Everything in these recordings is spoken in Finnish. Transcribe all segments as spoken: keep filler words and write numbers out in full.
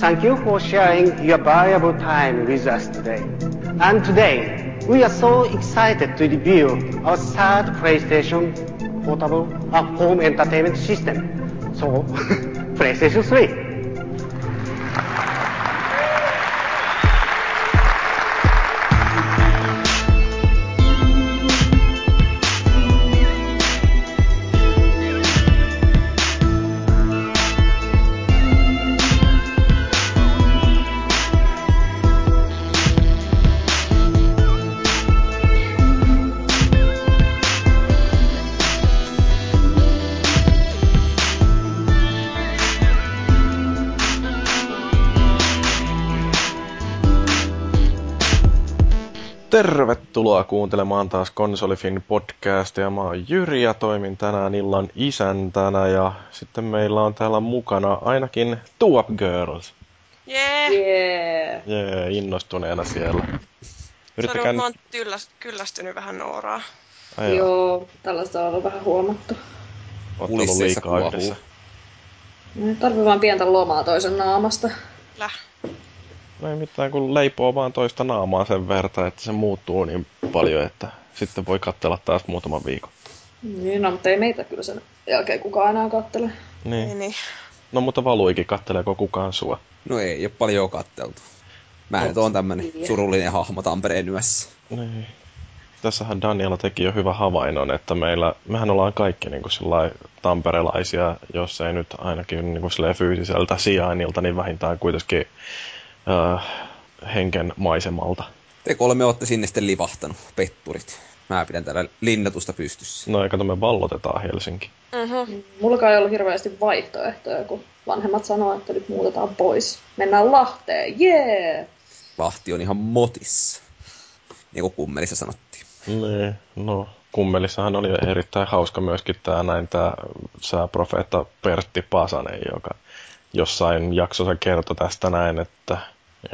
Thank you for sharing your valuable time with us today. And today, we are so excited to review our third PlayStation portable uh, home entertainment system. So, PlayStation three. Tervetuloa kuuntelemaan taas Konsolifin podcastia. Mä oon Jyri ja toimin tänään illan isäntänä ja sitten meillä on täällä mukana ainakin Two Up Girls. Jee! Yeah. Yeah. Yeah, innostuneena siellä. Yrittäkään... Sori, mä oon tylläst, kyllästynyt vähän Nooraa. Ai joo, tällaista on ollut vähän huomattu. Oot ollut liikaa yhdessä. Tarvii vaan pientä lomaa toisen naamasta. Läh. No ei mitään, kun leipoo vaan toista naamaa sen verran, että se muuttuu niin paljon, että sitten voi katsella taas muutaman viikon. Niin, no, mutta ei meitä kyllä sen jälkeen kukaan enää kattele. Niin. niin. No, mutta Valuikin, katteleeko kukaan sua? No ei ole paljon katteltu. Mä no. nyt oon tämmönen surullinen hahmo Tampereen yössä. Niin. Tässähän Daniela teki jo hyvän havainnon, että meillä, mehän ollaan kaikki niin kuin sillai tamperelaisia, jos ei nyt ainakin niin kuin silleen fyysiseltä sijainnilta, niin vähintään kuitenkin... Uh, henken maisemalta. Te kolme ootte sinne sitten livahtanut, petturit. Mä pidän täällä linnatusta pystyssä. No ei kato, me vallotetaan Helsinki. Uh-huh. Mulla ei ollut hirveästi vaihtoehtoja, kun vanhemmat sanoo, että nyt muutetaan pois. Mennään Lahteen, jee! Yeah! Lahti on ihan motissa. Niin kuin Kummelissa sanottiin. Nee, no Kummelissahan oli erittäin hauska myöskin tää näin tää sääprofeetta Pertti Pasanen, joka... Jossain jaksossa kertoi tästä näin, että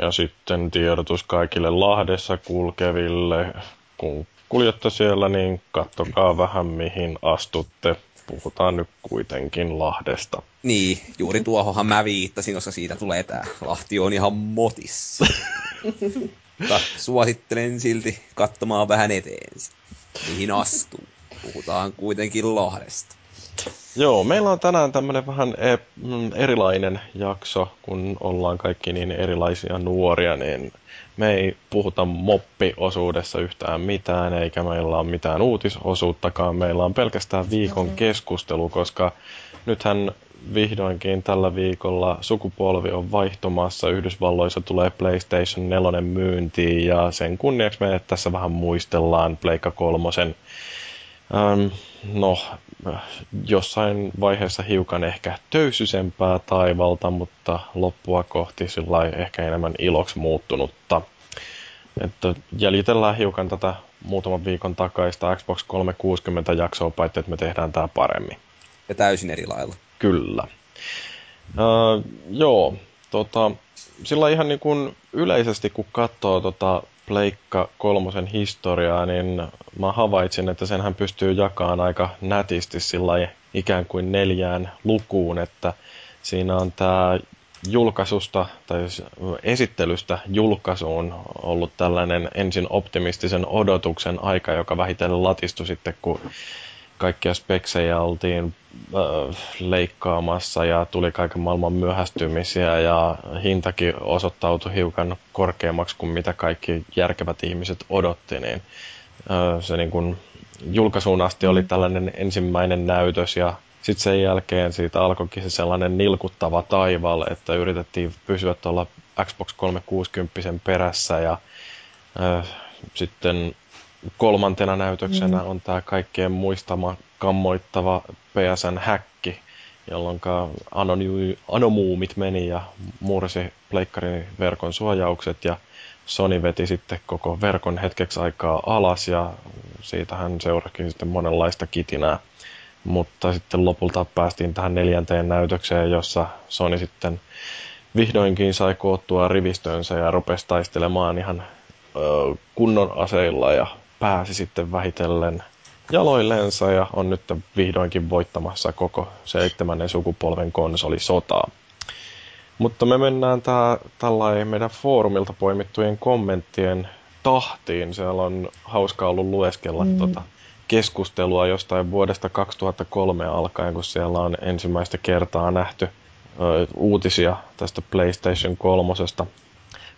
ja sitten tiedotus kaikille Lahdessa kulkeville. Kun kuljette siellä, niin katsokaa vähän mihin astutte. Puhutaan nyt kuitenkin Lahdesta. Niin, juuri tuohonhan mä viittasin, koska siitä tulee tää Lahti on ihan motissa. Suosittelen silti katsomaan vähän eteensä. Mihin astuu? Puhutaan kuitenkin Lahdesta. Joo, meillä on tänään tämmönen vähän erilainen jakso, kun ollaan kaikki niin erilaisia nuoria, niin me ei puhuta moppiosuudessa yhtään mitään, eikä meillä ole mitään uutisosuuttakaan, meillä on pelkästään viikon keskustelu, koska nythän vihdoinkin tällä viikolla sukupolvi on vaihtumassa, Yhdysvalloissa tulee PlayStation neljä myyntiin, ja sen kunniaksi me tässä vähän muistellaan Pleikka kolmosen. Um, no, jossain vaiheessa hiukan ehkä töysysempää taivalta, mutta loppua kohti sillai ehkä enemmän iloksi muuttunutta. Että jäljitellään hiukan tätä muutaman viikon takaista Xbox kolmesataakuusikymmentä-jaksoa, paitsi että me tehdään tää paremmin. Ja täysin eri lailla. Kyllä. Uh, joo, tota, sillä ihan niin kuin yleisesti kun katsoo tota... Pleikka kolmosen historiaa, niin mä havaitsin, että senhän pystyy jakamaan aika nätisti sillai ikään kuin neljään lukuun, että siinä on tää julkaisusta tai esittelystä julkaisuun ollut tällainen ensin optimistisen odotuksen aika, joka vähitellen latistui sitten, kun kaikkia speksejä oltiin äh, leikkaamassa ja tuli kaiken maailman myöhästymisiä ja hintakin osoittautui hiukan korkeammaksi kuin mitä kaikki järkevät ihmiset odotti. Niin, äh, se niin kun julkaisuun asti oli tällainen ensimmäinen näytös ja sitten sen jälkeen siitä alkoikin se sellainen nilkuttava taival, että yritettiin pysyä tuolla Xbox kolmesataakuusikymmentä perässä ja äh, sitten... Kolmantena näytöksenä mm. on tämä kaikkien muistama kammoittava P S N-häkki, jolloin anomuumit meni ja mursi pleikkarin verkon suojaukset ja Sony veti sitten koko verkon hetkeksi aikaa alas ja siitähän seurasikin sitten monenlaista kitinää. Mutta sitten lopulta päästiin tähän neljänteen näytökseen, jossa Sony sitten vihdoinkin sai koottua rivistönsä ja rupesi taistelemaan ihan kunnon aseilla ja pääsi sitten vähitellen jaloillensa ja on nyt vihdoinkin voittamassa koko seitsemännen sukupolven konsolisotaa. Mutta me mennään tää tällainen meidän foorumilta poimittujen kommenttien tahtiin. Siellä on hauskaa ollut lueskella mm. tota keskustelua jostain vuodesta kaksituhattakolme alkaen, kun siellä on ensimmäistä kertaa nähty ö, uutisia tästä PlayStation kolmosesta.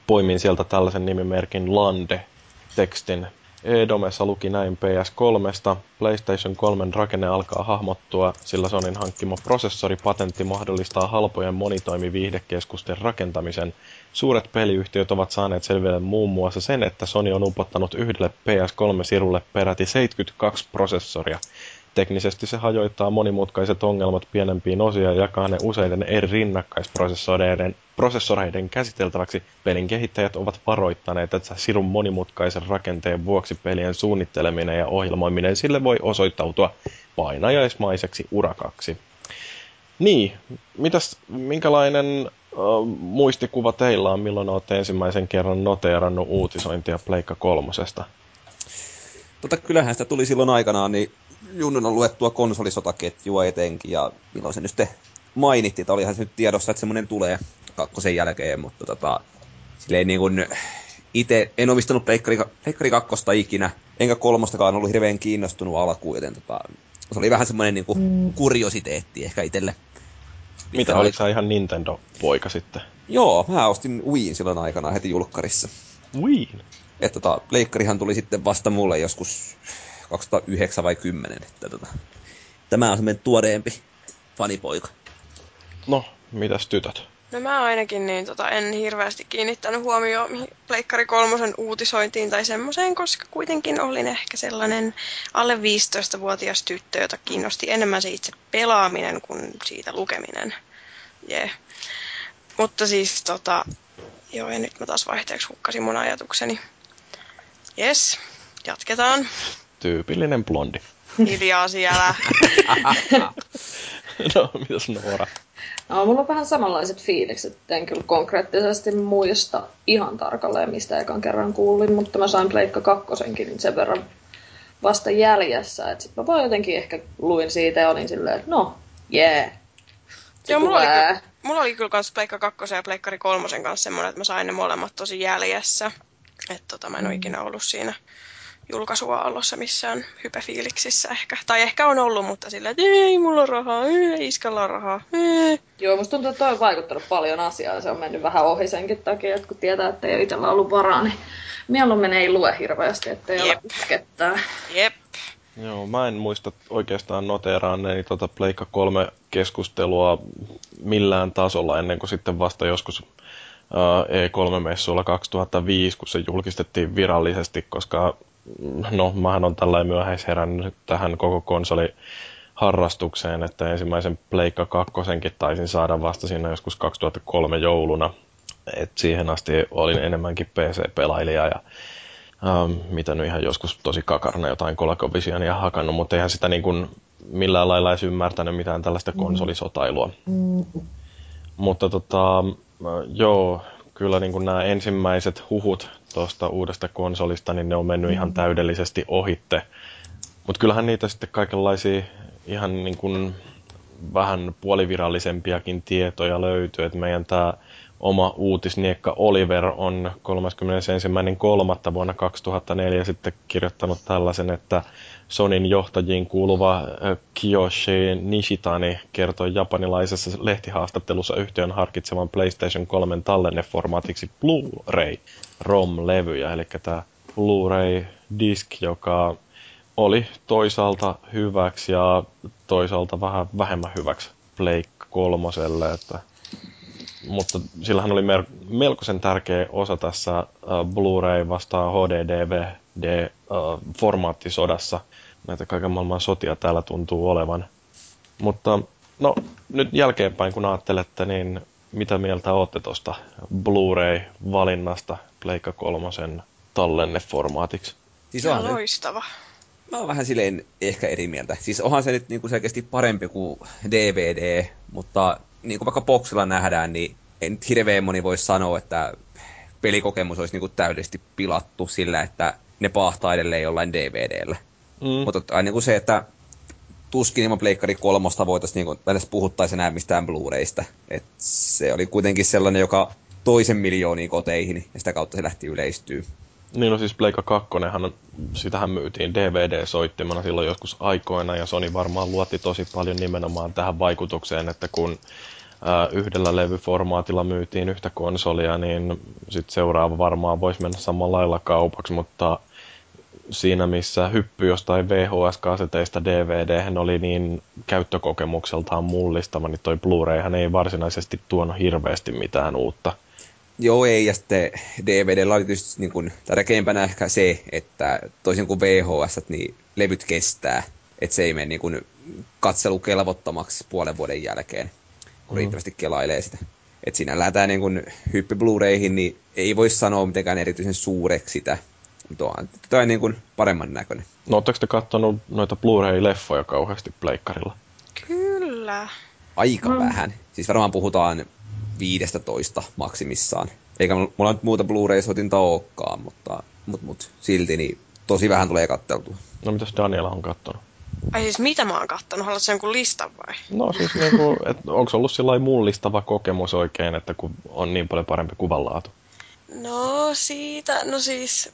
Poimin sieltä tällaisen nimimerkin Lande-tekstin. E-Domessa luki näin P S kolmesta. PlayStation kolmen rakenne alkaa hahmottua, sillä Sonyn hankkima prosessoripatentti mahdollistaa halpojen monitoimiviihdekeskusten rakentamisen. Suuret peliyhtiöt ovat saaneet selville muun muassa sen, että Sony on upottanut yhdelle P S kolme-sirulle peräti seitsemänkymmentäkaksi prosessoria. Teknisesti se hajoittaa monimutkaiset ongelmat pienempiin osiin ja jakaa ne useiden eri rinnakkaisprosessoreiden prosessoreiden käsiteltäväksi. Pelin kehittäjät ovat varoittaneet, että sirun monimutkaisen rakenteen vuoksi pelien suunnitteleminen ja ohjelmoiminen sille voi osoittautua painajaismaiseksi urakaksi. Niin, mitäs, minkälainen äh, muistikuva teillä on, milloin olette ensimmäisen kerran noteerannut uutisointia Pleikka kolmosesta? Tota, kyllähän sitä tuli silloin aikanaan, niin junnuna luettua Konsolisotaketjua etenkin, ja milloin se nyt sitten mainittiin, että olihan se nyt tiedossa, että semmoinen tulee kakkosen jälkeen, mutta tota, silleen niin kuin itse en omistanut Pleikkari kakkosta ikinä, enkä kolmostakaan ollut hirveän kiinnostunut alkuun, joten tota, se oli vähän semmoinen niin kuin kuriositeetti ehkä itselle. Mitä, oliko sä ihan Nintendo-poika sitten? Joo, mä ostin Wiiin silloin aikana heti julkkarissa. Wiiin? Että tota, Pleikkarihan tuli sitten vasta mulle joskus kaksituhattayhdeksän vai kymmenen, että tota, tämä on semmoinen tuoreempi fanipoika. No, mitäs tytöt? No mä ainakin niin, tota, en hirveästi kiinnittänyt huomioon Pleikkari kolmosen uutisointiin tai semmoiseen, koska kuitenkin olin ehkä sellainen alle viisitoistavuotias tyttö, jota kiinnosti enemmän se itse pelaaminen kuin siitä lukeminen. Yeah. Mutta siis tota, joo, ja nyt mä taas vaihteeksi hukkasin mun ajatukseni. Jes, jatketaan. Tyypillinen blondi. Hiljaa siellä. No, mitäs Noora? No, mulla on vähän samanlaiset fiilikset. En kyllä konkreettisesti muista ihan tarkalleen, mistä ekan kerran kuulin, mutta mä sain Pleikka kakkosenkin sen verran vasta jäljessä. Että sit mä vaan jotenkin ehkä luin siitä ja olin silleen, että no, jee. Yeah. Mulla, ky- mulla oli kyllä kans Pleikka kakkosen ja Pleikkari kolmosen kanssa semmoinen, että mä sain ne molemmat tosi jäljessä. Että tota, mä en ole ikinä ollut siinä julkaisua allossa missään hypefiiliksissä ehkä. Tai ehkä on ollut, mutta silleen, että ei mulla on rahaa, ei iskalla on rahaa. Ei. Joo, musta tuntuu, että toi on vaikuttanut paljon asiaa ja se on mennyt vähän ohi senkin takia, että kun tietää, että ei ole itsellä ollut varaa, niin mieluummin ei lue hirveästi, ettei ole pitkettää. Jep. Joo, mä en muista oikeastaan noteeraanneeni tuota Pleikka kolme-keskustelua millään tasolla ennen kuin sitten vasta joskus E kolme-messuilla kaksituhattaviisi, kun se julkistettiin virallisesti, koska no, mähän on tällainen myöhäisherännyt tähän koko konsoliharrastukseen, että ensimmäisen Pleikka kakkosenkin taisin saada vasta siinä joskus kaksituhattakolme jouluna. Et siihen asti olin enemmänkin P C-pelailija ja ähm, mitä nyt ihan joskus tosi kakarana jotain ColecoVisiania hakannut, mutta eihän sitä niin kuin millään lailla edes ymmärtänyt mitään tällaista konsolisotailua. Mm. Mutta tota, joo, kyllä niin kuin nämä ensimmäiset huhut tuosta uudesta konsolista, niin ne on mennyt ihan täydellisesti ohitte. Mutta kyllähän niitä sitten kaikenlaisia ihan niin kuin vähän puolivirallisempiakin tietoja löytyy. Et meidän tämä oma uutisniekka Oliver on kolmaskymmenesensimmäinen kolmatta vuonna kaksituhattaneljä sitten kirjoittanut tällaisen, että Sonyn johtajiin kuuluva Kiyoshi Nishitani kertoi japanilaisessa lehtihaastattelussa yhtiön harkitsevan PlayStation kolmen tallenneformaatiksi Blu-ray-ROM-levyjä, eli tämä Blu-ray-disk, joka oli toisaalta hyväksi ja toisaalta vähän vähemmän hyväksi Pleikka kolmoselle, että mutta sillähän oli melkoisen tärkeä osa tässä Blu-ray vastaan H D D V D-formaattisodassa. Näitä kaiken maailman sotia täällä tuntuu olevan. Mutta no, nyt jälkeenpäin kun ajattelette, niin mitä mieltä olette tuosta Blu-ray-valinnasta Pleikka kolmosen tallenneformaatiksi? Siis onhan loistava. Mä oon vähän silleen ehkä eri mieltä. Siis onhan se nyt niinku selkeästi parempi kuin D V D, mutta niin kuin vaikka boksilla nähdään, niin ei nyt hirveän moni voi sanoa, että pelikokemus olisi niin kuin täydellisesti pilattu sillä, että ne paahtaa edelleen jollain D V D:llä. Mm. Mutta niin kuin se, että tuskin ilman Pleikkari kolmosta voitaisiin niin edes puhuttaisi enää mistään Blu-raysta. Et se oli kuitenkin sellainen, joka toisen miljooniin koteihin, ja sitä kautta se lähti yleistyy. Niin, no siis Pleikka kakkonenhan, sitähän myytiin D V D-soittimena silloin joskus aikoina, ja Sony varmaan luotti tosi paljon nimenomaan tähän vaikutukseen, että kun ää, yhdellä levyformaatilla myytiin yhtä konsolia, niin sitten seuraava varmaan voisi mennä samalla lailla kaupaksi, mutta siinä missä hyppy jostain V H S-kaseteista D V D-hän oli niin käyttökokemukseltaan mullistava, niin toi Blu-rayhän ei varsinaisesti tuonut hirveästi mitään uutta. Joo, ei, ja sitten D V D:llä oli tietysti niin kuin tärkeimpänä ehkä se, että toisin kuin V H S, niin levyt kestää, että se ei mene niin kuin katselukelvottomaksi puolen vuoden jälkeen, kun mm. riittävästi kelailee sitä. Että sinällään tämä niin kuin hyppy Blu-rayhin, niin ei voi sanoa mitenkään erityisen suureksi sitä, mutta on niin kuin paremman näköinen. No, ootteko te kattonut noita Blu-ray-leffoja kauheasti pleikkarilla? Kyllä. Aika mm. vähän. Siis varmaan puhutaan viisitoista maksimissaan. Eikä mulla nyt muuta Blu-ray-soitinta olekaan, mutta mut, mut, silti niin tosi vähän tulee katteltua. No mitäs Daniela on kattonut? Ai siis mitä mä oon kattonut? Haluatko se jonkun listan vai? No siis niinku, että onko ollut sillai mullistava kokemus oikein, että kun on niin paljon parempi kuvanlaatu? No siitä, no siis,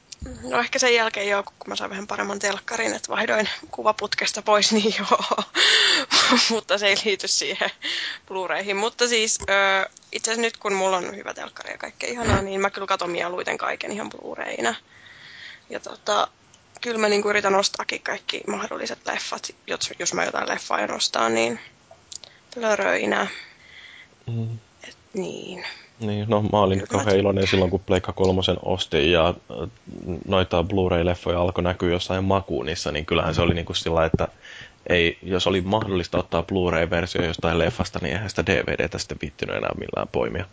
no ehkä sen jälkeen joo, kun mä sain vähän paremman telkkarin, että vaihdoin kuvaputkesta pois, niin joo. Mutta se ei liity siihen Blu-rayhin. Mutta siis ö, itse asiassa nyt kun mulla on hyvä telkkari ja kaikkea ihanaa, niin mä kyllä katon mieluiten kaiken ihan Blu-rayinä. Ja tota, kyllä mä niinku yritän ostaakin kaikki mahdolliset leffat, jos, jos mä jotain leffaa ja nostaa, niin löröinä. Mm. Et niin. Niin, no mä olin kauhean iloinen silloin, kun Pleikka kolmosen ostin ja noita Blu-ray-leffoja alkoi näkyä jossain makuunissa, niin kyllähän se oli niin kuin sillä, että ei, jos oli mahdollista ottaa Blu-ray-versio jostain leffasta, niin eihän sitä D V D:tä sitten viittynyt enää millään poimia.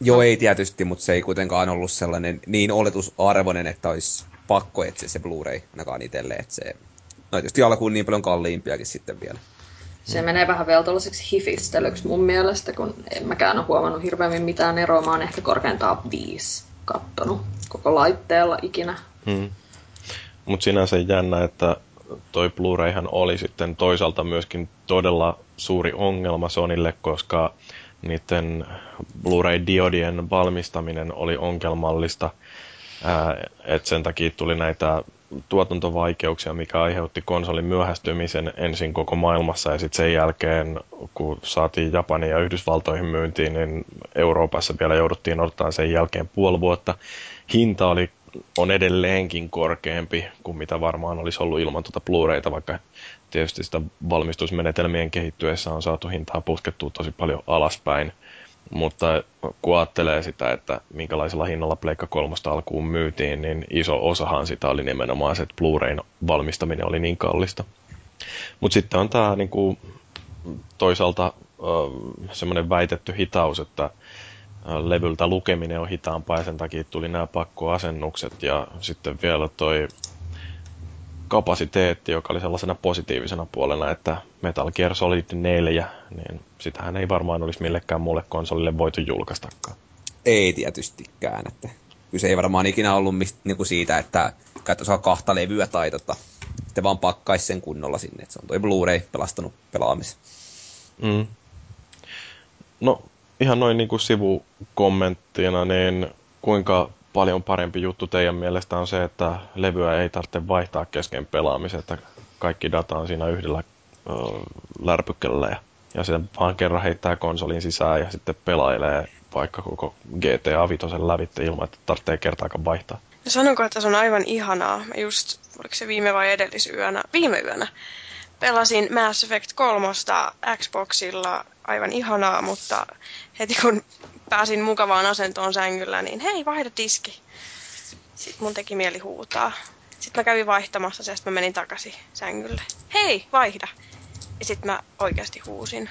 Joo, ei tietysti, mutta se ei kuitenkaan ollut sellainen niin oletusarvoinen, että olisi pakko etsiä se Blu-ray ainakaan itselle, että se no tietysti alkuun niin paljon kalliimpiakin sitten vielä. Se menee vähän vielä tuollaiseksi hifistelyksi mun mielestä, kun en mäkään ole huomannut hirveämmin mitään eroa. Mä oon ehkä korkeintaan viisi kattonut koko laitteella ikinä. Hmm. Mutta sinänsä jännä, että toi Blu-rayhan oli sitten toisaalta myöskin todella suuri ongelma Sonylle, koska niiden Blu-ray-diodien valmistaminen oli ongelmallista. Että sen takia tuli näitä tuotantovaikeuksia, mikä aiheutti konsolin myöhästymisen ensin koko maailmassa ja sitten sen jälkeen, kun saatiin Japaniin ja Yhdysvaltoihin myyntiin, niin Euroopassa vielä jouduttiin odottamaan sen jälkeen puoli vuotta. Hinta oli, on edelleenkin korkeampi kuin mitä varmaan olisi ollut ilman tuota Blu-rayta, vaikka tietysti sitä valmistusmenetelmien kehittyessä on saatu hintaa puskettua tosi paljon alaspäin. Mutta kun ajattelee sitä, että minkälaisella hinnalla Pleikka kolmosta alkuun myytiin, niin iso osahan sitä oli nimenomaan se, että Blu-rayn valmistaminen oli niin kallista. Mutta sitten on tämä niinku, toisaalta semmoinen väitetty hitaus, että levyltä lukeminen on hitaampaa ja sen takia tuli nämä pakkoasennukset ja sitten vielä toi kapasiteetti, joka oli sellaisena positiivisena puolena, että Metal Gear Solid neljä, niin sitähän ei varmaan olisi millekään muulle konsolille voitu julkaistakaan. Ei tietystikään, että kyse ei varmaan ikinä ollut mist, niinku siitä, että käyttäisiin kahta levyä tai tota, te vaan pakkaisi sen kunnolla sinne, että se on toi Blu-ray pelastanut pelaamisen. Mm. No ihan noin niinku sivukommenttina, niin kuinka paljon parempi juttu teidän mielestä on se, että levyä ei tarvitse vaihtaa kesken pelaamisen, että kaikki data on siinä yhdellä ö, lärpykellä ja, ja sen vaan kerran heittää konsolin sisään ja sitten pelailee vaikka koko G T A viisi lävitte ilman, että tarvitsee kertaakaan vaihtaa. No sanonko, että se on aivan ihanaa. Mä just, oliko se viime vai edellisyönä, viime yönä pelasin Mass Effect kolme Xboxilla, aivan ihanaa, mutta heti kun pääsin mukavaan asentoon sängyllä, niin hei, vaihda diski. Sitten mun teki mieli huutaa. Sitten mä kävin vaihtamassa se, ja sitten mä menin takaisin sängylle. Hei, vaihda! Ja sitten mä oikeasti huusin.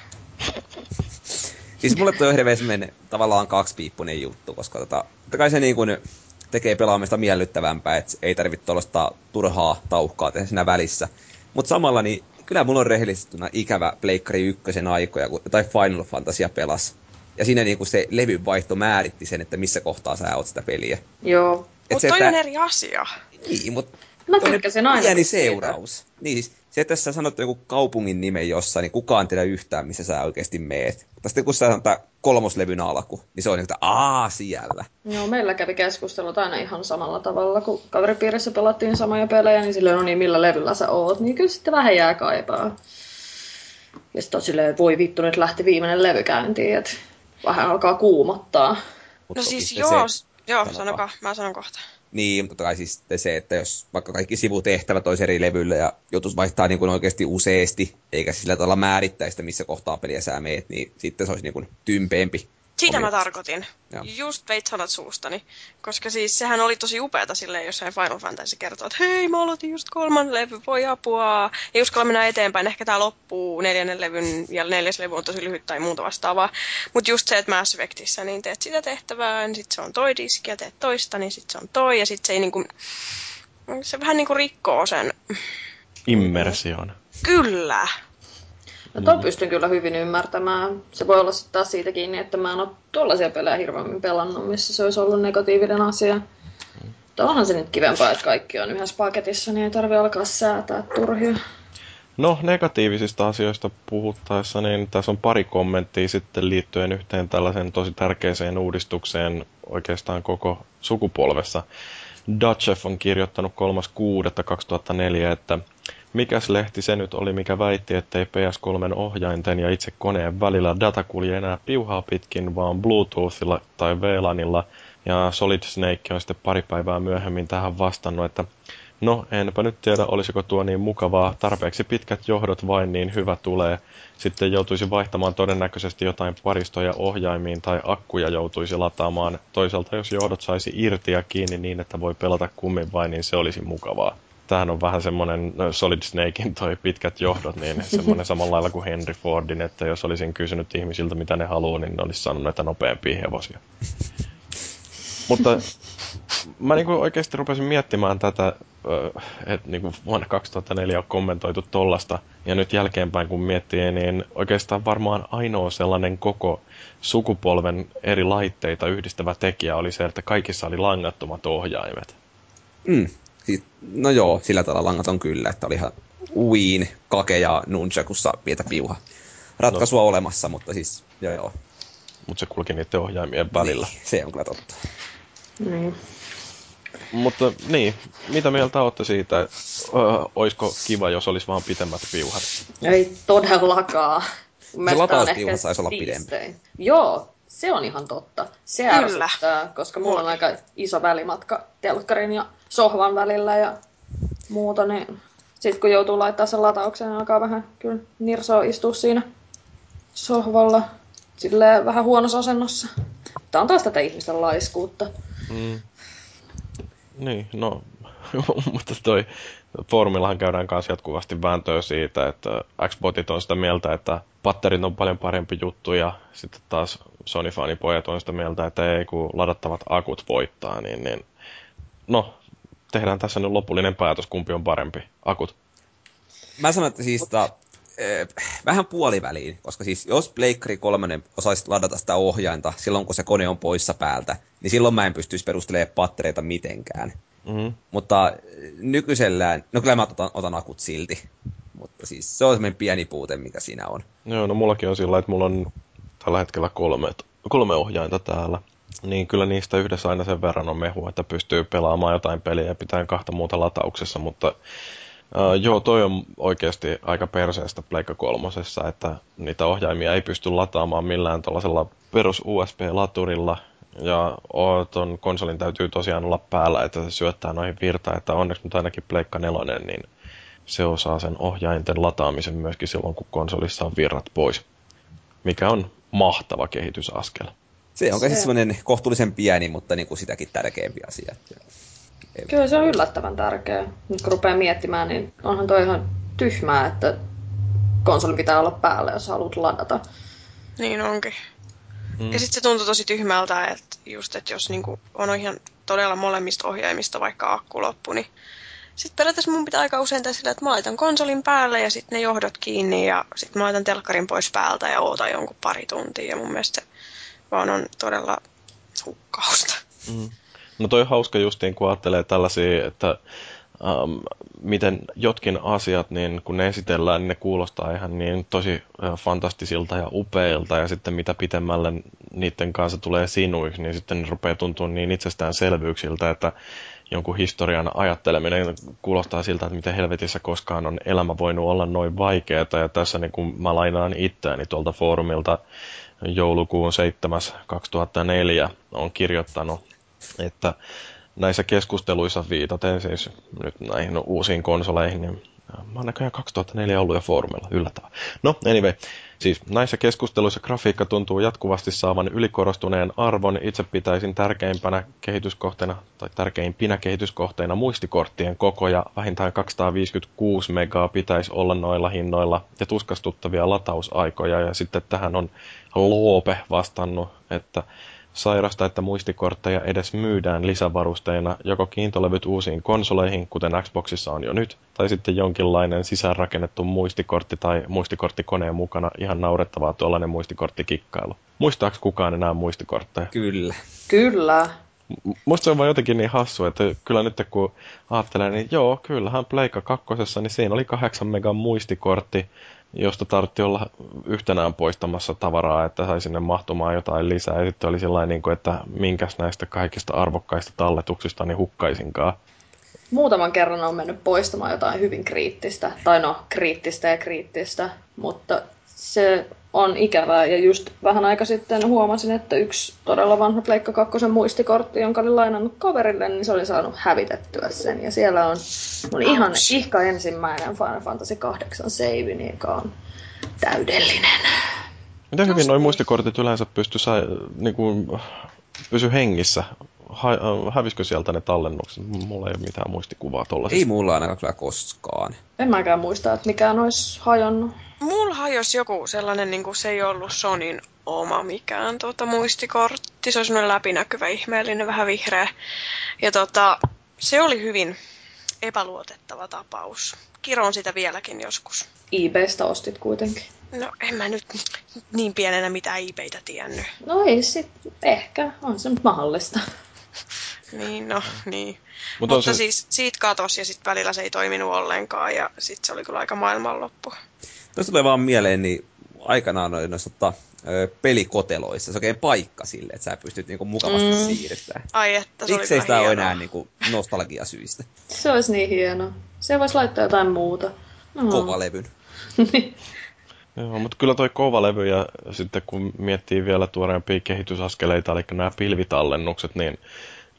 Siis mulle toi on hirveän semmoinen tavallaan kaksipiippunen juttu, koska tota, totta kai se niin kun tekee pelaamista miellyttävämpää, että ei tarvitse tuollaista turhaa tauhkaa tehdä siinä välissä. Mutta samalla niin kyllä mulla on rehellistettynä ikävä Pleikkari ykkösen aikoja, tai Final Fantasia pelas. Ja siinä niinku se levynvaihto määritti sen, että missä kohtaa sä oot sitä peliä. Joo. Mutta toi on eri asia. Niin, mutta mä tykkäsin aina. Pieni seuraus. Niin siis se, että sä sanot joku kaupungin nimen jossain, niin kukaan tiedä yhtään, missä sä oikeasti meet. Mutta sitten kun sä sanotaan kolmoslevyn alku, niin se on niin kuin, aa, siellä. Joo, meillä kävi keskustelut aina ihan samalla tavalla, kun kaveripiirissä pelattiin samoja pelejä, niin silloin, no niin, millä levyllä sä oot, niin kyllä sitten vähän jää kaipaa. Ja sitten on silleen, voi vittu, nyt lähti viimeinen levy käyntiin, että vähän alkaa kuumottaa. No siis joo, se, joo sanokaa, mä sanon kohta. Niin, mutta kai siis se, että jos vaikka kaikki sivutehtävät olisi eri levyllä ja joutuisi vaihtaa niin kuin oikeasti useasti, eikä sillä tavalla määrittäistä, missä kohtaa peliä sä meet, niin sitten se olisi niin kuin tympeempi. Sitä mä tarkoitin. Joo. Just veit sanat suustani. Koska siis sehän oli tosi upeata silleen jossain Final Fantasy kertoo, että hei, mä aloitin just kolmannen levy, voi apua. Ei uskalla mennä eteenpäin, ehkä tää loppuu neljännen levyn ja neljäs levy on tosi lyhyt tai muuta vastaavaa. Mut just se, että Mass Effectissä, niin teet sitä tehtävää, niin sit se on toi diski ja teet toista, niin sit se on toi. Ja sit se ei niinku, se vähän niinku rikkoo sen. Immersion. Kyllä. No tuon pystyn kyllä hyvin ymmärtämään. Se voi olla sitten taas siitä kiinni, että mä en ole tuollaisia pelejä hirveämmin pelannut, missä se olisi ollut negatiivinen asia. Mutta onhan se nyt kivempaa, että kaikki on yhdessä paketissa, niin ei tarvitse alkaa säätää turhia. No, negatiivisista asioista puhuttaessa, niin tässä on pari kommenttia sitten liittyen yhteen tällaisen tosi tärkeäseen uudistukseen oikeastaan koko sukupolvessa. Dutchef on kirjoittanut kolmas kuudetta kaksituhattaneljä, että mikäs lehti se nyt oli, mikä väitti, ettei P S kolmen ohjainten ja itse koneen välillä data kulje enää piuhaa pitkin, vaan Bluetoothilla tai VLANilla. Ja Solid Snake on sitten pari päivää myöhemmin tähän vastannut, että no, enpä nyt tiedä, olisiko tuo niin mukavaa. Tarpeeksi pitkät johdot vain, niin hyvä tulee. Sitten joutuisi vaihtamaan todennäköisesti jotain paristoja ohjaimiin tai akkuja joutuisi lataamaan. Toisaalta, jos johdot saisi irti ja kiinni niin, että voi pelata kummin vain, niin se olisi mukavaa. Tämähän on vähän semmoinen Solid Snakein toi pitkät johdot, niin semmoinen samalla lailla kuin Henry Fordin, että jos olisin kysynyt ihmisiltä, mitä ne haluaa, niin ne olisi saanut näitä nopeampia hevosia. Mutta mä niinku oikeasti rupesin miettimään tätä, että niinku vuonna kaksituhattaneljä on kommentoitu tollasta, ja nyt jälkeenpäin kun miettii, niin oikeastaan varmaan ainoa sellainen koko sukupolven eri laitteita yhdistävä tekijä oli se, että kaikissa oli langattomat ohjaimet. Mm. No joo, sillä tavalla langaton kyllä, että oli ihan Wiin, Kake ja Nunchakussa pietä piuha. Ratkaisua no. olemassa, mutta siis joo joo. Mutta se kulki niiden ohjaimien välillä. Niin, se on kyllä totta. Mm. Mutta niin, mitä mieltä olette siitä? Ö, oisko kiva, jos olisi vaan pitemmät piuhat? Ei todellakaan. Se latauspiuha saisi olla pidempi. Joo. Se on ihan totta. Se ärsyttää, koska mulla on aika iso välimatka telkkarin ja sohvan välillä ja muuta, niin sitten kun joutuu laittaa sen lataukseen, niin alkaa vähän kyllä nirsoa istua siinä sohvalla silleen vähän huonossa asennossa. Tää on taas tätä ihmisten laiskuutta. Mm. Niin, no, mutta toi foorumillahan käydään kanssa jatkuvasti vääntöä siitä, että Xbotit on sitä mieltä, että patterit on paljon parempi juttu ja sitten taas Sony-fanipojat on sitä mieltä, että ei kun ladattavat akut voittaa, niin, niin no, tehdään tässä nyt lopullinen päätös, kumpi on parempi, akut. Mä sanon, että siis ta, eh, vähän puoliväliin, koska siis jos Pleikkari kolme osaisi ladata sitä ohjainta silloin, kun se kone on poissa päältä, niin silloin mä en pystyisi perustelemaan pattereita mitenkään. Mm-hmm. Mutta nykyisellään, no kyllä mä otan, otan akut silti, mutta siis se on semmoinen pieni puute, mitä siinä on. Joo, no mullakin on sillä, että mulla on tällä hetkellä kolme, kolme ohjainta täällä, niin kyllä niistä yhdessä aina sen verran on mehua, että pystyy pelaamaan jotain peliä ja pitää kahta muuta latauksessa, mutta äh, joo, toi on oikeasti aika perseestä Pleikka kolmosessa, että niitä ohjaimia ei pysty lataamaan millään tuollaisella perus U S B-laturilla, ja ton konsolin täytyy tosiaan olla päällä, että se syöttää noihin virtaan, että onneksi nyt ainakin Pleikka nelonen, niin se osaa sen ohjainten lataamisen myöskin silloin, kun konsolissa on virrat pois, mikä on mahtava kehitysaskel. Se on siis semmoinen kohtuullisen pieni, mutta niin kuin sitäkin tärkeämpi asia. Kyllä se on yllättävän tärkeä. Nyt kun rupeaa miettimään, niin onhan toi ihan tyhmää, että konsoli pitää olla päällä, jos haluat ladata. Niin onkin. Mm. Ja sitten se tuntuu tosi tyhmältä, että just, että jos niinku on ihan todella molemmista ohjaimista vaikka akku loppu, niin sitten periaatteessa mun pitää aika usein tehdä sillä, että mä laitan konsolin päälle ja sitten ne johdot kiinni ja sitten mä laitan telkkarin pois päältä ja ootan jonkun pari tuntia. Ja mun mielestä se vaan on todella hukkausta. Mm. No toi on hauska justiin, kun ajattelee tällaisia, että ähm, miten jotkin asiat, niin kun ne esitellään, niin ne kuulostaa ihan niin tosi fantastisilta ja upeilta, ja sitten mitä pitemmälle niiden kanssa tulee sinuiksi, niin sitten ne rupeaa tuntua niin itsestäänselvyyksiltä, että jonkun historian ajatteleminen kuulostaa siltä, että miten helvetissä koskaan on elämä voinut olla noin vaikeaa. Ja tässä niin kun mä lainaan itseäni tuolta foorumilta joulukuun seitsemäs kaksituhattaneljä on kirjoittanut, että näissä keskusteluissa viitaten siis nyt näihin uusiin konsoleihin, niin mä oon näköjään kaksituhattaneljä ollut jo foorumilla, yllättävää. No, anyway. Siis näissä keskusteluissa grafiikka tuntuu jatkuvasti saavan ylikorostuneen arvon. Itse pitäisin tärkeimpänä kehityskohteena tai tärkeimpinä kehityskohteena muistikorttien koko, ja vähintään kaksisataaviisikymmentäkuusi megaa pitäisi olla noilla hinnoilla ja tuskastuttavia latausaikoja. Ja sitten tähän on Loope vastannut, että sairasta, että muistikortteja edes myydään lisävarusteina, joko kiintolevyt uusiin konsoleihin, kuten Xboxissa on jo nyt, tai sitten jonkinlainen sisäänrakennettu muistikortti tai muistikorttikoneen mukana. Ihan naurettavaa tuollainen muistikorttikikkailu. Muistaako kukaan enää muistikortteja? Kyllä. Kyllä. Musta se on vaan jotenkin niin hassu, että kyllä nyt kun ajattelee, niin joo, kyllähän Pleikka kakkosessa, niin siinä oli kahdeksan megan muistikortti, josta tartti olla yhtenään poistamassa tavaraa, että sai sinne mahtumaan jotain lisää. Ja sitten oli sellainen, että minkäs näistä kaikista arvokkaista talletuksista niin hukkaisinkaan. Muutaman kerran on mennyt poistamaan jotain hyvin kriittistä, tai no kriittistä ja kriittistä, mutta se on ikävää. Ja just vähän aika sitten huomasin, että yksi todella vanha Pleikka kakkosen muistikortti, jonka olin lainannut kaverille, niin se oli saanut hävitettyä sen. Ja siellä on mun ihan ihka ensimmäinen Final Fantasy kahdeksan save, joka on täydellinen. Miten hyvin nuo muistikortit yleensä pysty, niin kuin, pysy hengissä? Hävisikö sieltä ne tallennukset? Mulla ei ole mitään muistikuvaa tuollaisesta. Ei mulla ainakaan kyllä koskaan. En mäkään muista, että mikään olisi hajonnut. Mulla hajosi joku sellainen, niin kuin se ei ollut Sonyn oma mikään tuota, muistikortti. Se oli sellainen läpinäkyvä, ihmeellinen, vähän vihreä. Ja tota, se oli hyvin epäluotettava tapaus. Kiron sitä vieläkin joskus. eBaystä ostit kuitenkin. No en mä nyt niin pienenä mitään eBaytä tiennyt. No ei sit, ehkä. On se nyt mahdollista. Niin, no, niin. Mut Mutta se... siis siitä katosi ja sitten välillä se ei toiminut ollenkaan ja sitten se oli kyllä aika maailmanloppu. Tuossa tulee vaan mieleen, niin aikanaan noissa tota, pelikoteloissa se oikein paikka sille, että sä pystyt niinku mukavasti mm. siirtämään. Ai että, se oli Miksei sitä ole enää niinku nostalgiasyistä? Se olisi niin hienoa. Se voisi laittaa jotain muuta. No. Kovalevyn. Joo, mutta kyllä toi kovalevy ja sitten kun miettii vielä tuoreempia kehitysaskeleita, eli nämä pilvitallennukset, niin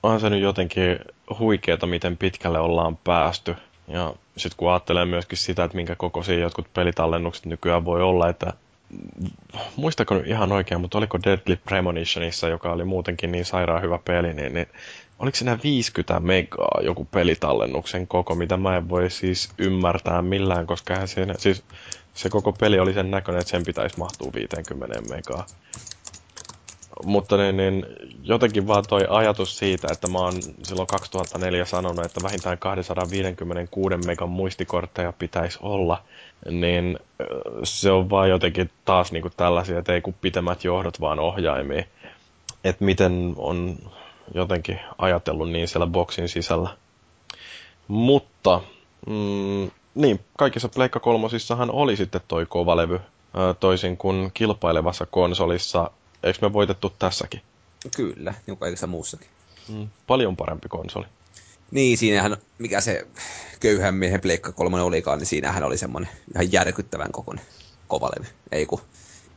onhan se nyt jotenkin huikeeta, miten pitkälle ollaan päästy. Ja sitten kun ajattelee myöskin sitä, että minkä kokoisia jotkut pelitallennukset nykyään voi olla, että muistako nyt ihan oikein, mutta oliko Deadly Premonitionissa, joka oli muutenkin niin sairaan hyvä peli, niin, niin oliko siinä viisikymmentä megaa joku pelitallennuksen koko, mitä mä en voi siis ymmärtää millään, koska hän siinä, siis se koko peli oli sen näköinen, että sen pitäisi mahtua viisikymmentä megaa. Mutta niin, niin, jotenkin vaan toi ajatus siitä, että mä oon silloin kaksituhattaneljä sanonut, että vähintään kaksisataaviisikymmentäkuusi megan muistikortteja pitäisi olla, niin se on vaan jotenkin taas niinku tällaisia, että ei kun pitemmät johdot vaan ohjaimia. Että miten on jotenkin ajatellut niin siellä boksin sisällä. Mutta, mm, niin, kaikissa Pleikka kolmosissahan oli sitten toi kovalevy, toisin kuin kilpailevassa konsolissa. Eikö me voitettu tässäkin? Kyllä, niin kaikessa muussakin. Mm, paljon parempi konsoli. Niin, siinähän, mikä se köyhän miehen Pleikka kolmonen olikaan, niin siinähän oli semmoinen ihan järkyttävän kokoinen kovalevy. Ei kun,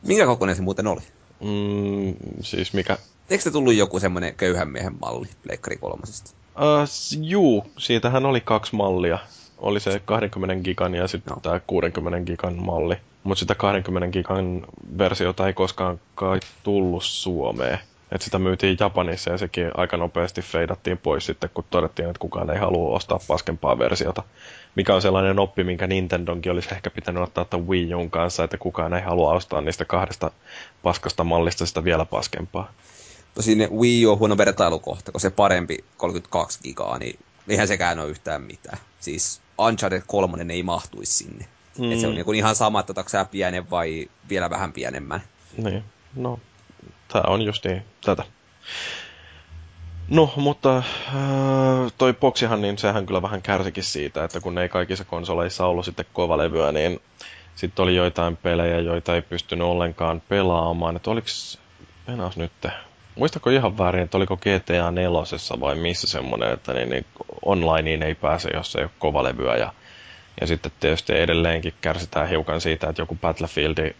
minkä kokoinen se muuten oli? Mm, siis mikä? Eikö se tullut joku semmoinen köyhän miehen malli Pleikkari kolmosesta? Äh, juu, siitähän oli kaksi mallia. Oli se kaksikymmentä gigan ja sitten no. tämä kuusikymmentä gigan malli. Mutta sitä kaksikymmentä gigan versiota ei koskaan kai tullut Suomeen. Et sitä myytiin Japanissa ja sekin aika nopeasti feidattiin pois sitten, kun todettiin, että kukaan ei halua ostaa paskempaa versiota. Mikä on sellainen oppi, minkä Nintendonkin olisi ehkä pitänyt ottaa että Wii U:n kanssa, että kukaan ei halua ostaa niistä kahdesta paskasta mallista sitä vielä paskempaa. Tosin ne Wii on huono vertailukohta, kun se parempi kolmekymmentäkaksi gigaa, niin eihän sekään ole yhtään mitään. Siis Uncharted kolme ei mahtuisi sinne. Mm. Että se on niin kuin ihan sama, että otatko sä pienen vai vielä vähän pienemmän. Niin, no, tää on just niin, tätä. No, mutta äh, toi Boxihan, niin sehän kyllä vähän kärsikin siitä, että kun ei kaikissa konsoleissa ollut sitten kovalevyä, niin sitten oli joitain pelejä, joita ei pystynyt ollenkaan pelaamaan. Että oliks, menas nyt, muistako ihan väärin, että oliko G T A neljä vai missä semmoinen, että niin, niin onlineen ei pääse, jos ei ole kovalevyä. Ja, ja sitten tietysti edelleenkin kärsitään hiukan siitä, että joku Battlefield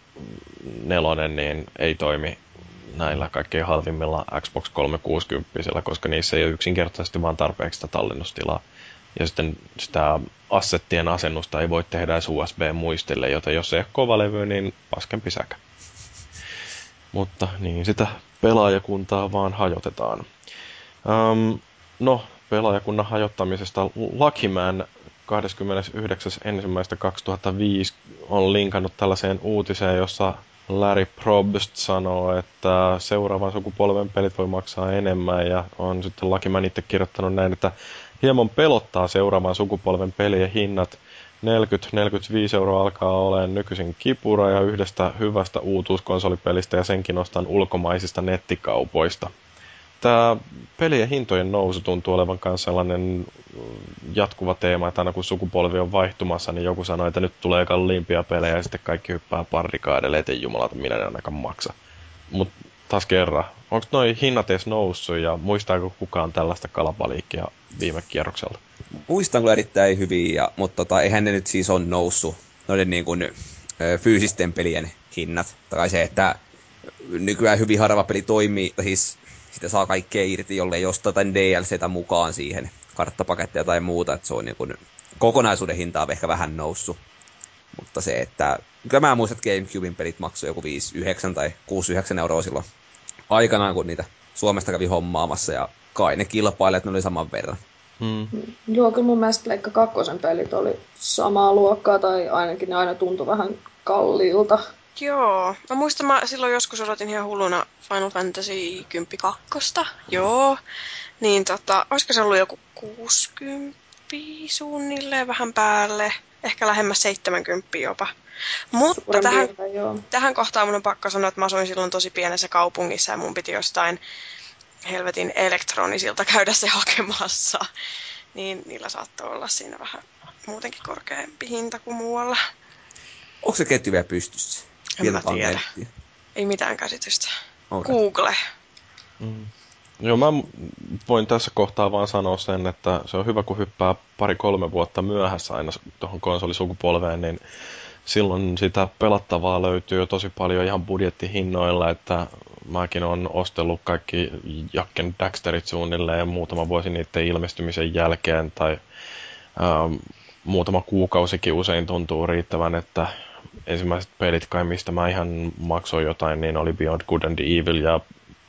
neljä niin ei toimi näillä kaikkein halvimmilla Xbox kolmesataakuusikymmentä, koska niissä ei ole yksinkertaisesti vaan tarpeeksi sitä tallennustilaa. Ja sitten sitä assettien asennusta ei voi tehdä edes U S B-muistille, joten jos ei ole kovalevy, niin pasken pisäkä. Mutta niin, sitä pelaajakuntaa vaan hajotetaan. Öm, no, pelaajakunnan hajottamisesta Luckyman kahdeskymmenesyhdeksäs ensimmäistä kaksituhattaviisi on linkannut tällaiseen uutiseen, jossa Larry Probst sanoo, että seuraavan sukupolven pelit voi maksaa enemmän, ja on sitten Luckyman itse kirjoittanut näin, että hieman pelottaa seuraavan sukupolven pelien hinnat. neljäkymmentä neljäkymmentäviisi euroa alkaa olemaan nykyisin kipura ja yhdestä hyvästä uutuuskonsolipelistä ja senkin ostan ulkomaisista nettikaupoista. Tämä pelien hintojen nousu tuntuu olevan myös sellainen jatkuva teema, että aina kun sukupolvi on vaihtumassa, niin joku sanoo, että nyt tulee kalliimpia pelejä ja sitten kaikki hyppää barrikaadelle, ettei jumalata, minä en ainakaan maksa. Mutta taas kerran, onko noi hinnat edes noussut ja muistaako kukaan tällaista kalapaliikkia viime kierrokselta? Muistan kyllä erittäin hyvin, mutta tota, eihän ne nyt siis on noussut noiden niin kuin, ö, fyysisten pelien hinnat. Tai se, että nykyään hyvin harva peli toimii, siis sitä saa kaikkea irti, jollei ostaa jotain D L C:tä mukaan siihen, karttapaketteja tai muuta, että se on niin kuin, kokonaisuuden hinta on ehkä vähän noussut. Mutta se, että kyllä mä muistan, että GameCuben pelit maksoi joku viisi yhdeksän tai kuusi yhdeksän euroa silloin aikanaan, kun niitä Suomesta kävi hommaamassa, ja kai ne kilpailijat, ne oli saman verran. Hmm. Joo, kyllä mun mielestä Pleikka kakkosen pelit oli samaa luokkaa, tai ainakin ne aina tuntui vähän kalliilta. Joo, mä muistan, mä silloin joskus odotin ihan hulluna Final Fantasy kymmenen kakkosta, joo, niin tota, olisiko se ollut joku kuusikymmentä suunnilleen vähän päälle, ehkä lähemmäs seitsemänkymmentä jopa. Mutta tähän, piirre, tähän kohtaan mun on pakko sanoa, että mä asuin silloin tosi pienessä kaupungissa ja mun piti jostain helvetin elektronisilta käydä se hakemassa. Niin niillä saattoi olla siinä vähän muutenkin korkeampi hinta kuin muualla. Onko se ketju vielä pystyssä? En mä tiedä. Ei mitään käsitystä. Okay. Google. Mm. Joo, mä voin tässä kohtaa vaan sanoa sen, että se on hyvä, kun hyppää pari-kolme vuotta myöhässä aina tuohon konsolisukupolveen, niin silloin sitä pelattavaa löytyy jo tosi paljon ihan budjettihinnoilla, että mäkin olen ostellut kaikki Jak and Daxterit suunnilleen muutama vuosi niiden ilmestymisen jälkeen, tai ähm, muutama kuukausikin usein tuntuu riittävän, että ensimmäiset pelit kai, mistä mä ihan maksoin jotain, niin oli Beyond Good and Evil ja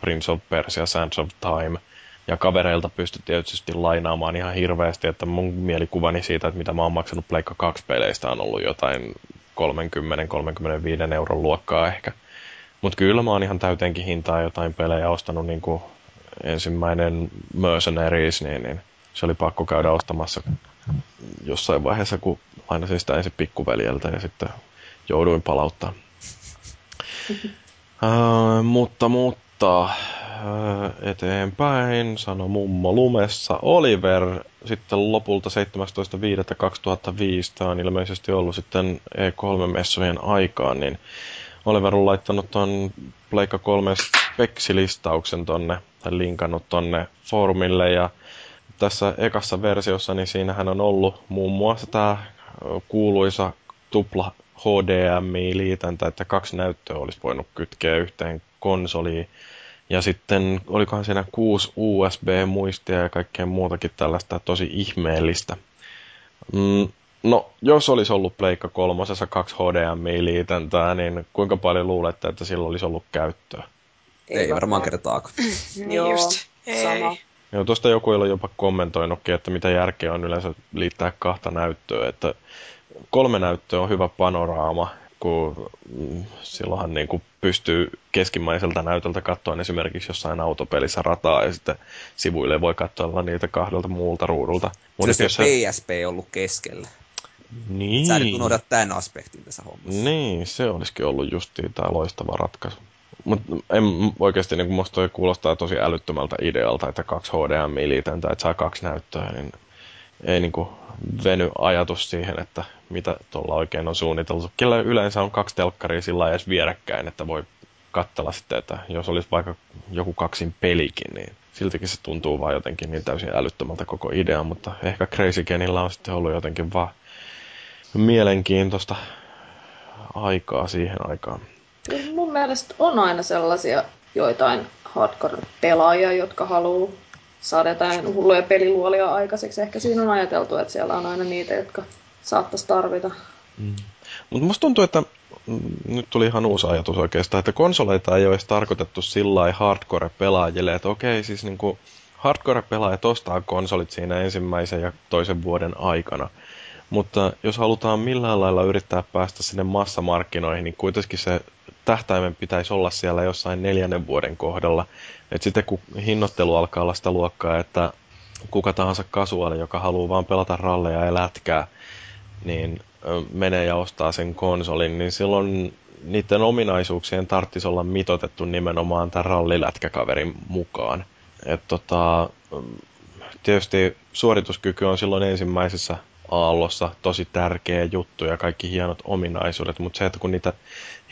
Prince of Persia, Sands of Time, ja kavereilta pystyi tietysti lainaamaan ihan hirveästi, että mun mielikuvani siitä, että mitä mä oon maksanut Pleikka kaksi-peleistä, on ollut jotain kolmekymmentä kolmekymmentäviisi euron luokkaa ehkä. Mutta kyllä mä oon ihan täyteenkin hintaa jotain pelejä ostanut, niin kuin ensimmäinen Mercenaries, niin, niin se oli pakko käydä ostamassa jossain vaiheessa, kun lainasin sitä ensin pikkuveljeltä ja sitten jouduin palauttaa. uh, mutta, mutta. Eteenpäin, sano mummo lumessa, Oliver, sitten lopulta seitsemästoista viidettä kaksituhattaviisi, tämä on ilmeisesti ollut sitten E kolme -messujen aikaan, niin Oliver on laittanut ton Pleikka kolme speksilistauksen tonne, tai linkannut tonne foorumille, ja tässä ekassa versiossa, niin siinähän on ollut muun muassa tämä kuuluisa tupla H D M I-liitäntä, että kaksi näyttöä olisi voinut kytkeä yhteen konsoliin. Ja sitten olikohan siinä kuusi U S B-muistia ja kaikkea muutakin tällaista tosi ihmeellistä. Mm, no, jos olisi ollut Pleikka kolmosessa kaksi H D M I-liitäntää, niin kuinka paljon luulette, että sillä olisi ollut käyttöä? Ei, Ei varmaan kertaakaan. Joo, just. Sama. Joo, tuosta joku ei ole jopa kommentoinutkin, että mitä järkeä on yleensä liittää kahta näyttöä. Että kolme näyttöä on hyvä panoraama, kun silloinhan niin kuin pystyy keskimmäiseltä näytöltä katsoa esimerkiksi jossain autopelissä rataa, ja sitten sivuille voi katsoa niitä kahdelta muulta ruudulta. Mutta se jos P S P on ollut keskellä. Niin. Sä nyt unohdat tämän aspektin tässä hommassa. Niin, se olisikin ollut justiin tämä loistava ratkaisu. Mutta oikeasti niin musta toi kuulostaa tosi älyttömältä idealta, että kaksi H D M I-liitäntä, että saa kaksi näyttöä, niin ei niin kuin veny ajatus siihen, että mitä tuolla oikein on suunniteltu. Kyllä yleensä on kaksi telkkaria sillä lailla edes vierekkäin, että voi katsella sitten, että jos olisi vaikka joku kaksin pelikin, niin siltikin se tuntuu vaan jotenkin niin täysin älyttömältä koko idea, mutta ehkä Crazy Genillä on sitten ollut jotenkin vaan mielenkiintoista aikaa siihen aikaan. Kyllä mun mielestä on aina sellaisia joitain hardcore-pelaajia, jotka haluaa saada jotain hulluja peliluolia aikaiseksi. Ehkä siinä on ajateltu, että siellä on aina niitä, jotka saattaisi tarvita. Mm. Mutta musta tuntuu, että nyt tuli ihan uusi ajatus oikeastaan, että konsoleita ei ole edes tarkoitettu sillä lailla hardcore-pelaajille, että okei, siis niinku hardcore-pelaajat ostaa konsolit siinä ensimmäisen ja toisen vuoden aikana. Mutta jos halutaan millään lailla yrittää päästä sinne massamarkkinoihin, niin kuitenkin se tähtäimen pitäisi olla siellä jossain neljännen vuoden kohdalla. Et sitten kun hinnoittelu alkaa olla sitä luokkaa, että kuka tahansa kasuaali, joka haluaa vaan pelata ralleja ja lätkää, niin menee ja ostaa sen konsolin, niin silloin niiden ominaisuuksien tarvitsisi olla mitoitettu nimenomaan tämän rallilätkäkaverin mukaan. Et tota, tietysti suorituskyky on silloin ensimmäisessä aallossa tosi tärkeä juttu ja kaikki hienot ominaisuudet, mutta se, että kun niitä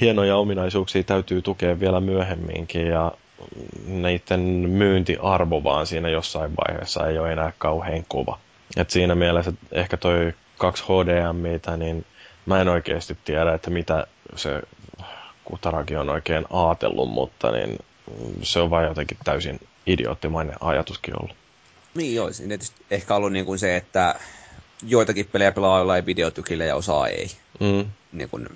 hienoja ominaisuuksia täytyy tukea vielä myöhemminkin ja niiden myyntiarvo vaan siinä jossain vaiheessa ei ole enää kauhean kova. Et siinä mielessä ehkä toi kaksi H D M I:tä, niin mä en oikeasti tiedä, että mitä se Kutaraki on oikein aatellut, mutta niin se on vaan jotenkin täysin idioottimainen ajatuskin ollut. Niin olisi. Ehkä ollut niin kuin se, että joitakin pelejä pelaa jollain videotykillä ja osaa ei. Mm. Niin kun,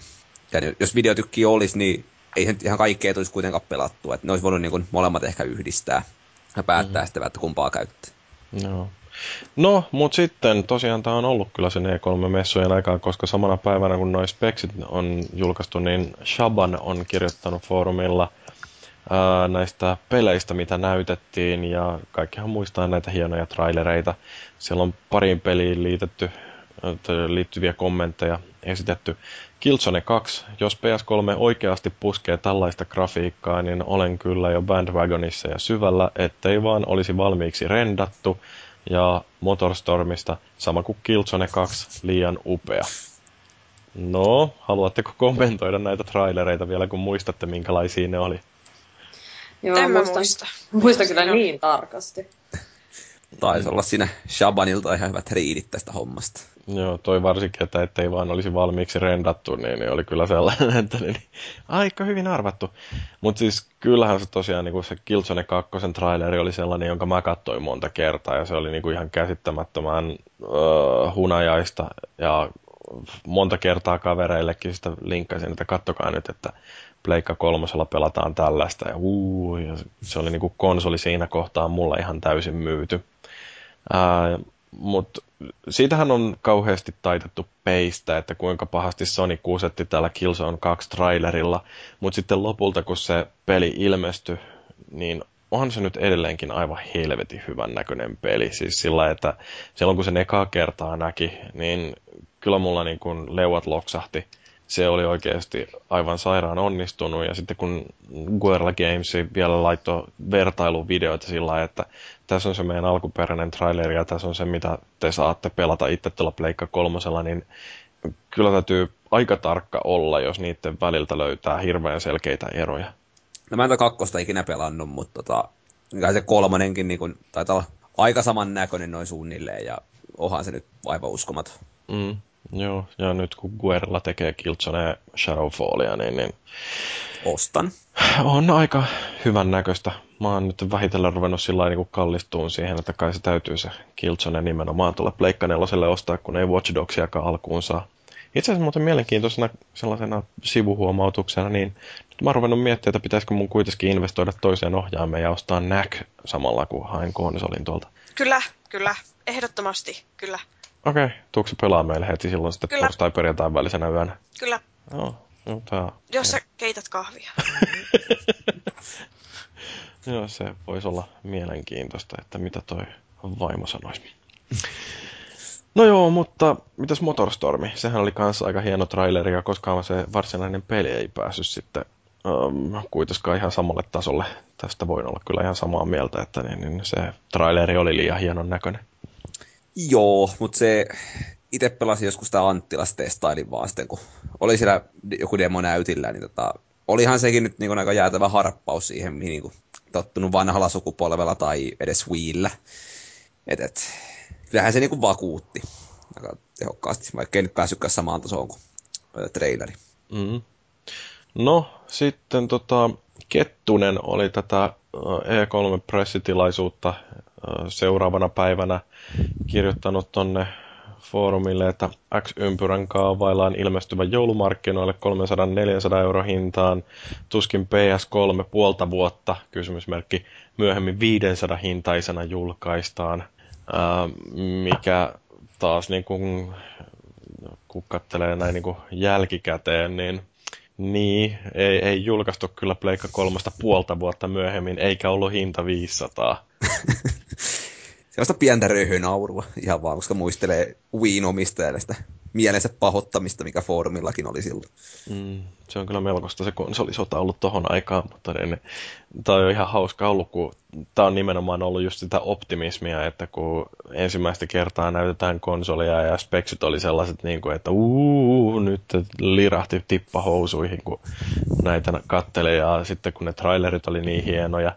jos videotykkiä olisi, niin ei nyt ihan kaikkea tulisi kuitenkaan pelattua. Että ne olisi voinut niin kun molemmat ehkä yhdistää ja päättää mm. sitä, että kumpaa käyttää. No, no mutta sitten tosiaan tämä on ollut kyllä sen E kolme-messujen aikaan, koska samana päivänä kun noi speksit on julkaistu, niin Shaban on kirjoittanut foorumilla ää, näistä peleistä, mitä näytettiin. Ja kaikkihan muistaa näitä hienoja trailereita. Siellä on pariin peliin liitetty, liittyviä kommentteja esitetty. Killzone kaksi. Jos P S kolme oikeasti puskee tällaista grafiikkaa, niin olen kyllä jo bandwagonissa ja syvällä, ettei vaan olisi valmiiksi rendattu. Ja Motorstormista sama kuin Killzone kaksi. Liian upea. No, haluatteko kommentoida näitä trailereita vielä, kun muistatte, minkälaisia ne oli? Joo, en muista. Muista, muista kyllä niin tarkasti. Taisi olla siinä Shabanilta ihan hyvät riidit tästä hommasta. Joo, toi varsinkin, että ettei vaan olisi valmiiksi rendattu, niin, niin oli kyllä sellainen, että niin, aika hyvin arvattu. Mutta siis kyllähän se tosiaan niin se Killzone kaksi traileri oli sellainen, jonka mä katsoin monta kertaa, ja se oli niin ihan käsittämättömän öö, hunajaista, ja monta kertaa kavereillekin sitä linkkasin, että kattokaa nyt, että Pleikka kolmosella pelataan tällaista, ja, uu, ja se oli niin kuin konsoli siinä kohtaa mulla ihan täysin myyty. Mutta siitähän on kauheasti taitettu peistä, että kuinka pahasti Sony kusetti tällä Killzone kaksi trailerilla, mutta sitten lopulta kun se peli ilmestyi, niin onhan se nyt edelleenkin aivan helvetin hyvän näköinen peli. Siis sillä, että silloin kun sen ekaa kertaa näki, niin kyllä mulla niin kuin leuat loksahti. Se oli oikeasti aivan sairaan onnistunut, ja sitten kun Guerrilla Games vielä laittoi vertailuvideoita sillä lailla, että tässä on se meidän alkuperäinen traileri, ja tässä on se, mitä te saatte pelata itse tuolla Pleikka kolmosella, niin kyllä täytyy aika tarkka olla, jos niiden väliltä löytää hirveän selkeitä eroja. No mä en ole kakkosta ikinä pelannut, mutta tota, se kolmanenkin niin kun, taitaa olla aika saman näköinen noin suunnilleen, ja onhan se nyt aivan uskomaton. Mm. Joo, ja nyt kun Guerrilla tekee Killzone Shadowfallia, niin, niin ostan. On aika hyvän näköistä. Mä oon nyt vähitellen ruvennut sillä niin kuin kallistuun siihen, että kai se täytyy se Killzone nimenomaan tulla Pleikka neloselle ostaa, kun ei Watch Dogsiakaan alkuun saa. Itse asiassa muuten mielenkiintoisena sellaisena sivuhuomautuksena, niin nyt mä oon ruvennut miettimään, että pitäisikö mun kuitenkin investoida toiseen ohjaameen ja ostaa N A C samalla, kun haen konsolin tuolta. Kyllä, kyllä. Ehdottomasti, kyllä. Okei, tuutko se pelaa meille heti silloin sitten torstai-perjantain välisenä yönä? Kyllä. Joo, joo, tää. Jos sä keität kahvia. Joo, se voisi olla mielenkiintoista, että mitä toi vaimo sanoisi. No joo, mutta mitäs Motorstormi? Sehän oli kanssa aika hieno traileri, ja koskaan se varsinainen peli ei päässyt sitten um, kuitenkaan ihan samalle tasolle. Tästä voin olla kyllä ihan samaa mieltä, että niin, niin se traileri oli liian hienon näköinen. Joo, mutta se... Itse pelasin joskus sitä Anttilassa testailin vaan sitten, kun oli siellä joku demo näytillä, niin tota, olihan sekin nyt niin kuin aika jäätävä harppaus siihen, mihin niin kuin tottunut vanhalla sukupolvella tai edes Wiillä. Et, et, kyllähän se niin kuin vakuutti aika tehokkaasti, vaikka ei nyt päässytkään samaan tasoon kuin traileri. Mm. No, sitten tota, Kettunen oli tätä E kolme pressitilaisuutta seuraavana päivänä kirjoittanut tonne foorumille, että X-ympyrän kaavaillaan ilmestyvän joulumarkkinoille kolmesataa neljäsataa euroa hintaan, tuskin P S kolme puolta vuotta, kysymysmerkki, myöhemmin viisisataa hintaisena julkaistaan, ää, mikä taas niin kun, kun kattelee näin niin kun jälkikäteen, niin, niin ei, ei julkaistu kyllä Pleikka kolmosta puolta vuotta myöhemmin, eikä ollut hinta viisisataa. Sellaista pientä röhönaurua ihan vaan, koska muistelee Wiin omistajalle sitä mielensä pahoittamista, mikä foorumillakin oli silloin. Mm, se on kyllä melkoista se konsolisota ollut tohon aikaan, mutta ne, tämä on ihan hauska ollut, kun tämä on nimenomaan ollut just sitä optimismia, että kun ensimmäistä kertaa näytetään konsolia ja speksit oli sellaiset, niin kuin, että uuu, nyt lirahti tippa housuihin, kun näitä kattelee, ja sitten kun ne trailerit oli niin hienoja,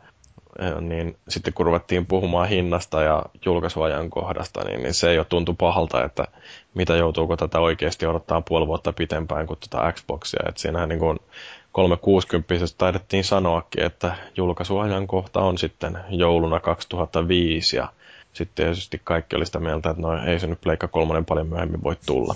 niin sitten kun ruvettiin puhumaan hinnasta ja julkaisuajan kohdasta, niin, niin se jo tuntui pahalta, että mitä joutuuko tätä oikeasti odottaa puoli vuotta pitempään kuin tuota Xboxia. Et siinähän niin kuin kolmesataakuusikymmentä taidettiin sanoakin, että julkaisuajan kohta on sitten jouluna kaksituhattaviisi ja sitten tietysti kaikki oli sitä mieltä, että no ei se nyt Pleikka kolmonen paljon myöhemmin voi tulla.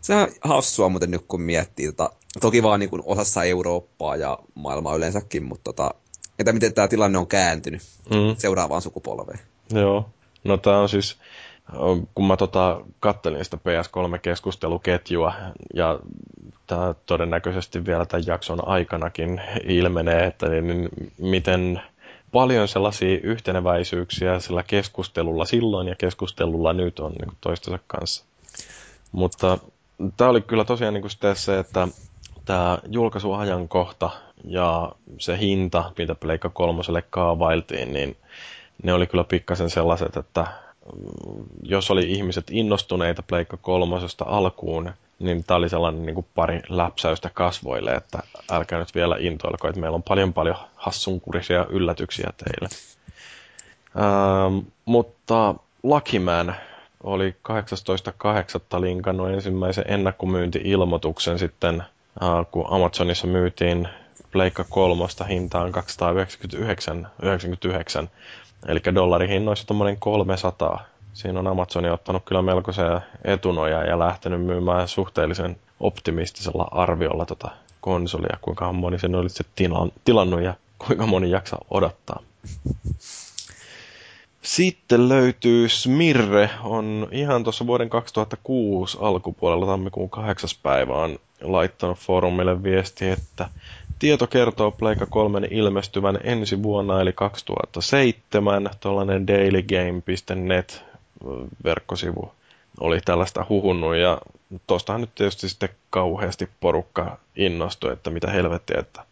Se on hassua muuten nyt kun miettii, tota, toki vaan niin kuin osassa Eurooppaa ja maailmaa yleensäkin, mutta tota että miten tämä tilanne on kääntynyt mm. seuraavaan sukupolveen. Joo. No tämä on siis, kun mä tota kattelin sitä P S kolme keskusteluketjua, ja tämä todennäköisesti vielä tämän jakson aikanakin ilmenee, että niin miten paljon sellaisia yhteneväisyyksiä sillä keskustelulla silloin ja keskustelulla nyt on niin toistensa kanssa. Mutta tämä oli kyllä tosiaan niin sitten se, että tämä julkaisuajankohta ja se hinta, mitä Pleikka kolmoselle kaavailtiin, niin ne oli kyllä pikkasen sellaiset, että jos oli ihmiset innostuneita Pleikka kolmosesta alkuun, niin tämä oli sellainen niin kuin pari läpsäystä kasvoille, että älkää nyt vielä intoilko, että meillä on paljon paljon hassunkurisia yllätyksiä teille. Ähm, mutta Lucky Man oli kahdeksastoista kahdeksatta linkannut ensimmäisen ennakkomyynti-ilmoituksen sitten, äh, kun Amazonissa myytiin Pleikka kolmosta hintaan kaksisataayhdeksänkymmentäyhdeksän pilkku yhdeksänkymmentäyhdeksän, eli dollarihinnoissa tuommoinen kolmesataa. Siinä on Amazoni ottanut kyllä melkoisen etunoja ja lähtenyt myymään suhteellisen optimistisella arviolla tota konsolia, kuinka moni sen oli sitten tilan, tilannut ja kuinka moni jaksaa odottaa. Sitten löytyy Smirre, on ihan tuossa vuoden kaksituhattakuusi alkupuolella, tammikuun kahdeksas päivä, on laittanut foorumille viesti, että tieto kertoo Pleikka kolmen ilmestyvän ensi vuonna, eli kaksituhattaseitsemän, tuollainen daily game piste net verkkosivu oli tällaista huhunnut, ja tuostahan nyt tietysti sitten kauheasti porukka innostui, että mitä helvettiä, että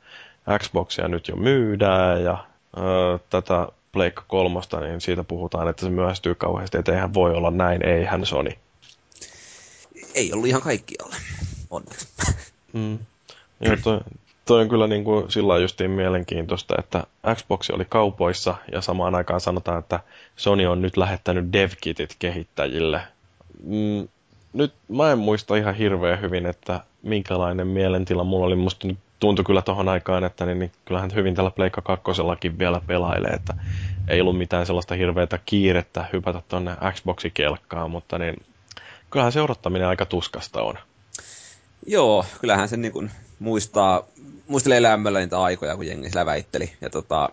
Xboxia nyt jo myydään, ja ö, tätä Pleikka kolmosta, niin siitä puhutaan, että se myöhästyy kauheasti, että eihän voi olla näin, eihän Sony. Ei ollut ihan kaikkialla, onneksi. Mm. Ja toi, toi on kyllä niin kuin sillä justiin mielenkiintoista, että Xbox oli kaupoissa ja samaan aikaan sanotaan, että Sony on nyt lähettänyt devkitit kehittäjille. Mm. Nyt mä en muista ihan hirveän hyvin, että minkälainen mielentila mulla oli. Musta nyt tuntui kyllä tohon aikaan, että niin, niin kyllähän hyvin tällä Pleikka kakkosellakin vielä pelailee, että ei ollut mitään sellaista hirveätä kiirettä hypätä tuonne Xbox-kelkkaan, mutta niin kyllähän se odottaminen aika tuskasta on. Joo, kyllähän se niin kuin muistaa, muistelee lämmöllä niitä aikoja, kun jengi sillä väitteli. Ja tota,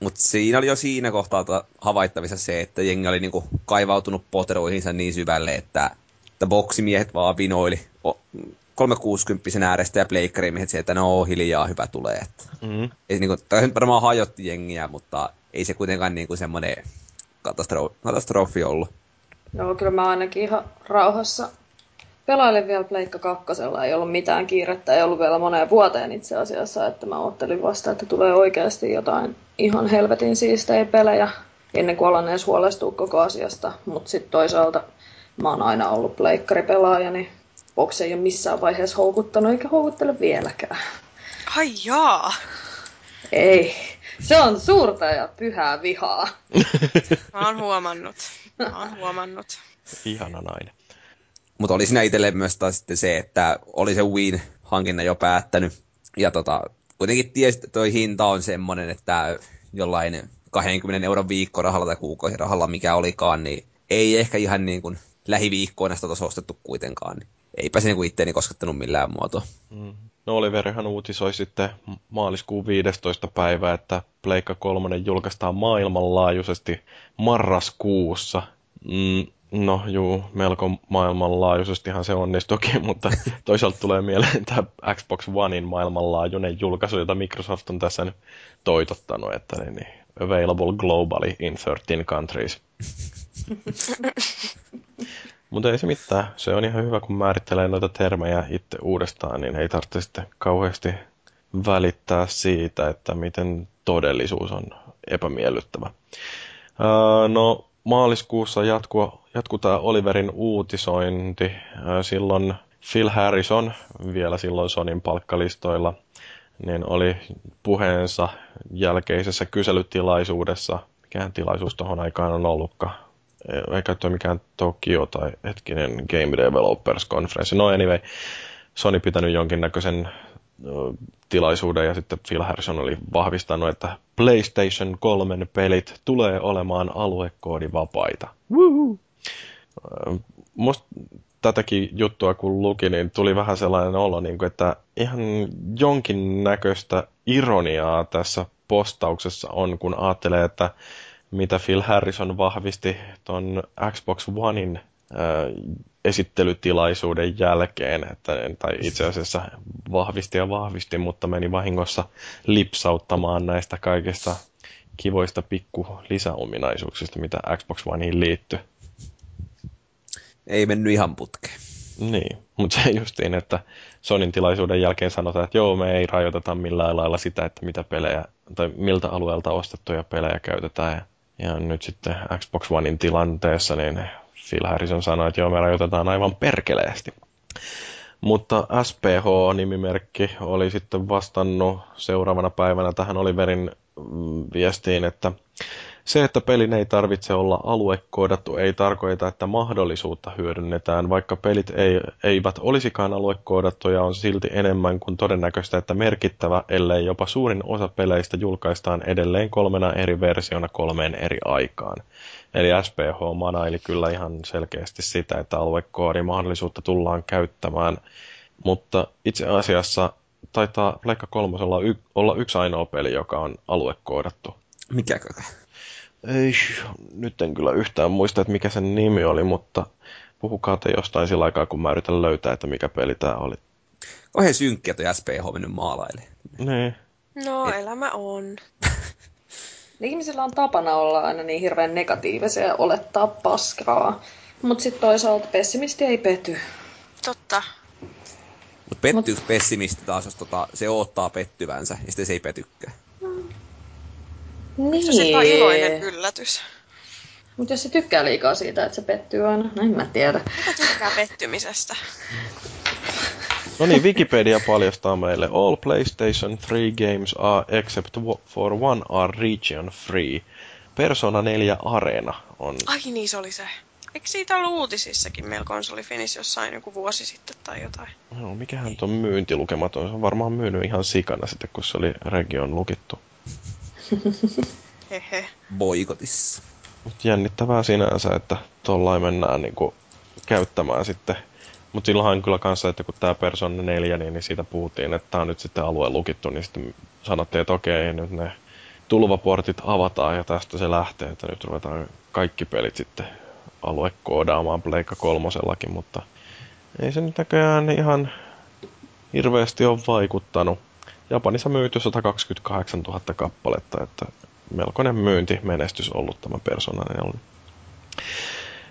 mutta siinä oli jo siinä kohtaa havaittavissa se, että jengi oli niin kuin kaivautunut poteroihinsa niin syvälle, että, että boksimiehet vaan vinoili kolmesataakuusikymmentä äärestä ja pleikkarimiehet sieltä, että no hiljaa, hyvä tulee. Mm-hmm. Ei, niin kuin, tämä varmaan hajotti jengiä, mutta ei se kuitenkaan niin kuin semmoinen katastrofi, katastrofi ollut. Joo, kyllä mä ainakin ihan rauhassa pelailen vielä Pleikka kakkosella, ei ollut mitään kiirettä, ei ollut vielä moneen vuoteen itse asiassa, että mä oottelin vasta, että tulee oikeasti jotain ihan helvetin siistejä pelejä, ennen kuin alan edes huolestua koko asiasta, mutta sitten toisaalta mä oon aina ollut pleikkaripelaaja, niin boksi ei ole missään vaiheessa houkuttanut, eikä houkuttele vieläkään. Ai jaa! Ei, se on suurta ja pyhää vihaa. Mä oon huomannut, mä oon huomannut. Ihana nainen. Mutta oli siinä itselle myös taas sitten se, että oli se Win hankinta jo päättänyt. Ja tota, kuitenkin tiesi, että toi hinta on semmoinen, että jollain kaksikymmentä euron viikkorahalla tai kuukausirahalla, mikä olikaan, niin ei ehkä ihan niin kuin lähiviikkoina sitä tuossa ostettu kuitenkaan. Niin eipä se niin kuin itteeni koskettanut millään muotoa. Mm. No Oliverihan uutisoi sitten maaliskuun viidestoista päivää, että Pleikka kolme julkaistaan maailmanlaajuisesti marraskuussa. Mm. No juu, melko maailmanlaajuisestihan se onnistuikin, mutta toisaalta tulee mieleen tämä Xbox Onein maailmanlaajuinen julkaisu, jota Microsoft on tässä nyt toitottanut, että niin, niin, available globally in thirteen countries. Mutta ei se mitään, se on ihan hyvä, kun määrittelee noita termejä itse uudestaan, niin ei tarvitse sitten kauheasti välittää siitä, että miten todellisuus on epämiellyttävä. Uh, no... Maaliskuussa jatkuu, jatkuu tämä Oliverin uutisointi. Silloin Phil Harrison, vielä silloin Sonyn palkkalistoilla, niin oli puheensa jälkeisessä kyselytilaisuudessa. Mikään tilaisuus tuohon aikaan on ollutkaan. Eikä tuo mikään Tokio tai hetkinen Game Developers Conference. No anyway, Sony pitänyt jonkinnäköisen tilaisuuden ja sitten Phil Harrison oli vahvistanut, että PlayStation kolmen pelit tulee olemaan aluekoodivapaita. Woohoo! Musta tätäkin juttua kun luki, niin tuli vähän sellainen olo, että ihan jonkinnäköistä ironiaa tässä postauksessa on, kun ajattelee, että mitä Phil Harrison vahvisti ton Xbox Onein esittelytilaisuuden jälkeen, että, tai itse asiassa vahvisti ja vahvisti, mutta meni vahingossa lipsauttamaan näistä kaikista kivoista pikku lisäominaisuuksista, mitä Xbox Oneen liittyy. Ei mennyt ihan putkeen. Niin, mutta se justiin, että Sonyn tilaisuuden jälkeen sanotaan, että joo, me ei rajoiteta millään lailla sitä, että mitä pelejä, tai miltä alueelta ostettuja pelejä käytetään. Ja, ja nyt sitten Xbox Oneen tilanteessa, niin Phil Harrison sanoi, että joo, me rajoitetaan aivan perkeleesti. Mutta S P H-nimimerkki oli sitten vastannut seuraavana päivänä tähän Oliverin viestiin, että se, että pelin ei tarvitse olla aluekoodattu, ei tarkoita, että mahdollisuutta hyödynnetään. Vaikka pelit ei, eivät olisikaan aluekoodattuja, on silti enemmän kuin todennäköistä, että merkittävä, ellei jopa suurin osa peleistä julkaistaan edelleen kolmena eri versiona kolmeen eri aikaan. Eli S P H manaili kyllä ihan selkeästi sitä, että aluekoodimahdollisuutta tullaan käyttämään, mutta itse asiassa taitaa Pleikka kolme olla, y- olla yksi ainoa peli, joka on aluekoodattu. Mikäkö? Ei, nyt en kyllä yhtään muista, että mikä sen nimi oli, mutta puhukaa te jostain sillä aikaa, kun mä yritän löytää, että mikä peli tää oli. Ohe synkkiä toi S P H mennyt maalaille. Niin. No, Et... elämä on. Ihmisillä on tapana olla aina niin hirveän negatiivisia ja olettaa paskaa. Mutta sitten toisaalta pessimisti ei pety. Totta. Mut pettyykö Mut... pessimisti taas, jos tota, se oottaa pettyvänsä ja sitten se ei petykään? Mm. Niin. Se on iloinen yllätys. Mutta jos se tykkää liikaa siitä, että se pettyy aina, no en mä tiedä. Mitä tykkää pettymisestä? No niin, Wikipedia paljastaa meille. All PlayStation three games are, except for one, are region free. Persona neljä Arena on... Ai niin, se oli se. Eikö siitä ollut uutisissakin meillä Konsolifinis jossain joku vuosi sitten tai jotain? No, mikähän tuon myyntilukemat on. Se on varmaan myynyt ihan sikana sitten, kun se oli region lukittu. Hehe. Boikotissa. Mut jännittävää sinänsä, että tollain mennään niinku käyttämään sitten. Mutta silloinhan kyllä kanssa, että kun tämä Persona neljä, niin siitä puhuttiin, että tämä on nyt sitten alue lukittu, niin sitten sanottiin, että okei, nyt ne tulvaportit avataan ja tästä se lähtee, että nyt ruvetaan kaikki pelit sitten aluekoodaamaan Pleikka kolmosellakin, mutta ei se nyt näköjään ihan hirveästi ole vaikuttanut. Japanissa myyty sata kaksikymmentäkahdeksantuhatta kappaletta, että melkoinen myyntimenestys ollut tämä Persona neljä.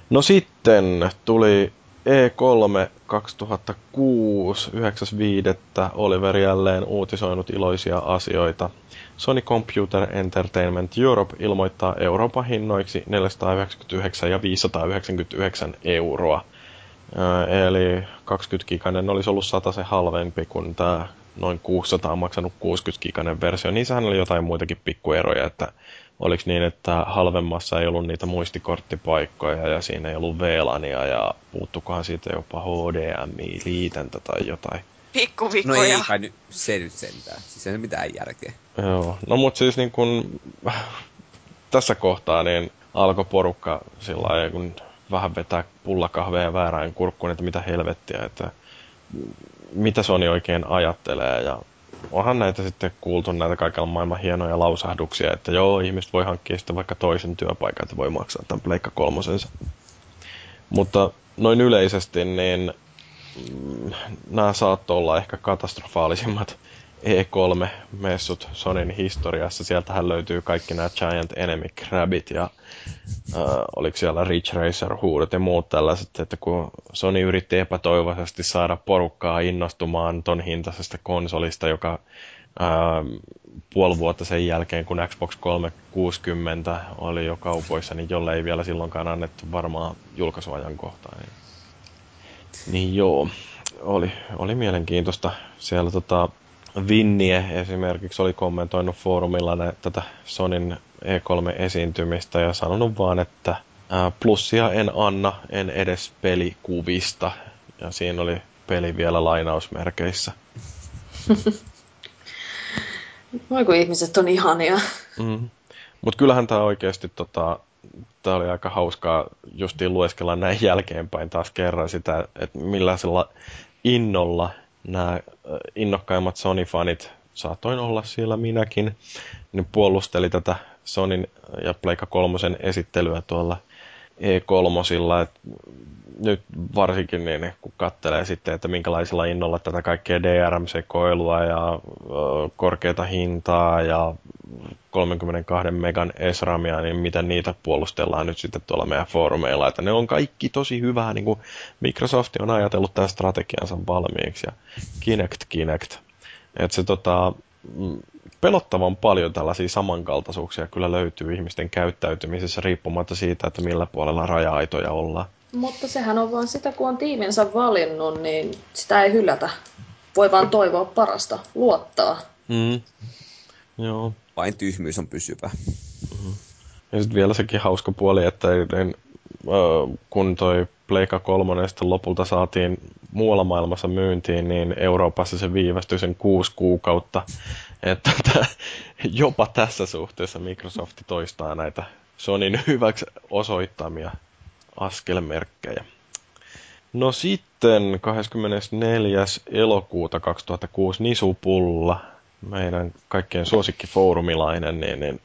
No sitten tuli E kolme kaksituhattakuusi, yhdeksäs viidettä Oliver jälleen uutisoinut iloisia asioita. Sony Computer Entertainment Europe ilmoittaa Euroopan hinnoiksi neljäsataayhdeksänkymmentäyhdeksän ja viisisataayhdeksänkymmentäyhdeksän euroa. Eli kaksikymmentä gigainen olisi ollut satasen halvempi kuin tämä noin kuusisataa maksanut kuusikymmentä gigainen versio. Niissähän oli jotain muitakin pikkueroja, että oliko niin, että halvemmassa ei ollut niitä muistikorttipaikkoja ja siinä ei ollut VLANia ja puuttukohan siitä jopa H D M I-liitäntä tai jotain. Pikkuvikoja. No ei kai nyt, se nyt sentään. Siis ei ole mitään järkeä. Joo, no mut siis niin kun tässä kohtaa niin alkoi porukka sillä lailla, kun vähän vetää pullakahveja väärään kurkkuun, että mitä helvettiä, että mitä Sony oikein ajattelee ja onhan näitä sitten kuultu näitä kaikilla maailman hienoja lausahduksia, että joo, ihmiset voi hankkia sitten vaikka toisen työpaikan, että voi maksaa tämän Pleikka kolmosensa. Mutta noin yleisesti, niin mm, nämä saattoi olla ehkä katastrofaalisimmat E kolme-messut Sonyn historiassa. Sieltähän löytyy kaikki nämä Giant Enemy Rabbit ja äh, oliko siellä Ridge Racer-huudot ja muut tällaiset, että kun Sony yritti epätoivoisesti saada porukkaa innostumaan ton hintaisesta konsolista, joka äh, puoli vuotta sen jälkeen, kun Xbox kolmesataakuusikymmentä oli jo kaupoissa, niin jolle ei vielä silloinkaan annettu varmaan julkaisuajankohtaa. Niin, niin joo, oli, oli mielenkiintoista siellä tota... Vinnie esimerkiksi oli kommentoinut foorumilla nä- tätä Sonyn E kolme-esiintymistä ja sanonut vaan, että ää, plussia en anna, en edes pelikuvista. Ja siinä oli peli vielä lainausmerkeissä. Voi kun ihmiset on ihania. Mm. Mutta kyllähän tämä oikeasti, tota, tämä oli aika hauskaa justiin lueskella näin jälkeenpäin taas kerran sitä, että millaisella innolla nämä innokkaimmat Sony-fanit, saatoin olla siellä minäkin, niin puolusteli tätä Sonyn ja Pleikka kolmosen esittelyä tuolla E kolmosilla. Et nyt varsinkin niin, kun katselee sitten, että minkälaisilla innolla tätä kaikkea D R M-sekoilua ja ö, korkeata hintaa ja kolmenkymmenenkahden megan S R A Mia, niin miten niitä puolustellaan nyt sitten tuolla meidän foorumeilla. Että ne on kaikki tosi hyvää, niin kuin Microsoft on ajatellut tämän strategiansa valmiiksi ja Kinect, Kinect. Että se tota, pelottavan paljon tällaisia samankaltaisuuksia kyllä löytyy ihmisten käyttäytymisessä riippumatta siitä, että millä puolella raja-aitoja ollaan. Mutta sehän on vaan sitä, kun on tiiminsä valinnut, niin sitä ei hylätä. Voi vaan toivoa parasta, luottaa. Mm. Joo. Vain tyhmyys on pysyvä. Mm-hmm. Ja sitten vielä sekin hauska puoli, että en, äh, kun toi Pleikka kolmonen sitten lopulta saatiin muualla maailmassa myyntiin, niin Euroopassa se viivästyi sen kuusi kuukautta. Että t- jopa tässä suhteessa Microsoft toistaa näitä Sonyn hyväksi osoittamia askelmerkkejä. No sitten kahdeskymmenesneljäs elokuuta kaksituhattakuusi Nisupulla, meidän kaikkien suosikkifoorumilainen, niin, niin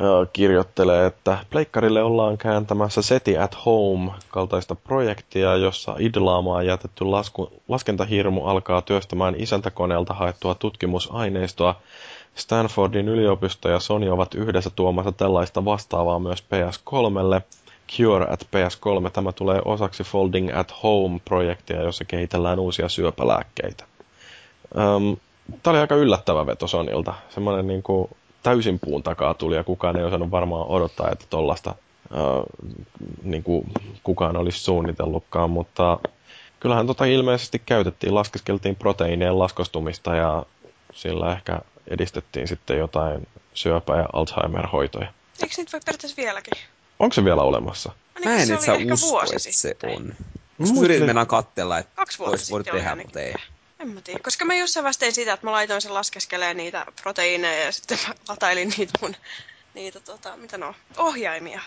äh, kirjoittelee, että pleikkarille ollaan kääntämässä SETI at Home-kaltaista projektia, jossa idlaamaan jätetty lasku, laskentahirmu alkaa työstämään isäntäkoneelta haettua tutkimusaineistoa. Stanfordin yliopisto ja Sony ovat yhdessä tuomassa tällaista vastaavaa myös P S kolmelle. Cure at P S kolme. Tämä tulee osaksi Folding at Home-projektia, jossa kehitellään uusia syöpälääkkeitä. Öm, Tämä oli aika yllättävä veto Sonylta. Semmoinen niin kuin täysin puun takaa tuli ja kukaan ei osannut varmaan odottaa, että tollaista äh, niin kuin kukaan olisi suunnitellutkaan, mutta kyllähän tota ilmeisesti käytettiin, laskeskeltiin proteiinien laskostumista ja sillä ehkä edistettiin sitten jotain syöpä- ja Alzheimer-hoitoja. Eikö niitä voi periaatteessa vieläkin? Onko se vielä olemassa? Mä en et sä usko, että se on. Yritin mennä katsella, että olisi voinut tehdä, mutta ei. En mä tiedä, koska mä jossain vasta tein sitä, että mä laitoin sen laskeskelemaan niitä proteiineja ja sitten mä latailin niitä mun, niitä tota, mitä no, ohjaimia.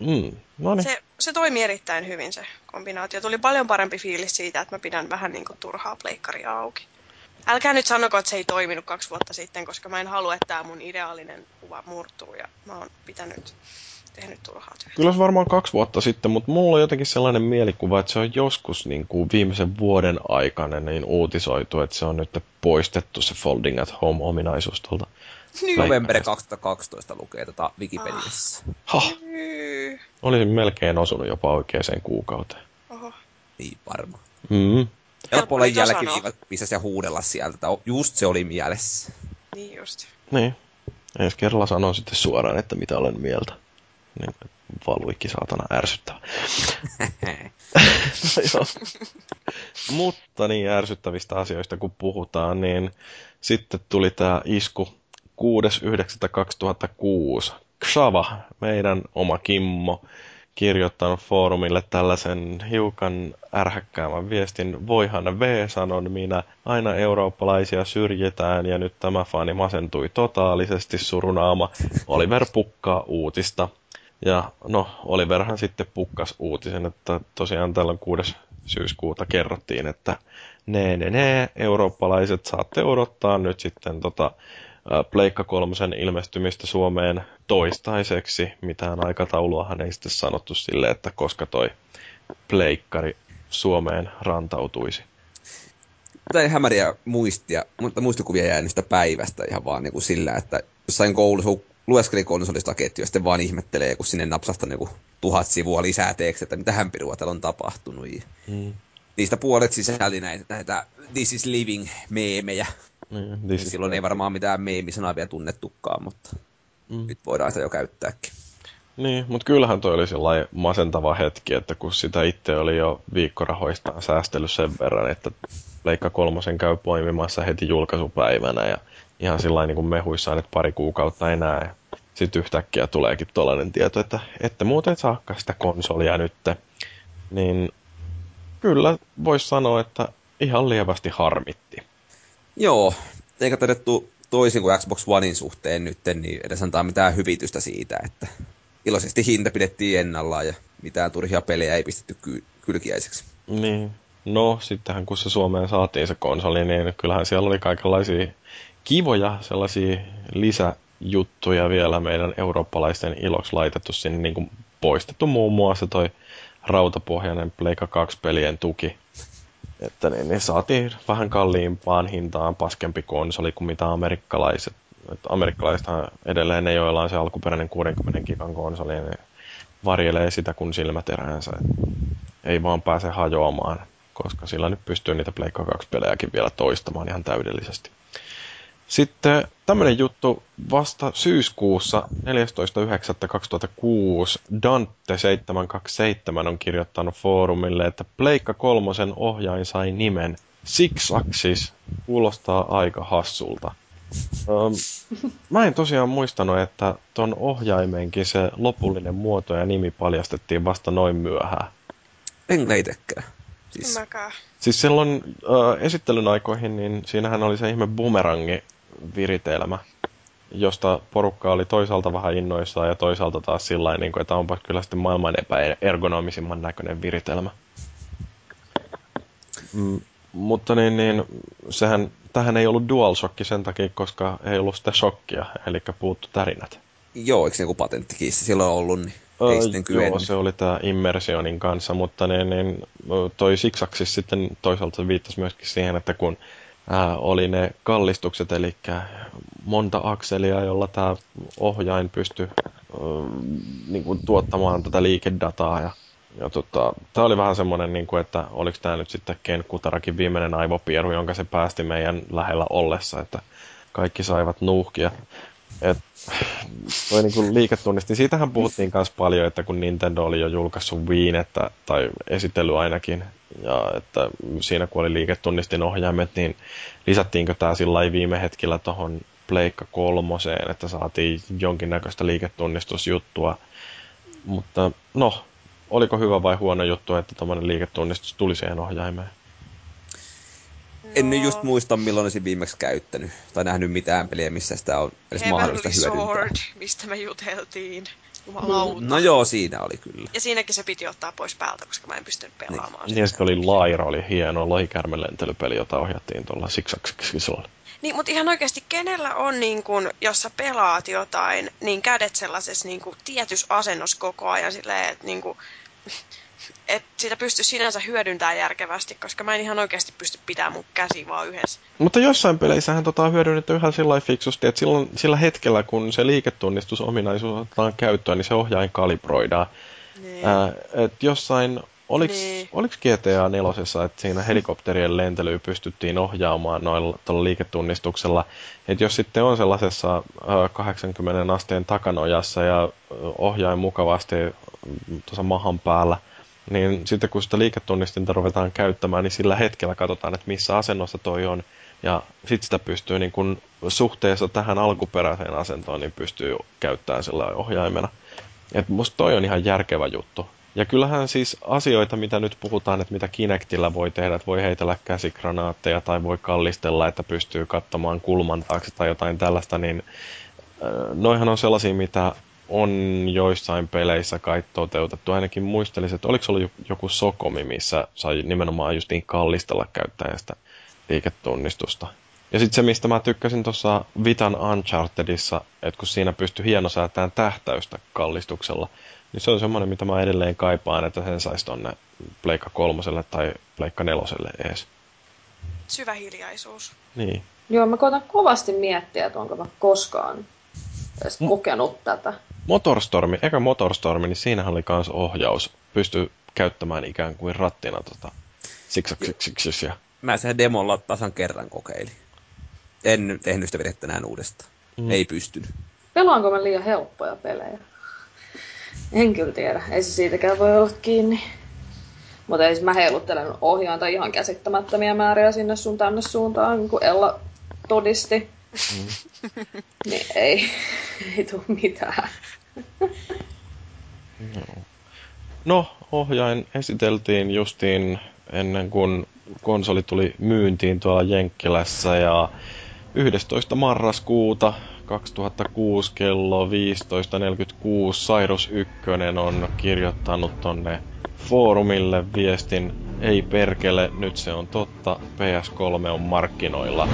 Mm, no niin. Se, se toimii erittäin hyvin se kombinaatio. Tuli paljon parempi fiilis siitä, että mä pidän vähän niinku turhaa pleikkaria auki. Älkää nyt sanoko, että se ei toiminut kaksi vuotta sitten, koska mä en halua, että tää mun ideaalinen kuva murtuu ja mä oon pitänyt... Kyllä se varmaan kaksi vuotta sitten, mutta mulla on jotenkin sellainen mielikuva, että se on joskus niin kuin viimeisen vuoden aikana niin uutisoitu, että se on nyt poistettu se Folding at Home-ominaisuus tuolta. November kaksituhattakaksitoista lukee tätä Wikipediassa. Ah. Olisin melkein osunut jopa oikeaan kuukauteen. Oho. niin varma. Mm. Helppo olla jälkiviivat, missä se huudella sieltä. Just se oli mielessä. Niin just. Niin. Ja jos kerralla sanon sitten suoraan, että mitä olen mieltä, niin valuikki saatana ärsyttävä. No, mutta niin ärsyttävistä asioista kun puhutaan, niin sitten tuli tämä isku kuudes yhdeksättä kaksituhattakuusi. Xava, meidän oma Kimmo, kirjoittanut foorumille tällaisen hiukan ärhäkkäämän viestin. Voihan V, sanon minä, aina eurooppalaisia syrjitään ja nyt tämä fani masentui totaalisesti surunaama. Oliver pukkaa uutista. Ja no, Oliverhan sitten pukkas uutisen, että tosiaan tällä kuudes syyskuuta kerrottiin, että ne, ne, ne, eurooppalaiset saatte odottaa nyt sitten tota Pleikka kolmosen ilmestymistä Suomeen toistaiseksi. Mitään aikatauluahan ei sitten sanottu sille, että koska toi pleikkari Suomeen rantautuisi. Tai hämäriä muistia, mutta muistikuvia jää niistä päivästä ihan vaan niin kuin sillä, että jossain koulussa lueskeli konsolista ketjua, sitten vaan ihmettelee, kun sinne napsahta niin tuhat sivua lisää teeksi, että mitähän pirua täällä on tapahtunut. Mm. Niistä puolet sisälti näitä, näitä This is Living-meemejä. Niin, niin silloin ei varmaan mitään meemisanaa vielä tunnettukaan, mutta mm. nyt voidaan sitä jo käyttääkin. Niin, mutta kyllähän toi oli sellainen masentava hetki, että kun sitä itse oli jo viikkorahoistaan säästellyt sen verran, että Leikka kolmosen käy poimimassa heti julkaisupäivänä ja ihan sillain niin kuin mehuissaan, että pari kuukautta enää. Sitten yhtäkkiä tuleekin tollainen tieto, että ette muuten saakaan sitä konsolia nyt. Niin kyllä voisi sanoa, että ihan lievästi harmitti. Joo, eikä todettu toisin kuin Xbox Onein suhteen nyt, niin edes antaa mitään hyvitystä siitä, että iloisesti hinta pidettiin ennallaan ja mitään turhia pelejä ei pistetty kyl- kylkiäiseksi. Niin, no sittenhän kun se Suomeen saatiin se konsoli, niin kyllähän siellä oli kaikenlaisia kivoja sellaisia lisäjuttuja vielä meidän eurooppalaisten iloksi laitettu sinne, niin kuin poistettu muun muassa toi rautapohjainen Pleikka kaksi-pelien tuki. Että niin, niin saatiin vähän kalliimpaan hintaan paskempi konsoli kuin mitä amerikkalaiset. Että amerikkalaisethan edelleen ne, joilla on se alkuperäinen kuudenkymmenen gigan konsoli, ne varjelee sitä kun silmäteräänsä. Ei vaan pääse hajoamaan, koska sillä nyt pystyy niitä Pleikka kaksi-pelejäkin vielä toistamaan ihan täydellisesti. Sitten tämmöinen juttu vasta syyskuussa neljästoista yhdeksättä kaksituhattakuusi Dante seitsemän kaksi seitsemän on kirjoittanut foorumille, että Pleikka kolmosen ohjain sai nimen Six Axis, kuulostaa aika hassulta. Öm, mä en tosiaan muistanut, että ton ohjaimenkin se lopullinen muoto ja nimi paljastettiin vasta noin myöhään. En leitekään. Siis, siis silloin äh, esittelyn aikoihin, niin siinähän oli se ihme bumerangi-viritelmä, josta porukka oli toisaalta vähän innoissaan ja toisaalta taas sillä tavalla, että onpa kyllä sitten maailman epäergonomisimman näköinen viritelmä. Mm, mutta niin, niin sehän, tähän ei ollut DualShock sen takia, koska ei ollut sitä shokkia, eli puuttu tärinät. Joo, eikö joku patenttikiissa silloin ollut, niin ei sitten öö, joo, se oli tämä immersionin kanssa, mutta niin, niin, toi siksaksi sitten toisaalta viittasi myöskin siihen, että kun ää, oli ne kallistukset, eli monta akselia, jolla tämä ohjain pystyi ää, niin kuin tuottamaan tätä liikedataa. Ja, ja tota, tämä oli vähän semmoinen, niin kuin, että oliko tämä nyt sitten Ken Kutarakin viimeinen aivopieru, jonka se päästi meidän lähellä ollessa, että kaikki saivat nuuhkia. Et, toi niinku liiketunnista, niin siitähän puhuttiin myös paljon, että kun Nintendo oli jo julkaissut Wiin, että, tai esitellyt ainakin, ja että siinä kun oli liiketunnistin ohjaimet, niin lisättiinkö tämä sillä viime hetkellä tuohon Pleikka kolmoseen, että saatiin jonkinnäköistä liiketunnistusjuttua. Mutta no, oliko hyvä vai huono juttu, että tuommoinen liiketunnistus tuli siihen ohjaimeen? En nyt just muista, milloin olisin viimeksi käyttänyt tai nähnyt mitään peliä, missä sitä on edes Heavenly mahdollista hyödyntää. Sword, mistä me juteltiin. Jumalauta. No joo, siinä oli kyllä. Ja siinäkin se piti ottaa pois päältä, koska mä en pystynyt pelaamaan niin. sitä. Ja sitten oli Laira, oli hieno lohikärmenlentelypeli, jota ohjattiin tuolla siksaksikisolla. Niin, mutta ihan oikeasti kenellä on, niin kun, jos sä pelaat jotain, niin kädet sellaisessa niin tietyssä asennossa koko ajan silleen, että niin kun, et sitä pystyy sinänsä hyödyntämään järkevästi, koska mä en ihan oikeasti pysty pitämään mun käsiä vaan yhdessä. Mutta jossain peleissähän tota on hyödynnetty ihan sillä fiksusti, että silloin, sillä hetkellä, kun se liiketunnistusominaisuus otetaan käyttöön, niin se ohjain kalibroidaan. Ää, et jossain Oliko niin. G T A nelosessa, että siinä helikopterien lentelyä pystyttiin ohjaamaan noilla tuolla liiketunnistuksella? Että jos sitten on sellaisessa kahdeksankymmenen asteen takanojassa ja ohjain mukavasti tuossa mahan päällä, niin sitten kun sitä liiketunnistinta ruvetaan käyttämään, niin sillä hetkellä katsotaan, että missä asennossa toi on. Ja sitten sitä pystyy niin kun suhteessa tähän alkuperäiseen asentoon, niin pystyy käyttämään sillä ohjaimena. Että musta toi on ihan järkevä juttu. Ja kyllähän siis asioita, mitä nyt puhutaan, että mitä Kinectillä voi tehdä, että voi heitellä käsikranaatteja tai voi kallistella, että pystyy katsomaan kulman taakse tai jotain tällaista, niin noihan on sellaisia, mitä on joissain peleissä kai toteutettu. Ainakin muistelisin, että oliko se ollut joku Sokomi, missä sai nimenomaan just niin kallistella käyttäen sitä liiketunnistusta. Ja sitten se, mistä mä tykkäsin tuossa Vitan Unchartedissa, että kun siinä pystyi hienosäätämään tähtäystä kallistuksella, niin se on semmoinen, mitä mä edelleen kaipaan, että sen saisi tonne Pleikka kolmoselle tai Pleikka neloselle ees. Syvä hiljaisuus. Niin. Joo, mä koitan kovasti miettiä, että onko mä koskaan edes kokenut M- tätä. Motorstormi, eka Motorstormi, niin siinähän oli kans ohjaus. Pystyi käyttämään ikään kuin rattina tota siksaksiksiksiksi. Ja... Mä sen demolla tasan kerran kokeilin. En tehnyt sitä virhettä enää uudestaan. Mm. Ei pystynyt. Pelaanko mä liian helppoja pelejä? En kyllä tiedä. Ei se siitäkään voi olla kiinni. Mutta ei siis mä heiluttelen ohjaanta ihan käsittämättömiä määriä sinne sun tänne suuntaan, niin kuin Ella todisti. Mm. Niin ei, ei tule mitään. No. no, ohjain esiteltiin justiin ennen kuin konsoli tuli myyntiin tuolla Jenkkilässä ja yhdestoista marraskuuta kaksituhattakuusi kello viisitoista neljäkymmentäkuusi Cyrus Ykkönen on kirjoittanut tonne foorumille viestin: ei perkele, nyt se on totta, P S kolme on markkinoilla.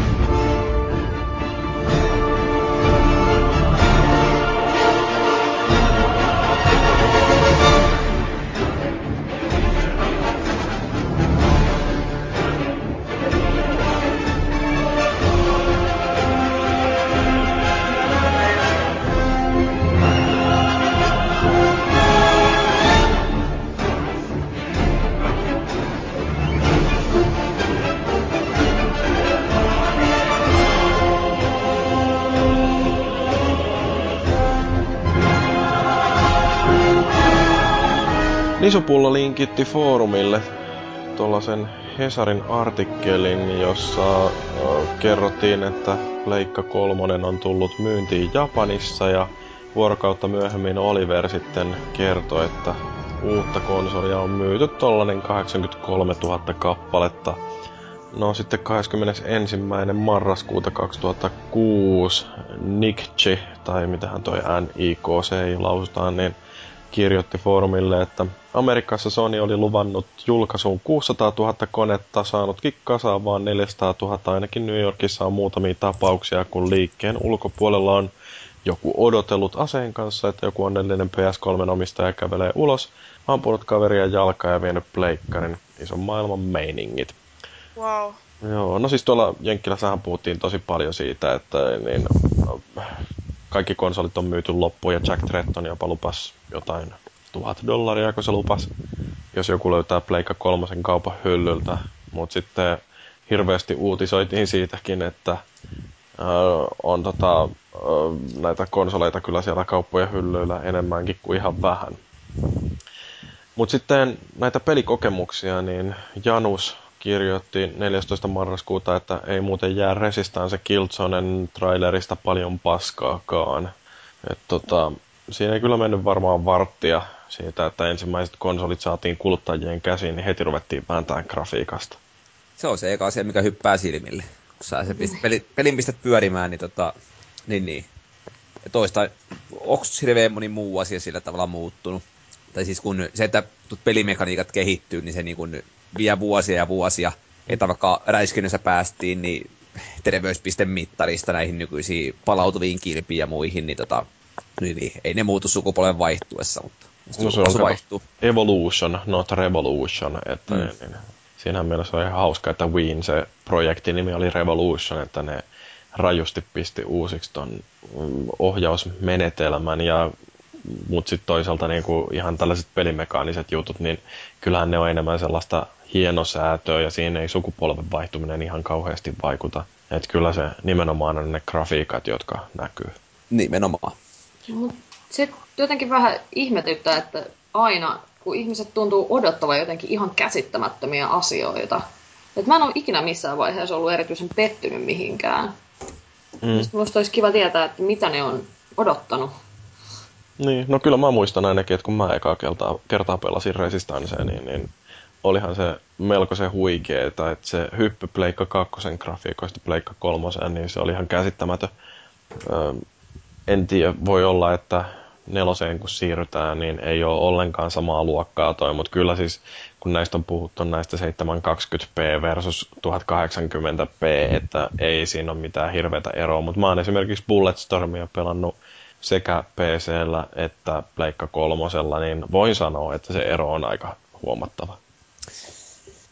Isopulla linkitti foorumille tuollaisen Hesarin artikkelin, jossa kerrottiin, että Pleikka kolmonen on tullut myyntiin Japanissa, ja vuorokautta myöhemmin Oliver sitten kertoi, että uutta konsolia on myyty tollanen kahdeksankymmentäkolmetuhatta kappaletta. No sitten kahdeskymmenesensimmäinen marraskuuta kaksituhattakuusi Nikchi, tai mitähän toi N I K C lausutaan, niin kirjoitti foorumille, että Amerikassa Sony oli luvannut julkaisuun kuusisataatuhatta konetta, saanutkin kasaan vaan neljäsataatuhatta, ainakin New Yorkissa on muutamia tapauksia, kun liikkeen ulkopuolella on joku odotellut aseen kanssa, että joku onnellinen P S kolmen-omistaja kävelee ulos, ampunut kaveria jalkaa ja vienyt pleikkarin. Ison maailman meiningit. Wow. Joo, no siis tuolla Jenkkilässähän puhuttiin tosi paljon siitä, että niin... Kaikki konsolit on myyty loppuun ja Jack Tretton jopa lupas jotain tuhat dollaria, kun se lupas, jos joku löytää Pleikka kolmosen kaupan hyllyltä. Mutta sitten hirveästi uutisoitiin siitäkin, että äh, on tota, äh, näitä konsoleita kyllä siellä kauppojen hyllyillä enemmänkin kuin ihan vähän. Mutta sitten näitä pelikokemuksia, niin Janus kirjoitti neljästoista marraskuuta, että ei muuten jää resistään se Killzonen trailerista paljon paskaakaan. Et tota, siinä ei kyllä mennyt varmaan varttia siitä, että ensimmäiset konsolit saatiin kuluttajien käsiin, niin heti ruvettiin vääntään grafiikasta. Se on se eka asia, mikä hyppää silmille. Kun sä se pist, peli, pelin pistät pyörimään, niin tota, niin niin. Ja toista, onko hirveän moni muu asia sillä tavalla muuttunut? Tai siis kun se, että pelimekaniikat kehittyy, niin se niin kuin vie vuosia ja vuosia. Että vaikka räiskinnössä päästiin, niin terveyspistemittarista näihin nykyisiin palautuviin kilpiin ja muihin, niin, tota, niin, niin ei ne muutu sukupolven vaihtuessa, mutta no se on vaihtuu. Evolution, not revolution. Että mm. niin, niin. Siinähän mielessä on ihan hauska, että Wien, se projektin nimi oli Revolution, että ne rajusti pisti uusiksi ton ohjausmenetelmän ja Mutta sitten toisaalta niinku ihan tällaiset pelimekaaniset jutut, niin kyllähän ne on enemmän sellaista hienosäätöä ja siinä ei sukupolven vaihtuminen ihan kauheasti vaikuta. Että kyllä se nimenomaan on ne grafiikat, jotka näkyy. Nimenomaan. Mut se jotenkin vähän ihmetyttää, että aina kun ihmiset tuntuu odottavan jotenkin ihan käsittämättömiä asioita. Et mä en ole ikinä missään vaiheessa ollut erityisen pettynyt mihinkään. Mm. Sitten musta olisi kiva tietää, että mitä ne on odottanut. Niin, no kyllä mä muistan ainakin, että kun mä ekaa kertaa, kertaa pelasin Resistancea, niin, niin olihan se melkoisen huikeeta, että se hyppy Pleikka kakkosen grafiikoista Pleikka kolmoseen, niin se oli ihan käsittämätön. Öö, en tiedä, voi olla, että neloseen kun siirrytään, niin ei ole ollenkaan samaa luokkaa toi, mutta kyllä siis kun näistä on puhuttu näistä seitsemän kaksikymmentä p versus tuhat kahdeksankymmentä p, että ei siinä ole mitään hirveätä eroa, mutta mä oon esimerkiksi Bulletstormia pelannut sekä P C:llä että Pleikka kolmosella, niin voin sanoa, että se ero on aika huomattava.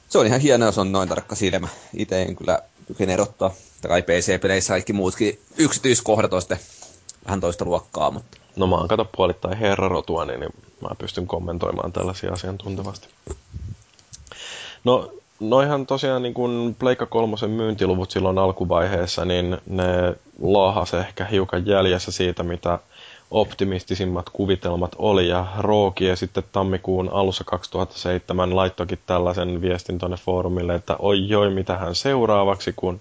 Se on ihan hienoa, jos on noin tarkka silmä. Itse en kyllä kykene erottaa. Tai P C-peleissä kaikki muutkin yksityiskohdat on sitten vähän toista luokkaa, mutta... No mä oon kato puolittain herrarotua, niin mä pystyn kommentoimaan tällaisia asiantuntevasti. No, noihan tosiaan niin kun Pleikka kolmosen myyntiluvut silloin alkuvaiheessa, niin ne laahas ehkä hiukan jäljessä siitä, mitä optimistisimmat kuvitelmat oli. Ja Rookie sitten tammikuun alussa kaksituhattaseitsemän laittoikin tällaisen viestin tuonne foorumille, että oi joi, mitähän seuraavaksi, kun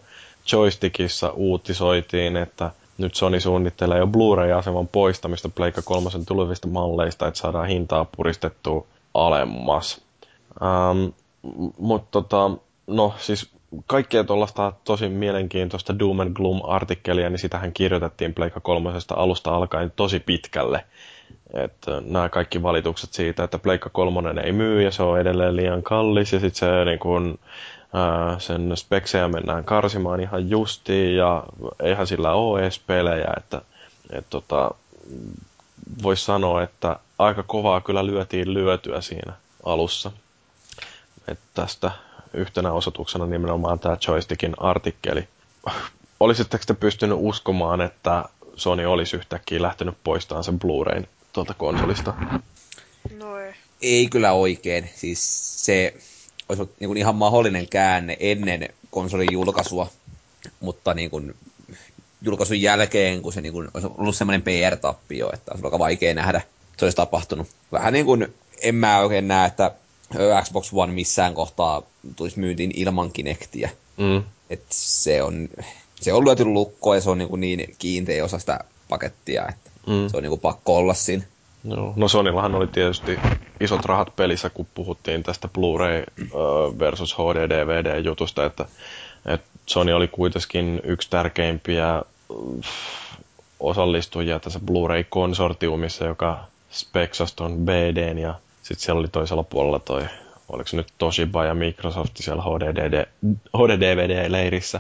Joystickissa uutisoitiin, että nyt Sony suunnittelee jo Blu-ray-aseman poistamista Pleikka kolmosen tulevista malleista, että saadaan hintaa puristettua alemmas. Ähm, mutta tota, no siis kaikkea tuollaista tosi mielenkiintoista Doom and Gloom-artikkelia, niin sitähän kirjoitettiin Pleikka kolmosesta alusta alkaen tosi pitkälle. Että nämä kaikki valitukset siitä, että Pleikka kolmonen ei myy ja se on edelleen liian kallis ja sitten se niin kun, ää, sen speksejä mennään karsimaan ihan justiin ja eihän sillä ole edes pelejä. Että, et tota, voisi sanoa, että aika kovaa kyllä lyötiin lyötyä siinä alussa. Että tästä yhtenä osoituksena nimenomaan tämä Joystickin artikkeli. Olisitteko te pystynyt uskomaan, että Sony olisi yhtäkkiä lähtenyt poistamaan sen Blu-rayn tuolta konsolista? No ei. Ei kyllä oikein. Siis se olisi ollut niin kuin ihan mahdollinen käänne ennen konsolin julkaisua, mutta niin kuin julkaisun jälkeen, kun se niin kuin olisi ollut sellainen P R-tappio, että olisi aika vaikea nähdä, se olisi tapahtunut. Vähän niin kuin en mä oikein näe, että Xbox One missään kohtaa tulisi myyntiin ilman Kinectiä. Mm. Et se on, se on lyöty lukkoon ja se on niin, niin kiinteä osa sitä pakettia, että mm. se on niin pakko olla siinä. No, no Sonyllahan oli tietysti isot rahat pelissä, kun puhuttiin tästä Blu-ray versus H D-D V D-jutusta, että, että Sony oli kuitenkin yksi tärkeimpiä osallistujia tässä Blu-ray-konsortiumissa, joka speksasi ton B D:n ja sitten siellä oli toisella puolella toi, oliko se nyt Toshiba ja Microsoft siellä H D D V D-leirissä.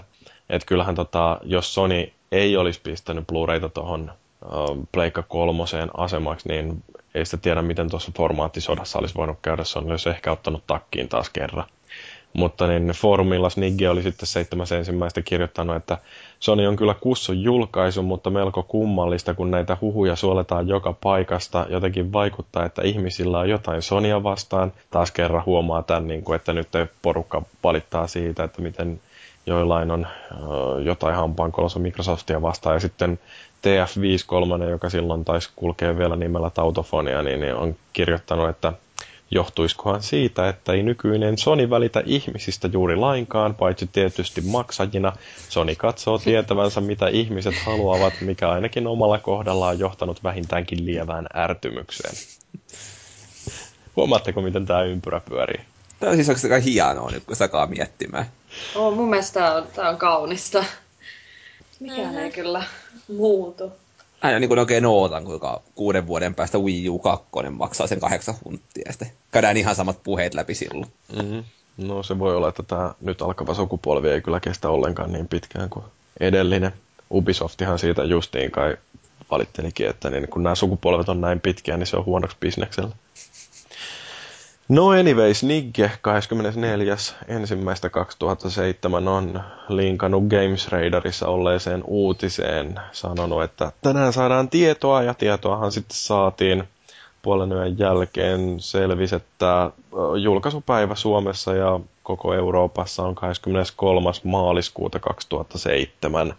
Että kyllähän tota, jos Sony ei olisi pistänyt Blu-rayta tuohon uh, Pleikka kolmoseen asemaksi, niin ei sitä tiedä, miten tuossa formaattisodassa olisi voinut käydä. Sony olisi ehkä ottanut takkiin taas kerran. Mutta niin foorumilla Snigge oli sitten seitsemäs ensimmäistä kirjoittanut, että Sony on kyllä kussun julkaisu, mutta melko kummallista, kun näitä huhuja suoletaan joka paikasta. Jotenkin vaikuttaa, että ihmisillä on jotain Sonya vastaan. Taas kerran huomaa tämän, että nyt porukka valittaa siitä, että miten joillain on jotain hampaankolossa Microsoftia vastaan. Ja sitten T F viisikymmentäkolme, joka silloin taisi kulkea vielä nimellä Tautofonia, niin on kirjoittanut, että johtuiskohan siitä, että ei nykyinen Sony välitä ihmisistä juuri lainkaan, paitsi tietysti maksajina. Sony katsoo tietävänsä, mitä ihmiset haluavat, mikä ainakin omalla kohdallaan on johtanut vähintäänkin lievään ärtymykseen. Huomaatteko, miten tämä ympyrä pyörii? Tämä on siis oikeastaan hienoa nyt, kun sitä alkaa miettimään. Oh, mun mielestä tämä on, tämä on kaunista. Mikään ei kyllä muutu. Aina niin kuin oikein ootan, kuinka kuuden vuoden päästä Wii U kaksi maksaa sen kahdeksan funttia ja sitten käydään ihan samat puheet läpi silloin. Mm-hmm. No se voi olla, että tämä nyt alkava sukupolvi ei kyllä kestä ollenkaan niin pitkään kuin edellinen. Ubisoftihan siitä justiin kai valittelikin, että niin kun nämä sukupolvet on näin pitkiä, niin se on huonoksi bisneksellä. No anyways, Nigge kahdeskymmenesneljäs ensimmäistä kaksituhattaseitsemän on linkannut GamesRadarissa olleeseen uutiseen, sanonut, että tänään saadaan tietoa, ja tietoahan sitten saatiin puolen yön jälkeen. Selvisi, että julkaisupäivä Suomessa ja koko Euroopassa on kahdeskymmeneskolmas maaliskuuta kaksituhattaseitsemän,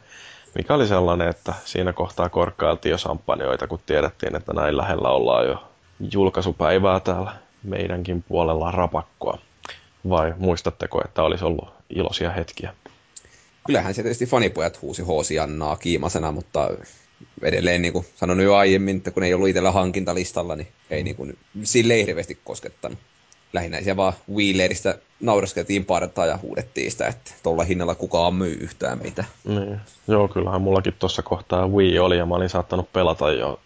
mikä oli sellainen, että siinä kohtaa korkkailtiin jo samppanjoita, kun tiedettiin, että näin lähellä ollaan jo julkaisupäivää täällä meidänkin puolella rapakkoa. Vai muistatteko, että olisi ollut iloisia hetkiä? Kyllähän se tietysti fanipojat huusi hoosiannaa kiimasena, mutta edelleen niin kuin sanon jo aiemmin, että kun ei ollut itsellä hankintalistalla, niin ei niin kuin, sille ei hirveästi koskettanut. Lähinnä se vaan Wheeleristä nauraskeltiin partaa ja huudettiin sitä, että tuolla hinnalla kukaan myy yhtään mitään. Niin. Joo, kyllähän mullakin tuossa kohtaa Wii oli ja mä olin saattanut pelata jo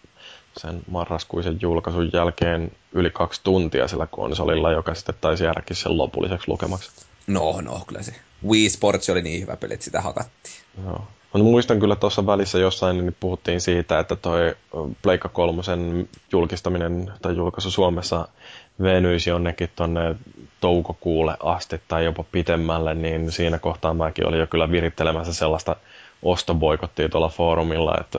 sen marraskuisen julkaisun jälkeen yli kaksi tuntia sillä konsolilla, joka sitten taisi jäädäkin sen lopulliseksi lukemaksi. No, no, kyllä se. Wii Sports oli niin hyvä peli, että sitä hakattiin. Joo. No, muistan kyllä tuossa välissä jossain, niin puhuttiin siitä, että toi Pleikka kolmosen julkistaminen tai julkaisu Suomessa venyisi jonnekin tonne toukokuulle asti tai jopa pitemmälle, niin siinä kohtaa mäkin olin jo kyllä virittelemässä sellaista ostoboikottia tuolla foorumilla, että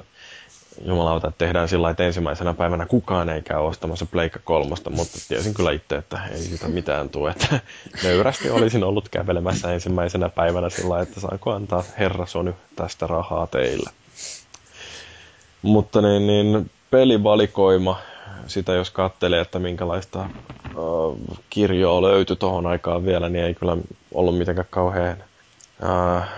jumalauta, että tehdään sillä lailla, että ensimmäisenä päivänä kukaan ei käy ostamassa Pleikka kolmosta, mutta tiesin kyllä itse, että ei sitä mitään tule. Että nöyrästi olisin ollut kävelemässä ensimmäisenä päivänä sillä lailla, että saanko antaa herra Sony tästä rahaa teille. Mutta niin, niin pelivalikoima, sitä jos katselee, että minkälaista äh, kirjoa löytyi tuohon aikaan vielä, niin ei kyllä ollut mitenkään kauhean Äh,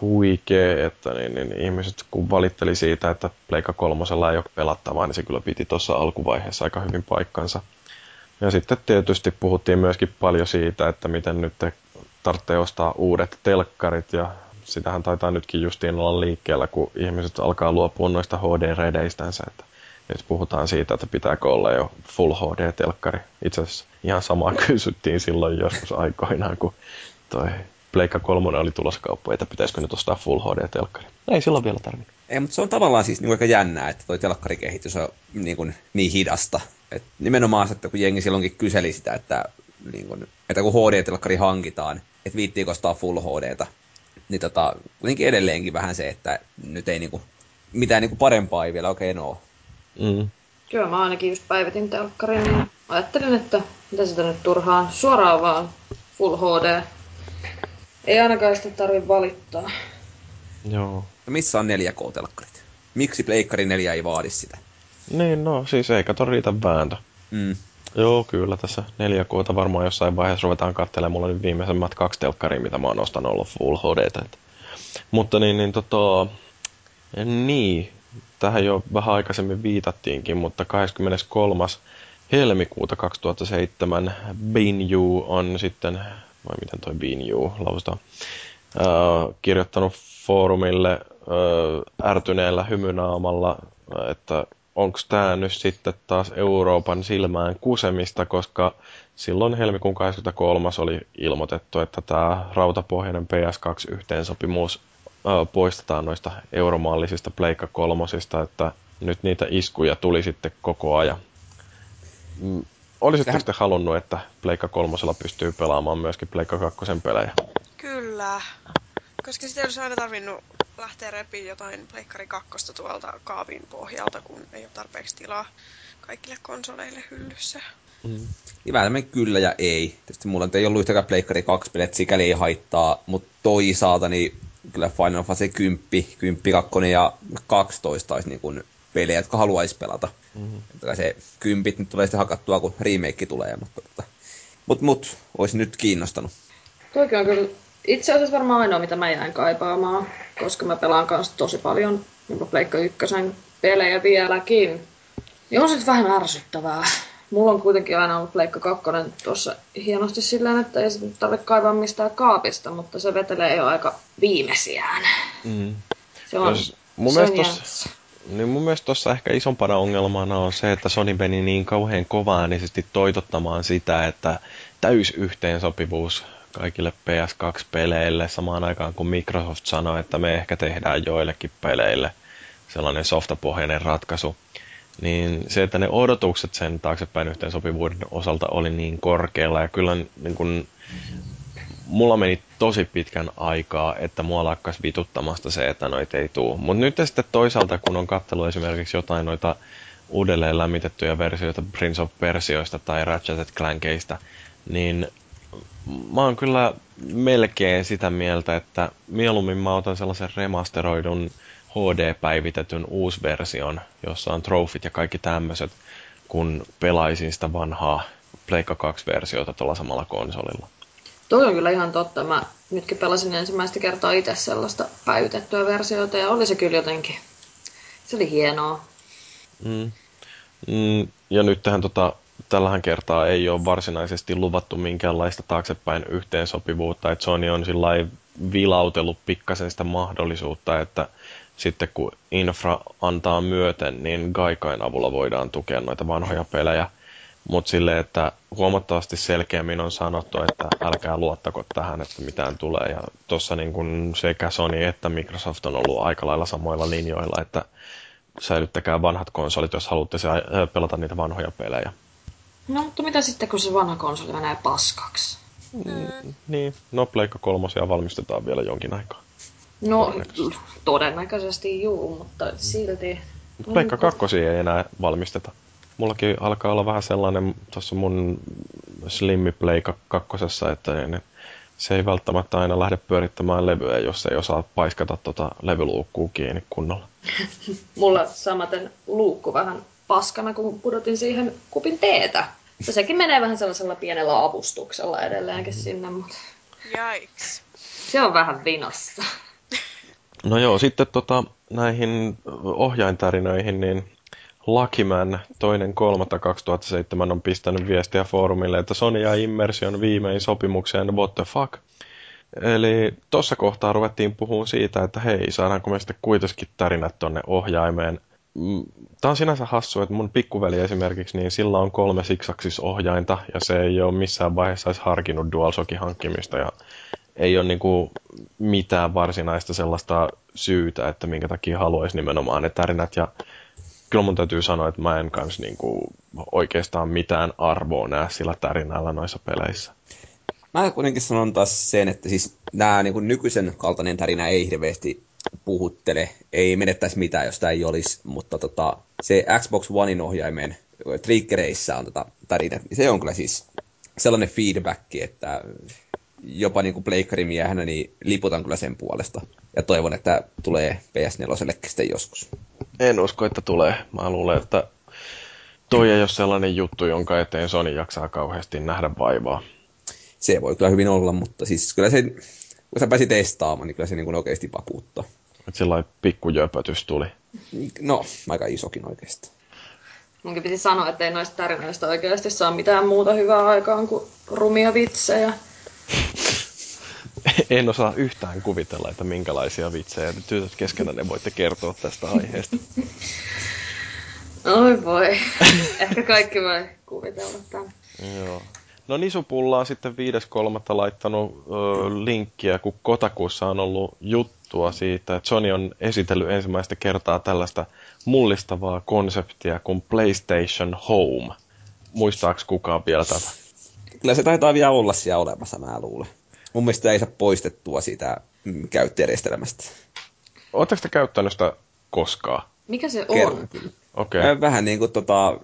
huikee, että niin, niin ihmiset kun valitteli siitä, että Pleikka kolmosella ei ole pelattavaa, niin se kyllä piti tuossa alkuvaiheessa aika hyvin paikkansa. Ja sitten tietysti puhuttiin myöskin paljon siitä, että miten nyt tarvitsee ostaa uudet telkkarit, ja sitähän taitaa nytkin justiin olla liikkeellä, kun ihmiset alkaa luopua noista H D-redeistänsä. Että nyt puhutaan siitä, että pitääkö olla jo Full H D-telkkari. Itse asiassa ihan samaa kysyttiin silloin joskus aikoinaan, kun toi Pleikka kolmonen oli tulossa kauppoja, että pitäisikö nyt ostaa Full H D-telkkari. Ei silloin vielä tarvitse. Ei, mutta se on tavallaan siis niin aika jännää, että toi telkkarikehitys on niin, kuin niin hidasta. Et nimenomaan se, että kun jengi silloinkin kyseli sitä, että, niin kuin, että kun H D-telkkari hankitaan, että viittiinko ostaa Full H D:tä, niin tota, kuitenkin edelleenkin vähän se, että nyt ei niin kuin, mitään niin kuin parempaa ei vielä oikein ole. Mm. Kyllä mä ainakin just päivitin telkkarin ja ajattelin, että mitä sitä nyt turhaan, suoraan vaan Full H D. Ei ainakaan sitä tarvitse valittaa. Joo. No missä on neljä K-telkkarit? Miksi Pleikkari neljä ei vaadi sitä? Niin, no siis ei kato riitä vääntö. Mm. Joo, kyllä tässä neljä K:ta varmaan jossain vaiheessa ruvetaan katselemaan. Mulla nyt viimeisemmät kaksi telkkaria, mitä mä oon ostanut, ollut Full H D:tä. Mutta niin, niin tota... Niin, tähän jo vähän aikaisemmin viitattiinkin, mutta kahdeskymmeneskolmas helmikuuta kaksituhattaseitsemän Binju on sitten, vai miten toi Binju lausutaan, öö, kirjoittanut foorumille öö, ärtyneellä hymynaamalla, että onks tää nyt sitten taas Euroopan silmään kusemista, koska silloin helmikuun kahdeskymmeneskolmas oli ilmoitettu, että tää rautapohjainen P S kaksi-yhteensopimus öö, poistetaan noista euromaallisista Pleikka kolmosista, että nyt niitä iskuja tuli sitten koko ajan. Olisitteko te halunnut, että Pleikka kolmosella pystyy pelaamaan myöskin Pleikka kakkosen pelejä? Kyllä, koska sitten olisi aina tarvinnut lähteä repiin jotain Pleikkari kakkosta tuolta kaapin pohjalta, kun ei ole tarpeeksi tilaa kaikille konsoleille hyllyssä. Mm. Ja vähän kyllä ja ei. Tietysti mulla ei ollut yhtäkään Pleikkari kaksi pelet, sikäli ei haittaa, mutta toisaalta niin kyllä Final Fantasy kymmenen, kymmenen, kaksi ja kaksitoista olisi niin kuin pelejä, jotka haluaisi pelata. Mm-hmm. Se kympit nyt tulee sitten hakattua, kun remake tulee, mutta mut, mut, mut olisi nyt kiinnostanut. Toikin on kyllä itse asiassa varmaan ainoa, mitä mä jäin kaipaamaan, koska mä pelaan kanssa tosi paljon jopa Pleikka ykkösen pelejä vieläkin. Ja on sitten vähän ärsyttävää. Mulla on kuitenkin aina ollut Pleikka kakkonen tuossa hienosti silleen, että ei sitten tarvitse kaivaa mistään kaapista, mutta se vetelee jo aika viimeisiään. Mm. Se on, Jos, mun mielestä Niin mun mielestä tuossa ehkä isompana ongelmana on se, että Sony meni niin kauhean kovaäänisesti toitottamaan sitä, että täysyhteensopivuus kaikille P S kaksi-peleille samaan aikaan, kun Microsoft sanoi, että me ehkä tehdään joillekin peleille sellainen softapohjainen ratkaisu. niin se, että ne odotukset sen taaksepäin yhteensopivuuden osalta oli niin korkealla, ja kyllä niin kun, mulla meni tosi pitkän aikaa, että mua lakkas vituttamasta se, että noita ei tule. Mutta nyt sitten toisaalta, kun on katsellut esimerkiksi jotain noita uudelleen lämmitettyjä versioita Prince of Persioista tai Ratchet and Clankista, niin mä oon kyllä melkein sitä mieltä, että mieluummin mä otan sellaisen remasteroidun H D-päivitetyn uusversion, jossa on trofit ja kaikki tämmöiset, kun pelaisin sitä vanhaa Pleikka kaksi-versiota tuolla samalla konsolilla. Toi on kyllä ihan totta. Mä nytkin pelasin ensimmäistä kertaa itse sellaista päivitettyä versiota, ja oli se kyllä jotenkin. Se oli hienoa. Mm. Mm. Ja nythän tota, tällähän kertaa ei ole varsinaisesti luvattu minkäänlaista taaksepäin yhteensopivuutta, että Sony on sillai vilautellut pikkasen sitä mahdollisuutta, että sitten kun infra antaa myöten, niin Gaikain avulla voidaan tukea noita vanhoja pelejä. Mutta silleen, että huomattavasti selkeämmin on sanottu, että älkää luottako tähän, että mitään tulee. Ja tuossa niin kun sekä Sony että Microsoft on ollut aika lailla samoilla linjoilla, että säilyttäkää vanhat konsolit, jos haluatte pelata niitä vanhoja pelejä. No, mutta mitä sitten, kun se vanha konsoli menee paskaksi? Mm, niin, no Pleikka kolmosia valmistetaan vielä jonkin aikaa. No, todennäköisesti, todennäköisesti juu, mutta silti... Pleikka kakkosia ei enää valmisteta. Mullakin alkaa olla vähän sellainen tuossa mun Slimmi Pleikka kakkosessa, että se ei välttämättä aina lähde pyörittämään levyä, jos ei osaa paiskata tota levyluukkuu kiinni kunnolla. Mulla samaten luukku vähän paskana, kun pudotin siihen kupin teetä. Ja sekin menee vähän sellaisella pienellä avustuksella edelleenkin sinne, mutta... Jaiks. Se on vähän vinossa. No joo, sitten tota, näihin ohjaintarinoihin, niin Luckyman toinen kolmatta kaksituhattaseitsemän on pistänyt viestiä foorumille, että Sony ja Immersion viimein sopimukseen what the fuck. Eli tuossa kohtaa ruvettiin puhumaan siitä, että hei, saadaanko me sitten kuitenkin tarinat tonne ohjaimeen. Tämä on sinänsä hassu, että mun pikkuveli esimerkiksi, niin sillä on kolme siksaksis ohjainta, ja se ei ole missään vaiheessa edes harkinnut DualShockin hankkimista, ja ei ole niin kuin mitään varsinaista sellaista syytä, että minkä takia haluaisi nimenomaan ne tarinat, ja kyllä mun täytyy sanoa, että mä en kans niin kuin oikeastaan mitään arvoa näe sillä tarinalla noissa peleissä. Mä kuitenkin sanon taas sen, että siis nää niin kuin nykyisen kaltainen tarina ei hirveästi puhuttele, ei menettäisi mitään, jos tää ei olisi, mutta tota, se Xbox Onein ohjaimen triggereissä on tota tarina, niin se on kyllä siis sellainen feedback, että jopa niin kuin pleikkarimiehenä niin liputan kyllä sen puolesta. Ja toivon, että tulee P S neljällekin sitten joskus. En usko, että tulee. Mä luulen, että toi ei ole sellainen juttu, jonka eteen Sony jaksaa kauheasti nähdä vaivaa. Se voi kyllä hyvin olla, mutta siis kyllä se, kun sä pääsi testaamaan, niin kyllä se niin kuin oikeasti vakuuttaa. Että sellainen pikkujöpötys tuli. No, aika isokin oikeasti. Munkin piti sanoa, että ei noista tarinoista oikeasti saa mitään muuta hyvää aikaan kuin rumia vitsejä. En osaa yhtään kuvitella, että minkälaisia vitsejä te tytöt keskenään ne voitte kertoa tästä aiheesta. Oi voi. Ehkä kaikki voi kuvitella tämän. Joo. No Nisupulla on sitten viides kolmas laittanut ö, linkkiä, kun Kotakuussa on ollut juttua siitä, että Sony on esitellyt ensimmäistä kertaa tällaista mullistavaa konseptia kuin PlayStation Home. Muistaaks kukaan vielä tätä? Kyllä se taitaa vielä olla siellä olemassa, mä luulen. Mun mielestä ei saa poistettua sitä käyttöjärjestelmästä. Oletteko te käyttänyt sitä koskaan? Mikä se on? Kerran, kyllä. Okay. Vähän niin kuin tota,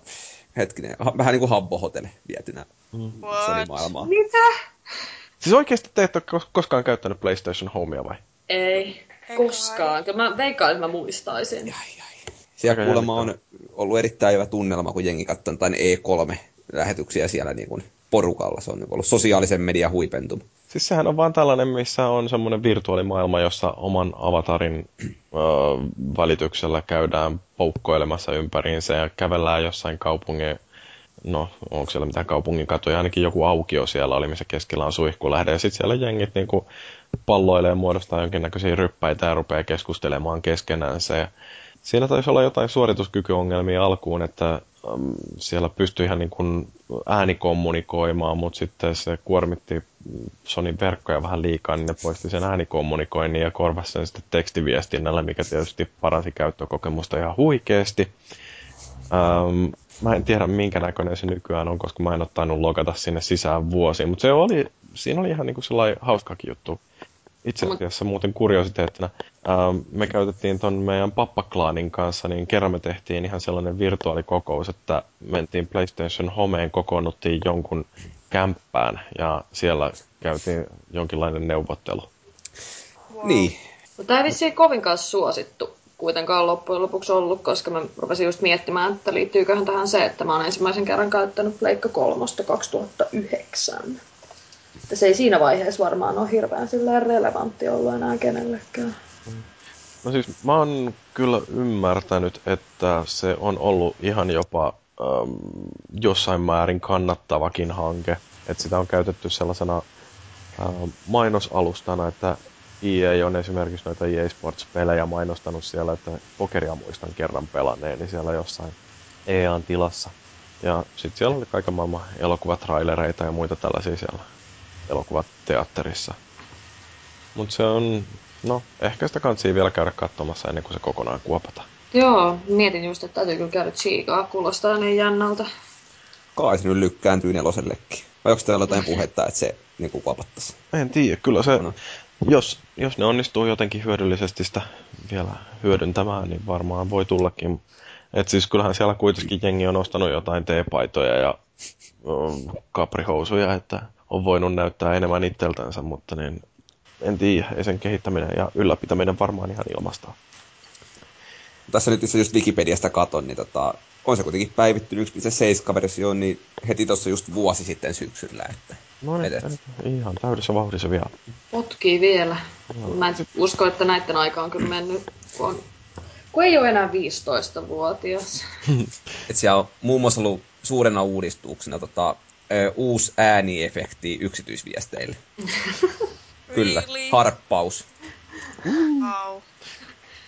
hetkinen, vähän niin kuin Habbo Hotel vietynä Sony-maailmaan. Mitä? Siis oikeasti te et ole koskaan käyttänyt PlayStation Homea vai? Ei, koskaan. Kyllä mä veikkaan, että mä muistaisin. Ai, ai. Siellä kuulemma on ollut erittäin hyvä tunnelma, kun jengi katsoi jotain E kolme-lähetyksiä siellä niin kuin porukalla. Se on ollut sosiaalisen median huipentuma. Siis sehän on vaan tällainen, missä on semmoinen virtuaalimaailma, jossa oman avatarin ö, välityksellä käydään poukkoilemassa ympäriinsä ja kävellään jossain kaupungin, no onko siellä mitään kaupungin katuja, ainakin joku aukio siellä oli, missä keskellä on suihkulähde, ja sitten siellä jengit niinku palloilee, muodostaa jonkinnäköisiä ryppäitä ja rupeaa keskustelemaan keskenänsä. Ja siinä taisi olla jotain suorituskykyongelmia alkuun, että siellä pystyi ihan niin kuin äänikommunikoimaan, mutta sitten se kuormitti Sonyn verkkoja vähän liikaa, niin ne poisti sen äänikommunikoinnin ja korvasi sen sitten tekstiviestinnällä, mikä tietysti paransi käyttökokemusta ihan huikeasti. Ähm, mä en tiedä minkä näköinen se nykyään on, koska mä en ole tainnut logata sinne sisään vuosiin, mutta se oli, siinä oli ihan niinku sellainen hauskakin juttu. Itse asiassa muuten kuriositeettina, ähm, me käytettiin ton meidän pappaklaanin kanssa, niin kerran me tehtiin ihan sellainen virtuaalikokous, että mentiin PlayStation Homeen, kokoonnuttiin jonkun kämppään ja siellä käytiin jonkinlainen neuvottelu. Wow. Niin. No, tämä ei vissiin kovinkaan suosittu kuitenkaan loppujen lopuksi ollut, koska mä rupesin just miettimään, että liittyyköhän tähän se, että mä oon ensimmäisen kerran käyttänyt Pleikka kolmosta kaksituhattayhdeksän. Että se ei siinä vaiheessa varmaan ole hirveän silleen relevantti ollut enää kenellekään. No siis mä oon kyllä ymmärtänyt, että se on ollut ihan jopa ähm, jossain määrin kannattavakin hanke. Että sitä on käytetty sellaisena ähm, mainosalustana, että E A on esimerkiksi noita E A Sports-pelejä mainostanut siellä, että pokeria muistan kerran pelaneeni siellä jossain E A:n tilassa. Ja sit siellä oli kaiken maailman elokuvatrailereita ja muita tällaisia siellä elokuvateatterissa. Mut se on, no, ehkä sitä kansia vielä käydä katsomassa ennen kuin se kokonaan kuopata. Joo, mietin just, että täytyy kyllä käydä tsiikaa, kuulostaa niin jännältä. Kai se nyt lykkääntyy nelosellekin. Vai onko täällä jotain puhetta, että se niinku kuopattaisi? En tiedä, kyllä se, no. jos, jos ne onnistuu jotenkin hyödyllisesti sitä vielä hyödyntämään, niin varmaan voi tullakin. Et siis kyllähän siellä kuitenkin jengi on ostanut jotain teepaitoja ja um, kaprihousuja, että on voinut näyttää enemmän itseltänsä, mutta niin, en tiedä, ei sen kehittäminen ja ylläpitäminen varmaan ihan ilmastaa. Tässä nyt just Wikipediasta katon, niin tota, on se kuitenkin päivittynyt yksi pilkku seitsemän-versioon, niin heti tuossa just vuosi sitten syksyllä. Että no niin, ihan täydessä vauhdissa vielä. Potkii vielä. No. Mä en usko, että näiden aika on kyllä mennyt, kun, on, kun ei ole enää viisitoistavuotias. Et siellä on muun muassa ollut suurena uudistuksena tota, uusi ääniefekti yksityisviesteille. Kyllä, really? Harppaus. Wow.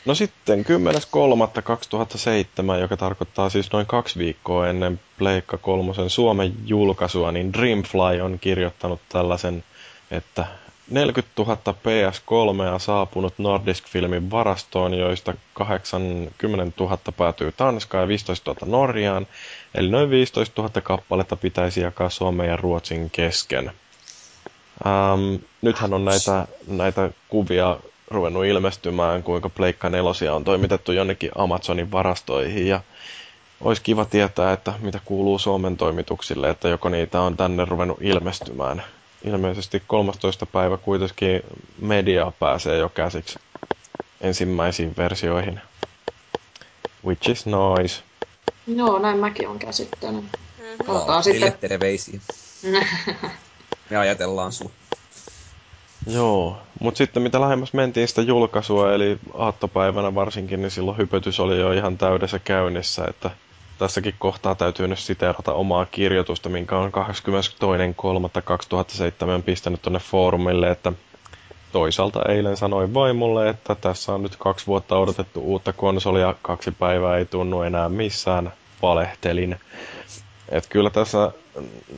No sitten kymmenes kolmatta kaksituhattaseitsemän, joka tarkoittaa siis noin kaksi viikkoa ennen Pleikka kolmosen Suomen julkaisua, niin Dreamfly on kirjoittanut tällaisen, että neljäkymmentätuhatta P S kolme saapunut Nordisk-filmin varastoon, joista kahdeksankymmentätuhatta päätyy Tanskaan ja viisitoistatuhatta Norjaan, eli noin viisitoistatuhatta kappaletta pitäisi jakaa Suomen ja Ruotsin kesken. Ähm, nythän on näitä, näitä kuvia ruvennut ilmestymään, kuinka Pleikka nelosia on toimitettu jonnekin Amazonin varastoihin, ja olisi kiva tietää, että mitä kuuluu Suomen toimituksille, että joko niitä on tänne ruvennut ilmestymään. Ilmeisesti kolmastoista päivä kuitenkin media pääsee jo käsiksi ensimmäisiin versioihin. Which is nice. Joo, näin mäkin on käsittänyt. Katsotaan no, sitten. Televeisiin. Me ajatellaan sun. Joo, mutta sitten mitä lähemmäs mentiin sitä julkaisua, eli aattopäivänä varsinkin, niin silloin hypötys oli jo ihan täydessä käynnissä, että tässäkin kohtaa täytyy nyt siteerata omaa kirjoitusta, minkä on kahdeskymmenestoinen kolmatta kaksituhattaseitsemän pistänyt tuonne foorumille, että toisaalta eilen sanoin vaimolle, että tässä on nyt kaksi vuotta odotettu uutta konsolia, kaksi päivää ei tunnu enää missään, valehtelin. Et kyllä tässä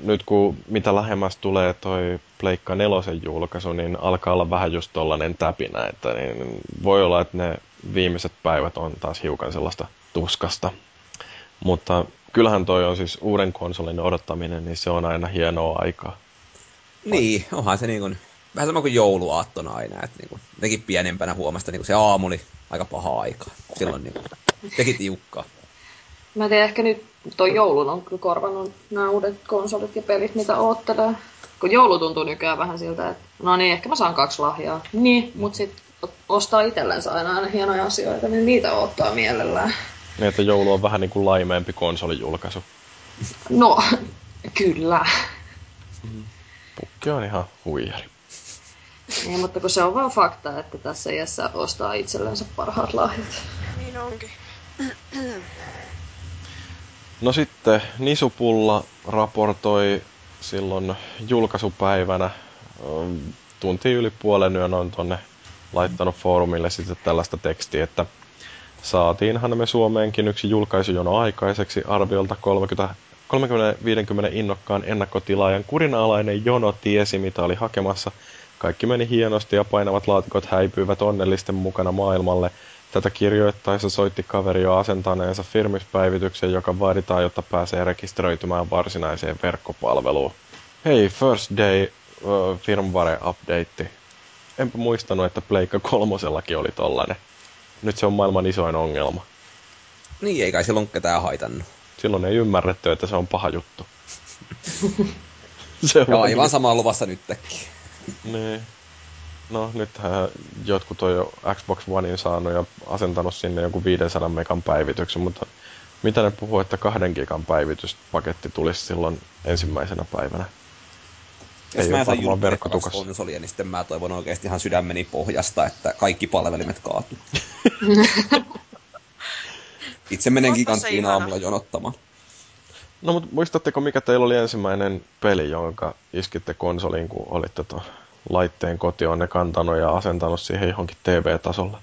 nyt kun mitä lähemmäs tulee toi Pleikka nelosen julkaisu, niin alkaa olla vähän just tollanen täpinä, että niin voi olla, että ne viimeiset päivät on taas hiukan sellaista tuskasta. Mutta kyllähän toi on siis uuden konsolin odottaminen, niin se on aina hienoa aikaa. Niin, onhan se niin kuin, vähän sama kuin jouluaattona aina, että niin kuin, jotenkin pienempänä huomasta niin kuin se aamu oli aika paha aika. Silloin niin kuin, teki tiukkaa. Mä tiedän, ehkä nyt tuo joulun on kyllä korvannut nämä uudet konsolit ja pelit, mitä oottelee. Kun joulu tuntuu nykyään vähän siltä, että no niin, ehkä mä saan kaksi lahjaa. Niin, mut sit ostaa itsellensä aina aina hienoja asioita, niin niitä ottaa mielellään. Niin, että joulu on vähän niin kuin laimeempi konsolijulkaisu. No, kyllä. Pukki on ihan huijari. Niin, mutta kun se on vaan fakta, että tässä iässä ostaa itsellensä parhaat lahjat. Niin onkin. No sitten Nisupulla raportoi silloin julkaisupäivänä tunti yli puolen yön on tuonne laittanut foorumille sitten tällaista tekstiä, että saatiinhan me Suomeenkin yksi julkaisujono aikaiseksi arviolta kolmekymmentä viisikymmentä innokkaan ennakkotilaajan kurinalainen jono tiesi, mitä oli hakemassa. Kaikki meni hienosti ja painavat laatikot häipyivät onnellisten mukana maailmalle. Tätä kirjoittaessa soitti kaveri jo asentaneensa firmware-päivityksen, joka vaaditaan, jotta pääsee rekisteröitymään varsinaiseen verkkopalveluun. Hei, first day uh, firmware-update. Enpä muistanut, että Pleikka kolmosellakin oli tollainen. Nyt se on maailman isoin ongelma. Niin, ei kai silloin ketään haitannut. Silloin ei ymmärretty, että se on paha juttu. Se on joo, aivan samaa luvassa nytkin. Niin. No, nythän jotkut on jo Xbox Onein saanut ja asentanut sinne joku viisisataa megan päivityksen, mutta mitä ne puhuu, että kahden gigan päivityspaketti tulisi silloin ensimmäisenä päivänä? Jos ei mä en saa julkittaa konsolia, niin sitten mä toivon oikeasti ihan sydämeni pohjasta, että kaikki palvelimet kaatuu. Itse menen giganttiin aamulla jonottamaan. No, mutta muistatteko, mikä teillä oli ensimmäinen peli, jonka iskitte konsoliin, kun olitte tuon laitteen kotiin ne kantanut ja asentanut siihen johonkin T V-tasolle?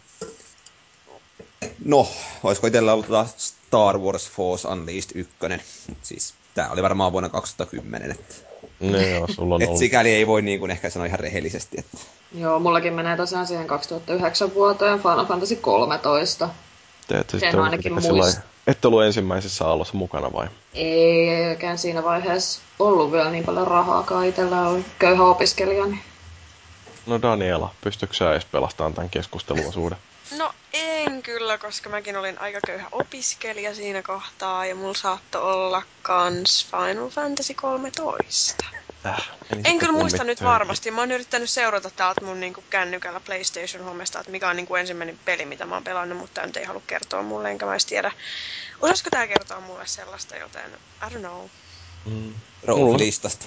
No, olisiko itsellä ollut Star Wars Force Unleashed yksi. Siis, tää oli varmaan vuonna kaksituhattakymmenen. Että ne, joo, sulla on et ollut. Sikäli ei voi niin kuin ehkä sanoa ihan rehellisesti. Että joo, mullakin menee tosiaan siihen kaksituhattayhdeksän vuoteen Final Fantasy kolmetoista. Teet, sen ainakin muistaa. Et ollut ensimmäisessä aallossa mukana vai? Ei, ei oikein siinä vaiheessa ollut vielä niin paljon rahaa, kun itsellä oli köyhä opiskelijani. No Daniela, pystytkö sä edes pelastamaan tämän keskusteluosuuden? No en kyllä, koska mäkin olin aika köyhä opiskelija siinä kohtaa ja mulla saattoi olla kans Final Fantasy kolmetoista. Äh, en en kyllä muista nyt varmasti. Mä oon yrittänyt seurata täältä mun niinku kännykällä PlayStation-hommesta, että mikä on niinku ensimmäinen peli, mitä mä oon pelannut, mutta nyt ei halua kertoa mulle, enkä mä edes tiedä. Osaisiko tää kertoa mulle sellaista, joten I don't know. Mm. Road-listasta.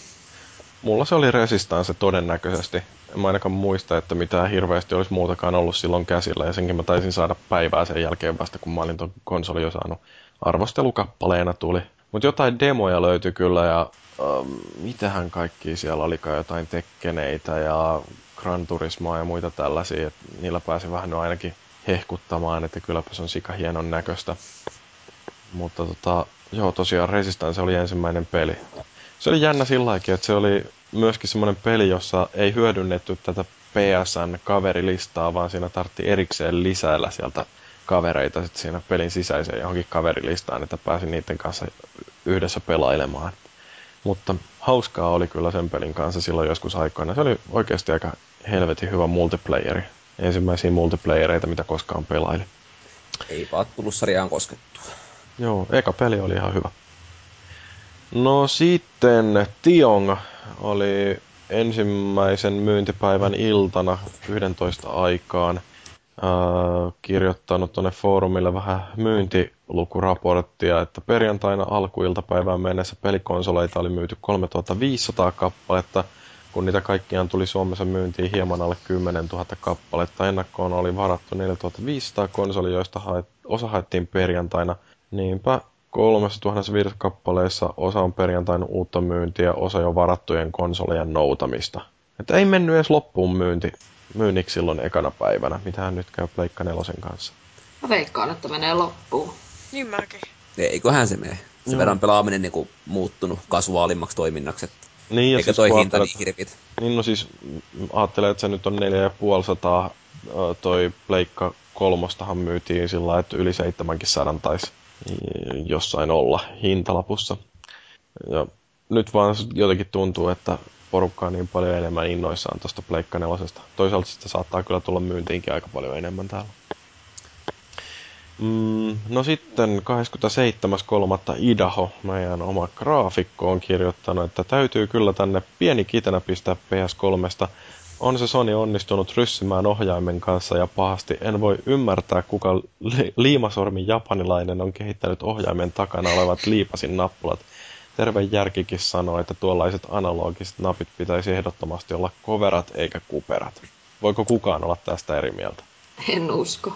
Mulla se oli Resistance todennäköisesti. En mä ainakaan muista, että mitään hirveästi olisi muutakaan ollut silloin käsillä, ja senkin mä taisin saada päivää sen jälkeen vasta, kun mä olin ton konsoli jo saanut. Arvostelukappaleena tuli. Mut jotain demoja löytyi kyllä, ja Uh, mitähän kaikkia siellä olikaan, jotain tekkeneitä ja Gran Turismoa ja muita tällaisia, että niillä pääsi vähän no ainakin hehkuttamaan, että kylläpä se on sika hienon näköistä. Mutta tota, joo, tosiaan Resistance oli ensimmäinen peli. Se oli jännä silläkin, että se oli myöskin semmoinen peli, jossa ei hyödynnetty tätä P S N kaverilistaa, vaan siinä tarvittiin erikseen lisäillä sieltä kavereita sit siinä pelin sisäiseen johonkin kaverilistaan, että pääsi niiden kanssa yhdessä pelailemaan. Mutta hauskaa oli kyllä sen pelin kanssa silloin joskus aikoina. Se oli oikeasti aika helvetin hyvä multiplayeri. Ensimmäisiä multiplayereita, mitä koskaan pelaili. Ei vaan tullut sarjaan koskettua. Joo, eka peli oli ihan hyvä. No sitten Tiong oli ensimmäisen myyntipäivän iltana yksitoista aikaan äh, kirjoittanut tuonne foorumille vähän myynti lukuraporttia, että perjantaina alkuiltapäivään mennessä pelikonsoleita oli myyty kolmetuhattaviisisataa kappaletta, kun niitä kaikkiaan tuli Suomessa myyntiin hieman alle kymmenentuhatta kappaletta. Ennakkoon oli varattu neljätuhattaviisisataa konsoli, joista haet, osa haettiin perjantaina. Niinpä kolmetuhattaviisisataa kappaleissa osa on perjantaina uutta myyntiä, osa jo varattujen konsolien noutamista. Että ei mennyt edes loppuun myynti, myynniksi silloin ekana päivänä. Mitähän nyt käy Pleikka nelosen kanssa? Mä veikkaan, että menee loppuun. Niin mäkin. Eiköhän se mene. Sen joo verran pelaaminen niinku muuttunut kasuaalimmaksi toiminnaksi. Niin, ja eikä siis toi hinta niin hirvit. Niin, no siis ajattelee, että se nyt on neljätuhattaviisisataa. Toi Pleikka kolmostahan myytiin sillä lailla, että yli seitsemänsataa taisi jossain olla hintalapussa. Ja nyt vaan jotenkin tuntuu, että porukkaa niin paljon enemmän innoissaan tosta Pleikka nelosesta. Toisaalta sitä saattaa kyllä tulla myyntiinkin aika paljon enemmän täällä. Mm, no sitten kahdeskymmenesseitsemäs kolmas Idaho, meidän oma graafikko, on kirjoittanut, että täytyy kyllä tänne pieni kitenä pistää P S kolmesta. On se Sony onnistunut ryssimään ohjaimen kanssa ja pahasti. En voi ymmärtää, kuka li- liimasormin japanilainen on kehittänyt ohjaimen takana olevat liipasin nappulat. Terve järkikin sanoo, että tuollaiset analogiset napit pitäisi ehdottomasti olla koverat eikä kuperat. Voiko kukaan olla tästä eri mieltä? En usko.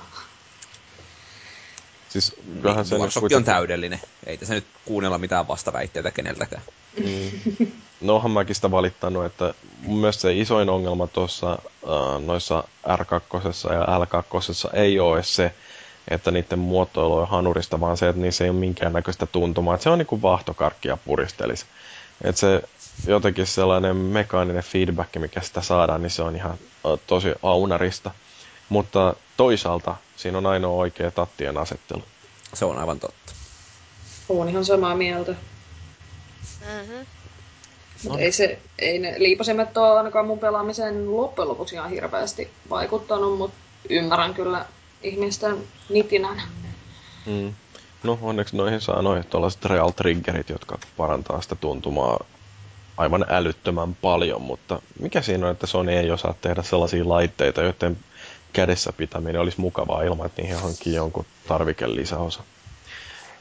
Siis kyllähän se nyt on täydellinen. Ei tässä nyt kuunnella mitään vastaväitteitä keneltäkään. Mm. No onhan mäkin sitä valittanut, että mun mielestä se isoin ongelma tuossa äh, noissa R kaksi ja L kaksi ei ole se, että niiden muotoilu on hanurista, vaan se, että niissä ei ole minkäännäköistä tuntumaa. Et se on niinku vahtokarkkia puristelisi. Että se jotenkin sellainen mekaaninen feedback, mikä sitä saadaan, niin se on ihan äh, tosi aunarista. Mutta toisaalta Siinä on ainoa oikea tattien asettelu. Se on aivan totta. Oon ihan samaa mieltä. Mm-hmm. Mutta ei, ei ne liipasimmat ole ainakaan mun pelaamiseen loppujen lopuksi ihan hirveästi vaikuttanut, mutta ymmärrän kyllä ihmisten nitinän. Mm. No onneksi noihin saa noihin tuollaiset real triggerit, jotka parantaa sitä tuntumaa aivan älyttömän paljon, mutta mikä siinä on, että Sony ei osaa tehdä sellaisia laitteita, joiden kädessä pitäminen olisi mukavaa ilman, että niihin hankkii jonkun tarvikelisäosa.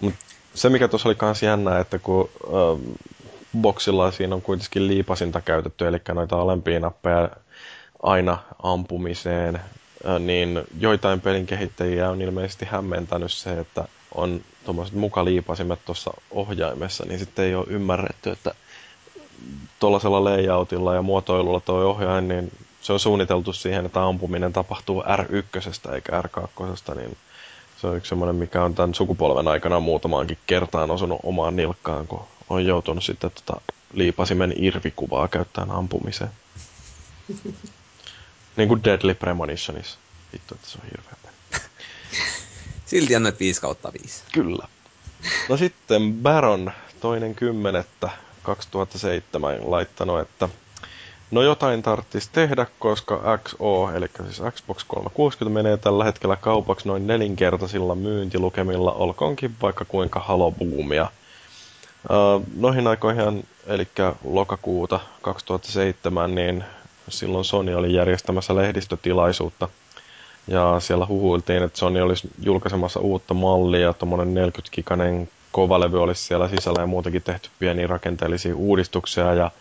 Mut se mikä tuossa oli kans jännää, että kun ähm, boksilla siinä on kuitenkin liipasinta käytetty, eli noita alempia nappeja aina ampumiseen, äh, niin joitain pelin kehittäjiä on ilmeisesti hämmentänyt se, että on tuommoiset mukaliipasimet tuossa ohjaimessa, niin sitten ei ole ymmärretty, että tuollaisella layoutilla ja muotoilulla tuo ohjain, niin se on suunniteltu siihen, että ampuminen tapahtuu är ykkösestä eikä är kakkosesta, niin se on yksi semmoinen, mikä on tämän sukupolven aikana muutamaankin kertaan osunut omaan nilkkaan, kun on joutunut sitten tota liipasimen irvikuvaa käyttämään ampumiseen. Niin kuin Deadly Premonitionissa. Vittu, että se on hirveä. Silti annoit viisi kautta viisi. Kyllä. No sitten Baron toinen kymmenettä. kaksituhattaseitsemän laittanut, että no jotain tarvitsisi tehdä, koska X O, eli siis Xbox kolmesataakuusikymmentä menee tällä hetkellä kaupaksi noin nelinkertaisilla myyntilukemilla, olkoonkin vaikka kuinka halobuumia. Noihin aikoihin, eli lokakuuta kaksituhattaseitsemän, niin silloin Sony oli järjestämässä lehdistötilaisuutta, ja siellä huhuiltiin, että Sony olisi julkaisemassa uutta mallia, tuommoinen neljäkymmentä giganen kovalevy olisi siellä sisällä ja muutenkin tehty pieniä rakenteellisia uudistuksia, ja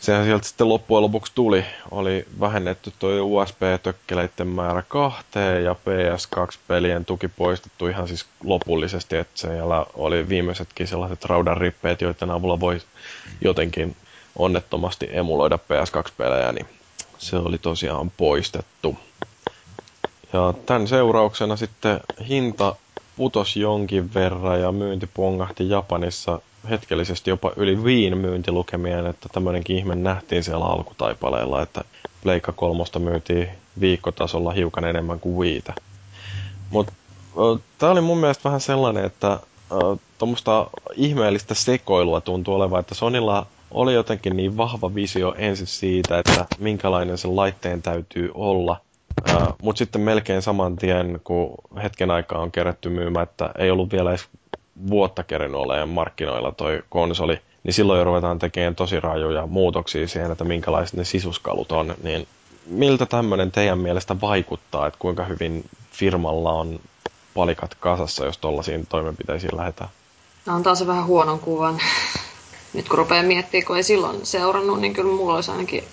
sehän sieltä sitten loppujen lopuksi tuli. Oli vähennetty tuo U S B-tökkeleiden määrä kahteen ja P S kaksi -pelien tuki poistettu ihan siis lopullisesti, että siellä oli viimeisetkin sellaiset raudanrippeet, joiden avulla voi jotenkin onnettomasti emuloida P S kaksi -pelejä, niin se oli tosiaan poistettu. Ja tämän seurauksena sitten hinta putos jonkin verran ja myynti pongahti Japanissa hetkellisesti jopa yli viin myyntilukemien, että tämmöinenkin ihme nähtiin siellä alkutaipaleilla, että Pleikka kolmosta myytiin viikkotasolla hiukan enemmän kuin Wiitä. Mutta tämä oli mun mielestä vähän sellainen, että tuommoista ihmeellistä sekoilua tuntuu olevan, että Sonylla oli jotenkin niin vahva visio ensin siitä, että minkälainen sen laitteen täytyy olla, Uh, mutta sitten melkein saman tien, kun hetken aikaa on kerätty myymään, että ei ollut vielä edes vuotta kerennyt olemaan markkinoilla toi konsoli, niin silloin jo ruvetaan tekemään tosi rajuja muutoksia siihen, että minkälaiset ne sisuskalut on. Niin miltä tämmöinen teidän mielestä vaikuttaa, että kuinka hyvin firmalla on palikat kasassa, jos tollaisiin toimenpiteisiin lähdetään? No antaa se vähän huonon kuvan. Nyt kun rupeaa miettimään, kun ei silloin seurannut, niin kyllä mulla olisi ainakin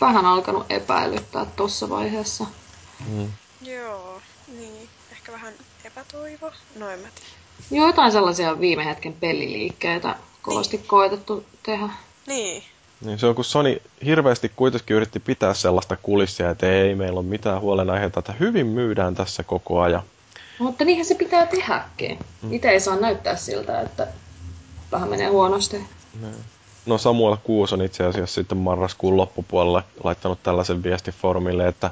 vähän alkanut epäilyttää tuossa vaiheessa. Mm. Joo, niin. Ehkä vähän epätoivo. No en mä tiedä. Joo, jotain sellaisia viime hetken peliliikkeitä kovasti niin koetettu tehdä. Niin. Niin se on, kun Sony hirveästi kuitenkin yritti pitää sellaista kulissia, että ei meillä ole mitään huolenaiheita, että hyvin myydään tässä koko ajan. Mutta niinhän se pitää tehdäkin. Mm. Itse ei saa näyttää siltä, että vähän menee huonosti. Näin. No Samuel Kuus on itse asiassa sitten marraskuun loppupuolella laittanut tällaisen viestiformille, että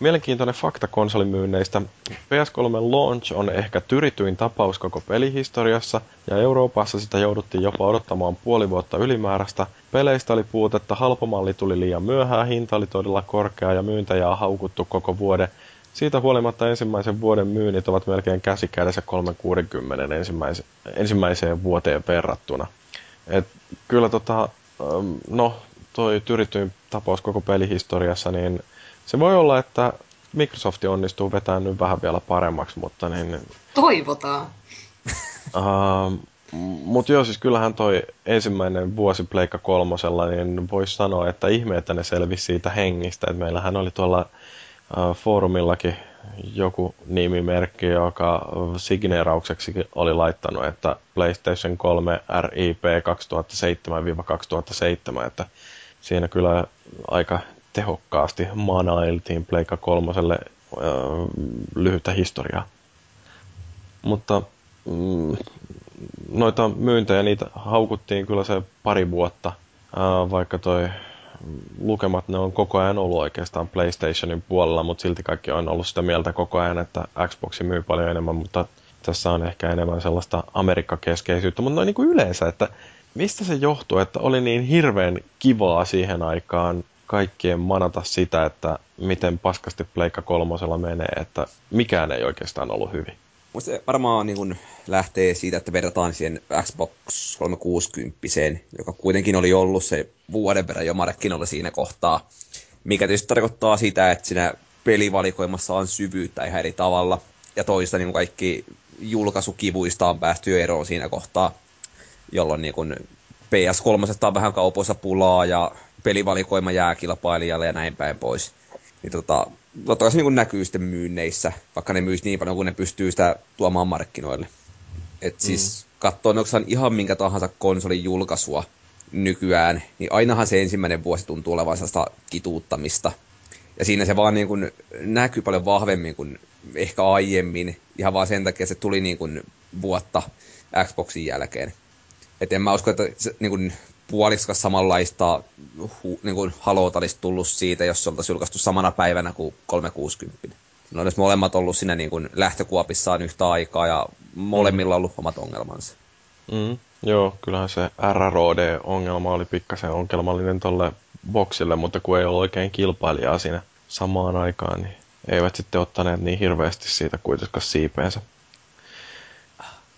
mielenkiintoinen fakta konsolimyynneistä. P S kolmen launch on ehkä tyrityin tapaus koko pelihistoriassa, ja Euroopassa sitä jouduttiin jopa odottamaan puoli vuotta ylimääräistä. Peleistä oli puutetta, halpamalli tuli liian myöhään, hinta oli todella korkea ja myyntäjää on haukuttu koko vuoden. Siitä huolimatta ensimmäisen vuoden myynnit ovat melkein käsi kädessä kolmesataakuusikymmentä ensimmäise- ensimmäiseen vuoteen verrattuna. Et kyllä tota, no, toi tyrityin tapaus koko pelihistoriassa, niin se voi olla, että Microsoft onnistuu vetämään nyt vähän vielä paremmaksi, mutta niin... Toivotaan! uh, Mutta joo, siis kyllähän toi ensimmäinen vuosi Pleikka kolmosella, niin voisi sanoa, että ihme, että ne selvisi siitä hengistä. Et meillähän oli tuolla uh, foorumillakin joku nimimerkki, joka signeeraukseksi oli laittanut, että PlayStation kolme R I P kaksituhattaseitsemän kaksituhattaseitsemän, että siinä kyllä aika tehokkaasti manailtiin Pleikka kolmoselle öö, lyhyttä historiaa. Mutta mm, noita myyntejä, niitä haukuttiin kyllä se pari vuotta, öö, vaikka toi lukemat ne on koko ajan ollut oikeastaan PlayStationin puolella, mutta silti kaikki on ollut sitä mieltä koko ajan, että Xbox myy paljon enemmän, mutta tässä on ehkä enemmän sellaista amerikkakeskeisyyttä, mutta noin niin kuin yleensä, että mistä se johtuu, että oli niin hirveän kivaa siihen aikaan kaikkien manata sitä, että miten paskasti Pleikka kolmosella menee, että mikään ei oikeastaan ollut hyvin. Musta se varmaan niin kun lähtee siitä, että verrataan siihen Xbox kolmesataakuusikymmentä, joka kuitenkin oli ollut se vuoden verran jo markkinoilla siinä kohtaa, mikä tietysti tarkoittaa sitä, että siinä pelivalikoimassa on syvyyttä ihan eri tavalla, ja toista niin kaikki julkaisukivuista on päästy eroon siinä kohtaa, jolloin niin kun P S kolme on vähän kaupoissa pulaa, ja pelivalikoima jää kilpailijalle ja näin päin pois. Niin tota, totta kai se niin näkyy sitten myynneissä, vaikka ne myys niin paljon, kun ne pystyy sitä tuomaan markkinoille. Et siis mm. katsoen oikeastaan ihan minkä tahansa konsolin julkaisua nykyään, niin ainahan se ensimmäinen vuosi tuntuu olevan sellaista kituuttamista. Ja siinä se vaan niin kuin näkyy paljon vahvemmin kuin ehkä aiemmin, ihan vaan sen takia, että se tuli niin kuin vuotta Xboxin jälkeen. Et en mä usko, että se niin kuin puoliksikas samanlaista hu, niin kuin haloota olisi tullut siitä, jos se oltaisiin julkaistu samana päivänä kuin kolmesataakuusikymmentä. No olisi molemmat ollut siinä niin kuin lähtökuopissaan yhtä aikaa ja molemmilla on ollut omat ongelmansa. Mm, joo, kyllähän se R R O D-ongelma oli pikkasen ongelmallinen tolle boksille, mutta kun ei ollut oikein kilpailijaa siinä samaan aikaan, niin eivät sitten ottaneet niin hirveästi siitä kuitenkaan siipeensä.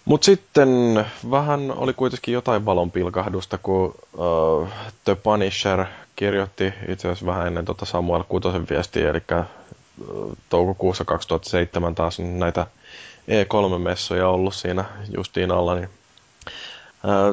Mutta sitten vähän oli kuitenkin jotain valonpilkahdusta, kun uh, The Punisher kirjoitti itse asiassa vähän ennen tota Samuel Kutosen viestiä, eli uh, toukokuussa kaksituhattaseitsemän taas näitä E kolme -messuja ollut siinä justiin alla, niin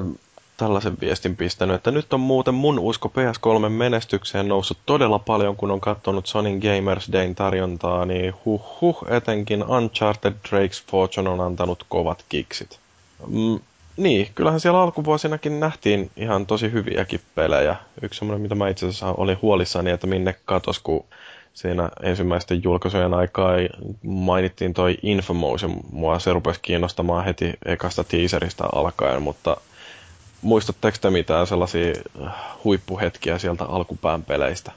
uh, tällaisen viestin pistänyt, että nyt on muuten mun usko P S kolme menestykseen noussut todella paljon, kun on katsonut Sonin Gamers Dayn tarjontaa, niin huh huh, etenkin Uncharted Drake's Fortune on antanut kovat kiksit. Mm, niin, kyllähän siellä alkuvuosinakin nähtiin ihan tosi hyviäkin pelejä. Yksi semmoinen, mitä mä itse asiassa olin huolissani, että minne katos, kun siinä ensimmäisten julkaisujen aikaa mainittiin toi Infamous, mua se rupesi kiinnostamaan heti ekasta teaserista alkaen, mutta muistatteko te mitään sellaisia huippuhetkiä sieltä alkupään peleistä?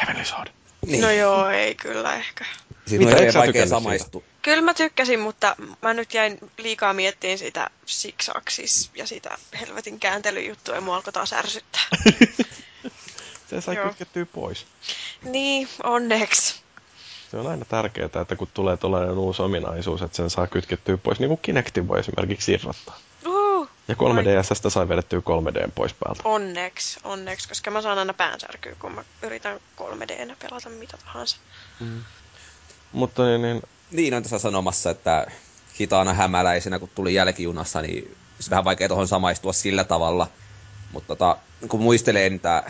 Heavenly Sword. Niin. No joo, ei kyllä ehkä. Siinä mitä, ei vaikea samaistu. Kyllä mä tykkäsin, mutta mä nyt jäin liikaa miettimään sitä siksaksis ja sitä helvetin kääntelyjuttua ja mua alkoi taas ärsyttää. Se sai kytkettyä pois. Niin, onneksi. Se on aina tärkeää, että kun tulee tuollainen uusi ominaisuus, että sen saa kytkettyä pois, niin kuin Kinectin voi esimerkiksi irrottaa. Ja kolme D S:stä sai vedettyä kolme D:n pois päältä. Onneksi, onneksi, koska mä saan aina päänsärkyä, kun mä yritän kolme D:nä pelata mitä tahansa. Mm. Mutta niin, niin... niin on tässä sanomassa, että hitaana hämäläisenä, kun tuli jälkijunassa, niin se vähän vaikea tuohon samaistua sillä tavalla. Mutta tota, kun muistelee niitä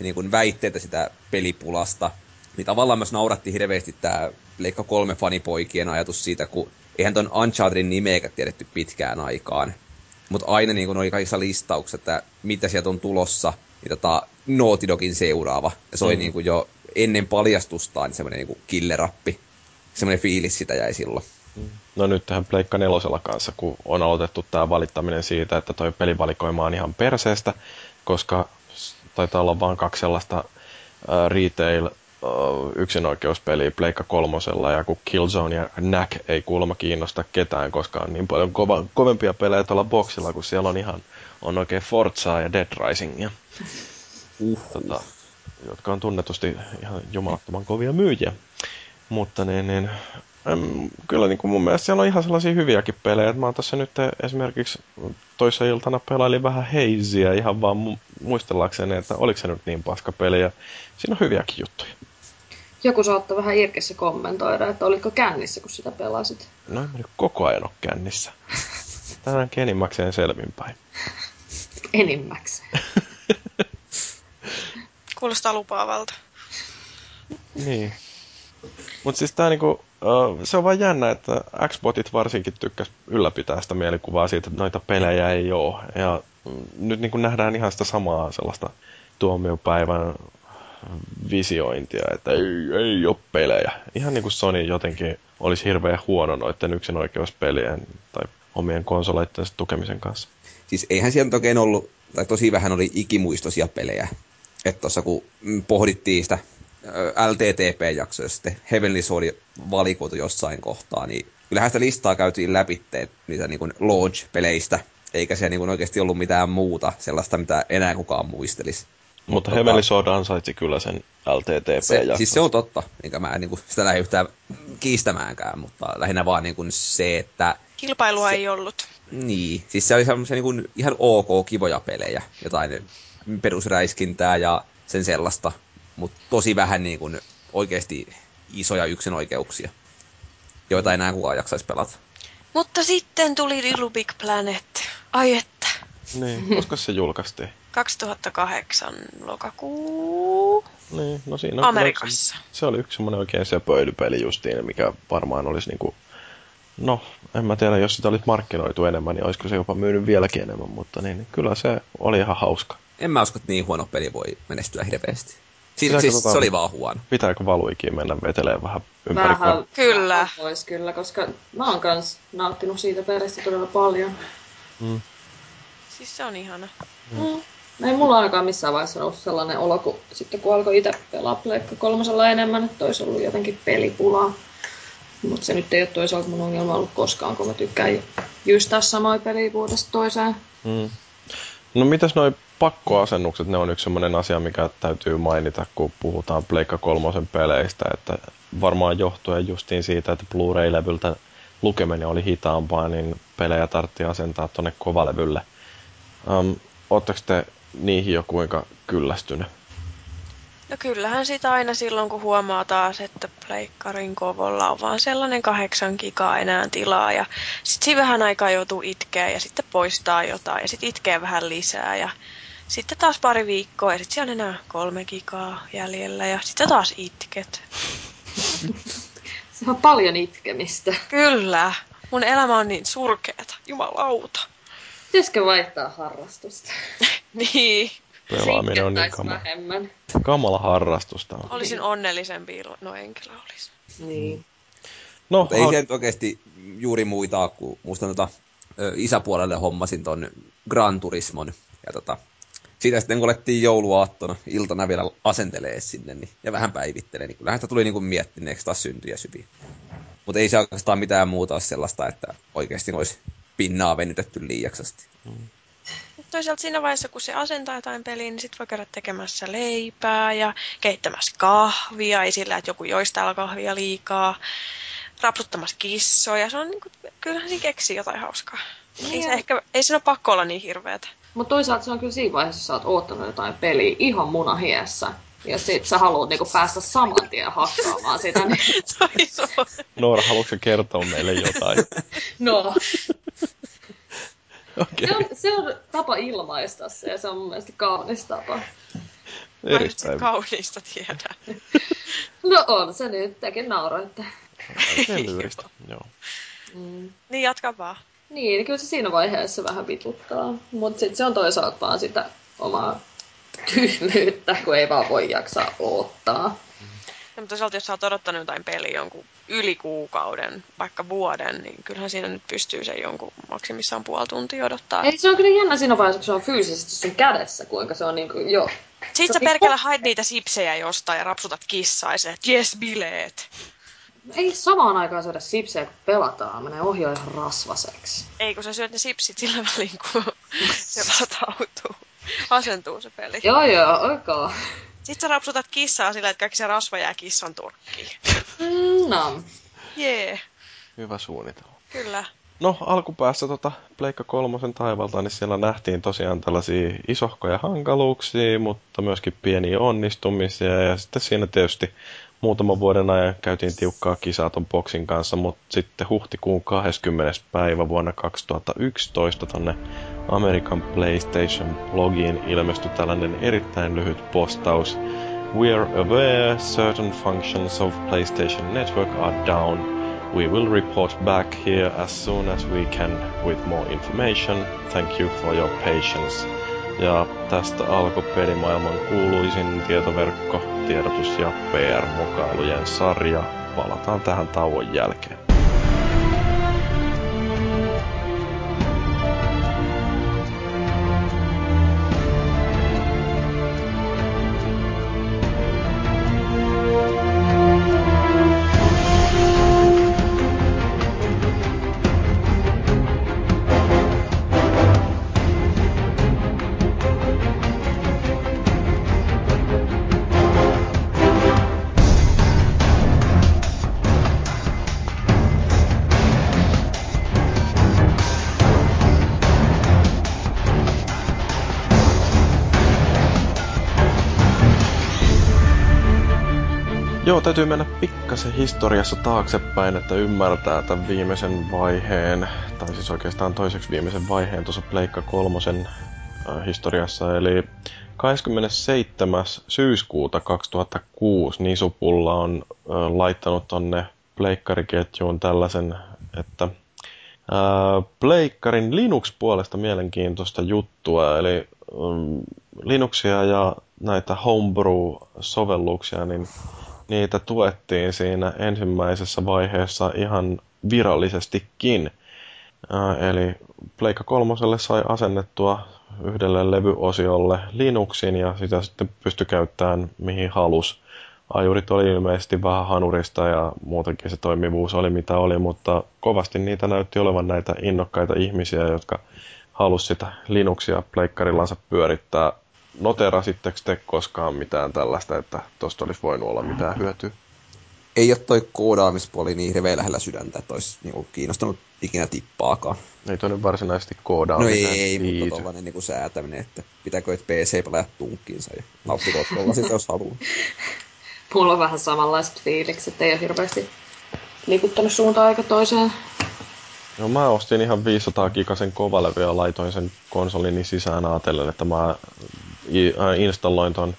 niin kun väitteitä sitä pelipulasta, niin tavallaan myös nauratti hirveästi tää Pleikka kolme fanipoikien ajatus siitä, kun eihän ton Unchartedin nimeäkä tiedetty pitkään aikaan. Mutta aina niin kun oli kaikissa listauksissa, että mitä sieltä on tulossa, niin tota Naughty Dogin seuraava. Ja se oli mm. niin kun jo ennen paljastustaan niin semmoinen niin killerappi. Semmoinen fiilis sitä jäi silloin. No nyt tähän Pleikka nelosella kanssa, kun on aloitettu tämä valittaminen siitä, että toi pelivalikoima on ihan perseestä, koska taitaa olla vaan kaksi sellaista äh, retail äh, yksinoikeuspeliä Pleikka kolmosella, ja kun Killzone ja Knack ei kuulemma kiinnosta ketään, koska on niin paljon kova, kovempia pelejä tuolla boksilla, kun siellä on ihan on oikein Forzaa ja Dead Risingia, tota, jotka on tunnetusti ihan jumalattoman kovia myyjiä. Mutta niin, niin äm, kyllä niin kuin mun mielestä siellä on ihan sellaisia hyviäkin pelejä. Mä oon tässä nyt esimerkiksi toissa iltana pelailin vähän Hazea ihan vaan mu- muistellakseni, että oliko se nyt niin paska peli. Ja siinä on hyviäkin juttuja. Joku saattaa vähän Irkessä kommentoida, että olitko kännissä, kun sitä pelasit. No en mä nyt koko ajan ole kännissä. Tänäänkin enimmäkseen selvinpäin. Enimmäkseen. Kuulostaa lupaavalta. Niin. Mutta siis tää niinku, se on vaan jännä, että Xbotit varsinkin tykkäs ylläpitää sitä mielikuvaa siitä, että noita pelejä ei oo. Ja nyt niinku nähdään ihan sitä samaa sellaista tuomiopäivän visiointia, että ei, ei oo pelejä. Ihan niinku Sony jotenkin olisi hirveän huono noitten yksinoikeuspelien tai omien konsoleitten tukemisen kanssa. Siis eihän siellä oikein ollut, tai tosi vähän oli ikimuistoisia pelejä. että tuossa kun pohdittiin sitä L T T P-jaksoa, jos sitten Heavenly Sword valikoitu jossain kohtaa, niin kyllähän sitä listaa käytiin läpi niitä niin kuin launch-peleistä, eikä siellä niin kuin oikeasti ollut mitään muuta sellaista, mitä enää kukaan muistelisi. Mutta tota, Heavenly Sword ansaitsi kyllä sen L T T P-jakson. Se, siis se on totta, enkä mä en niin kuin sitä lähde yhtään kiistämäänkään, mutta lähinnä vaan niin kuin se, että... Kilpailua se, ei ollut. Niin, siis se oli semmoisia niin kuin ihan ok kivoja pelejä, jotain perusräiskintää ja sen sellaista, mutta tosi vähän niin kuin oikeasti isoja yksinoikeuksia, joita enää kukaan jaksaisi pelata. Mutta sitten tuli Little Big Planet. Ai että. Niin, koska se julkaistiin? kaksituhattakahdeksan lokakuu. Niin, no siinä on Amerikassa. Yksi, se oli yksi semmoinen oikein se pöilypeli justiin, mikä varmaan olisi niinku... No, en mä tiedä, jos sitä olisi markkinoitu enemmän, niin olisiko se jopa myynyt vieläkin enemmän, mutta niin, kyllä se oli ihan hauska. En mä usko, että niin huono peli voi menestyä hirveästi. Siis, siis tota, se oli vaan huono. Pitääkö Valuikin mennä veteleen vähän ympäri? Vähän, kyllä. Vois kyllä, koska mä oon kans nauttinut siitä pelistä todella paljon. Mm. Siis se on ihana. Mm. Mm. No ei mulla ainakaan missään vaiheessa ollut sellainen olo, kun sitten kun alkoi itse pelaa Pleikka kolmosella enemmän, että olisi ollut jotenkin pelipulaa. Mutta se nyt ei ole toisaalta mun ongelma ollut koskaan, kun mä tykkään jystää samoja peliä vuodesta toiseen. Mm. No mitäs noi pakkoasennukset, ne on yksi semmoinen asia, mikä täytyy mainita, kun puhutaan Pleikka kolmosen peleistä, että varmaan johtuen justiin siitä, että Blu-ray-levyltä lukeminen oli hitaampaa, niin pelejä tarvittiin asentaa tonne kovalevylle. Um, Oletteko te niihin jo kuinka kyllästynyt? No kyllähän sitä aina silloin, kun huomaa taas, että pleikkarin kovolla on vaan sellainen kahdeksan gigaa enää tilaa ja sitten siinä vähän aikaa joutuu itkeä ja sitten poistaa jotain ja sitten itkee vähän lisää ja sitten taas pari viikkoa ja sitten siellä on enää kolme gigaa jäljellä ja sitten taas itket. Se on paljon itkemistä. Kyllä. Mun elämä on niin surkeata. Jumalauta. Pitäisikö vaihtaa harrastusta? Niin. Pelaaminen on niin kamala. kamala harrastusta. Olisin onnellisempi, no en kyllä olisi. Niin. No, ei se nyt oikeasti juuri muita, kun muistan tota, isäpuolelle hommasin ton Gran Turismon. Ja tota, siitä sitten kun olettiin jouluaattona iltana vielä asentelee sinne niin, ja vähän päivittelee, niin kyllähän sitä tuli niin miettineeksi taas syntyjä syviä. Mutta ei se oikeastaan mitään muuta ole sellaista, että oikeasti olisi pinnaa venytetty liiaksasti. Mm. Toisaalta siinä vaiheessa, kun se asentaa jotain peliä, niin sitten voi käydä tekemässä leipää ja keittämässä kahvia. Ei sillä, että joku joisi täällä kahvia liikaa. Rapsuttamassa kissoja. Se on, niin kuin, kyllähän siinä keksii jotain hauskaa. Ei, ei, se ehkä, ei siinä ole pakko olla niin hirveätä. Mutta toisaalta se on kyllä siinä vaiheessa, jos sä oot oottanut jotain peliä ihan munahiessä. Ja sit sä haluat niinku päästä saman tien hakkaamaan sitä. Niin... Noora, haluatko sä kertoa meille jotain? No... Okay. Se, on, se on tapa ilmaista se, ja se on mun mielestä kaunis tapa. Erittäin. Mä nyt kaunista tiedän. No on se nyt, tekin nauroitte. Selvistä, joo. Mm. Niin, jatka vaan. Niin, kyllä se siinä vaiheessa vähän vituttaa. Mut sit se on toisaalta vaan sitä omaa tyhmyyttä, kun ei vaan voi jaksaa odottaa. No, mutta toisaalta, jos sä oot odottanut jotain peliä jonkun yli kuukauden, vaikka vuoden, niin kyllähän siinä nyt pystyy sen jonkun maksimissaan puoli tuntia odottaa. Ei, se on kyllä jännä siinä vaiheessa, kun se on fyysisesti sun kädessä, kuinka se on niin kuin, joo. Sitten sä perkele haet niitä sipsejä jostain ja rapsutat kissaa ja sä, että jes, bileet. Ei samaan aikaan syödä sipsejä, kun pelataan. Menee ohjaa ihan rasvaseksi. Ei, kun sä syöt ne sipsit sillä väliin, kun se vatautuu. Asentuu se peli. Joo, joo, oikaa. Sitten sä rapsutat kissaa sillä, että kaikki se rasva jää kissan turkkiin. No. Jee. Yeah. Hyvä suunnitelma. Kyllä. No, alkupäässä tota Pleikka kolmosen taivalta, niin siellä nähtiin tosiaan tällaisia isohkoja hankaluuksia, mutta myöskin pieniä onnistumisia. Ja sitten siinä tietysti muutaman vuoden ajan käytiin tiukkaa kisaa ton boksin kanssa, mutta sitten huhtikuun kahdeskymmenes päivä vuonna kaksituhattayksitoista tonne American PlayStation-blogiin ilmestyi tällainen erittäin lyhyt postaus. We are aware certain functions of PlayStation Network are down. We will report back here as soon as we can with more information. Thank you for your patience. Ja tästä alkoi pelimaailman kuuluisin tietoverkko, tiedotus- ja P R-mokailujen sarja. Palataan tähän tauon jälkeen. Joo, täytyy mennä pikkasen historiassa taaksepäin, että ymmärtää tämän viimeisen vaiheen, tai siis oikeastaan toiseksi viimeisen vaiheen tuossa Pleikka kolmosen äh, historiassa, eli kahdeskymmenesseitsemäs syyskuuta kaksituhattakuusi Nisupulla on äh, laittanut tonne pleikkariketjuun tällaisen, että äh, pleikkarin Linux-puolesta mielenkiintoista juttua, eli äh, Linuxia ja näitä homebrew-sovelluksia, niin niitä tuettiin siinä ensimmäisessä vaiheessa ihan virallisestikin. Äh, eli Pleikka kolmoselle sai asennettua yhdelle levyosiolle Linuxin ja sitä sitten pystyi käyttämään mihin halusi. Ajurit oli ilmeisesti vähän hanurista ja muutenkin se toimivuus oli mitä oli, mutta kovasti niitä näytti olevan näitä innokkaita ihmisiä, jotka halusi sitä Linuxia pleikkarilansa pyörittää. Noterasitteko te koskaan mitään tällaista, että tuosta olisi voinut olla mitään hyötyä? Ei ole toi koodaamispuoli niin hirveän lähellä sydäntä, että olisi niinku kiinnostanut ikinä tippaakaan. Ei toi nyt varsinaisesti koodaamista. No ei, ei mutta tollainen niinku säätäminen, että pitääkö et P C-pelejä tunkkiinsa ja nauttikoo tollaista, jos haluaa. Mulla on vähän samanlaiset fiilikset, ettei ole hirveästi liikuttanut suuntaan aika toiseen. No mä ostin ihan viisisataa gigasen kovalevy ja laitoin sen konsolini sisään ajatellen, että mä installoin ton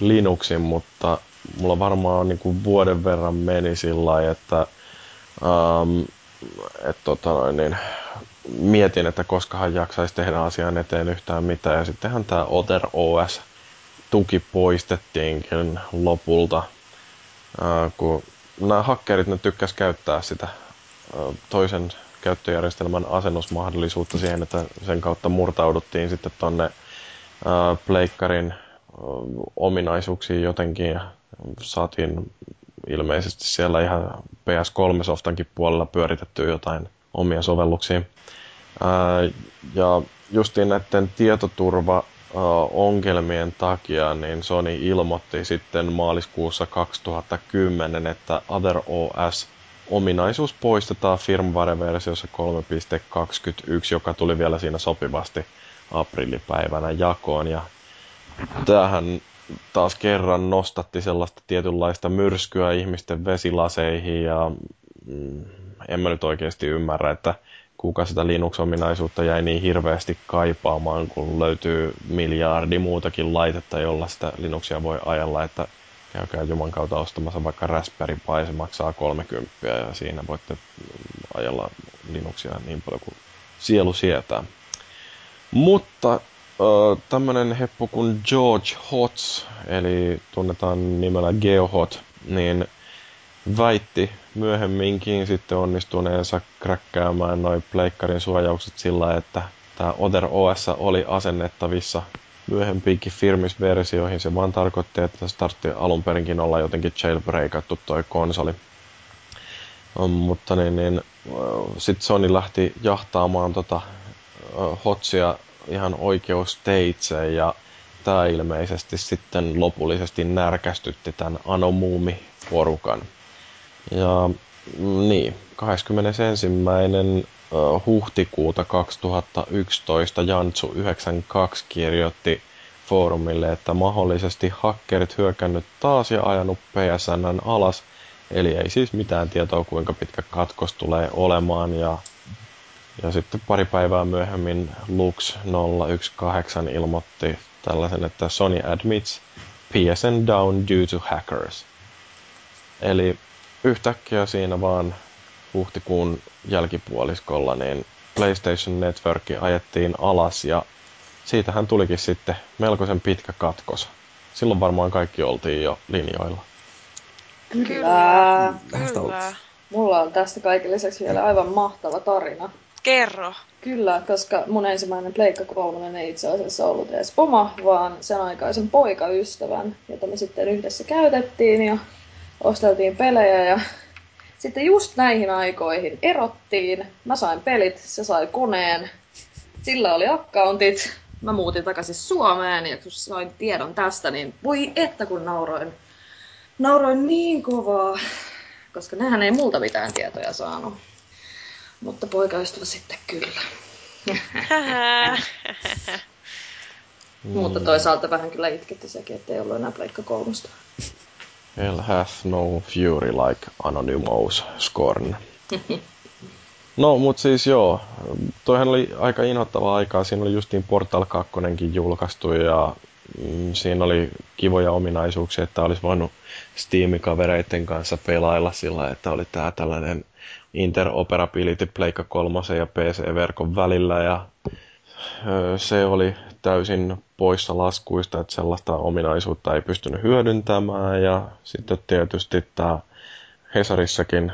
Linuxin, mutta mulla varmaan niinku vuoden verran meni sillä lailla, että ähm, et tota, niin, mietin, että koskahan jaksaisi tehdä asian eteen yhtään mitään. Ja sittenhän tää Otter O S-tuki poistettiinkin lopulta, äh, kun nämä hakkerit ne tykkäs käyttää sitä äh, toisen käyttöjärjestelmän asennusmahdollisuutta siihen, että sen kautta murtauduttiin sitten tonne ää, pleikkarin ää, ominaisuuksiin jotenkin. Saatiin ilmeisesti siellä ihan P S kolme-softankin puolella pyöritettyä jotain omia sovelluksia. Ää, ja justiin näiden tietoturvaongelmien takia niin Sony ilmoitti sitten maaliskuussa kaksituhattakymmenen, että Other O S ominaisuus poistetaan firmware-versiossa kolme piste kaksikymmentäyksi, joka tuli vielä siinä sopivasti aprillipäivänä jakoon. Ja tämähän taas kerran nostatti sellaista tietynlaista myrskyä ihmisten vesilaseihin, ja mm, en mä nyt oikeasti ymmärrä, että kuka sitä Linux-ominaisuutta jäi niin hirveästi kaipaamaan, kun löytyy miljardi muutakin laitetta, jolla sitä Linuxia voi ajella, että käykää Juman kautta ostamassa vaikka Raspberry Pi, se maksaa kolmekymmentä ja siinä voitte ajella Linuxia niin paljon kuin sielu sietää. Mutta tämmönen heppu kuin George Hotz, eli tunnetaan nimellä GeoHot, niin väitti myöhemminkin sitten onnistuneensa kräkkäämään noi pleikkarin suojaukset sillä, että tää Other O S oli asennettavissa myöhempiinkin firmware-versioihin. Se vaan tarkoitti, että startti alun perinkin olla jotenkin jailbreakattu toi konsoli. Mutta niin, niin sitten Sony lähti jahtaamaan tota Hotsia ihan oikeusteitse, ja tää ilmeisesti sitten lopullisesti närkästytti tämän Anomuumi-porukan. Ja niin, kahdeskymmenesensimmäinen huhtikuuta kaksituhattayksitoista Jantsu yhdeksänkymmentäkaksi kirjoitti foorumille, että mahdollisesti hakkerit hyökännyt taas ja ajanut P S N:n alas, eli ei siis mitään tietoa kuinka pitkä katkos tulee olemaan. Ja, ja sitten pari päivää myöhemmin Lux nolla yksitoista ilmoitti tällaisen, että Sony admits P S N down due to hackers. Eli yhtäkkiä siinä vaan huhtikuun jälkipuoliskolla niin PlayStation Network ajettiin alas, ja siitähän tulikin sitten melkoisen pitkä katkos. Silloin varmaan kaikki oltiin jo linjoilla. Kyllä, kyllä. Mulla on tästä kaiken lisäksi vielä aivan mahtava tarina. Kerro. Kyllä, koska mun ensimmäinen Pleikka kolmonen ei itse asiassa ollut edes oma, vaan sen aikaisen poikaystävän, jota me sitten yhdessä käytettiin ja osteltiin pelejä ja sitten just näihin aikoihin erottiin, mä sain pelit, se sai koneen, sillä oli accountit, mä muutin takaisin Suomeen ja kun sain tiedon tästä, niin voi että kun nauroin, nauroin niin kovaa, koska nehän ei multa mitään tietoja saanut, mutta poikaystävä sitten kyllä. Mutta toisaalta vähän kyllä itketti sekin, ettei ollut enää Pleikka kolmosta. Hell hath no fury like Anonymous Scorn. No, mut siis joo. Toihan oli aika inhottavaa aikaa. Siinä oli justiin Portal kakkonenkin julkaistu ja mm, siinä oli kivoja ominaisuuksia, että olisi voinut Steam-kavereiden kanssa pelailla sillä, että oli tää tällainen interoperability Pleikka kolmosen ja P C-verkon välillä ja ö, se oli täysin poissa laskuista, että sellaista ominaisuutta ei pystynyt hyödyntämään ja sitten tietysti tää Hesarissakin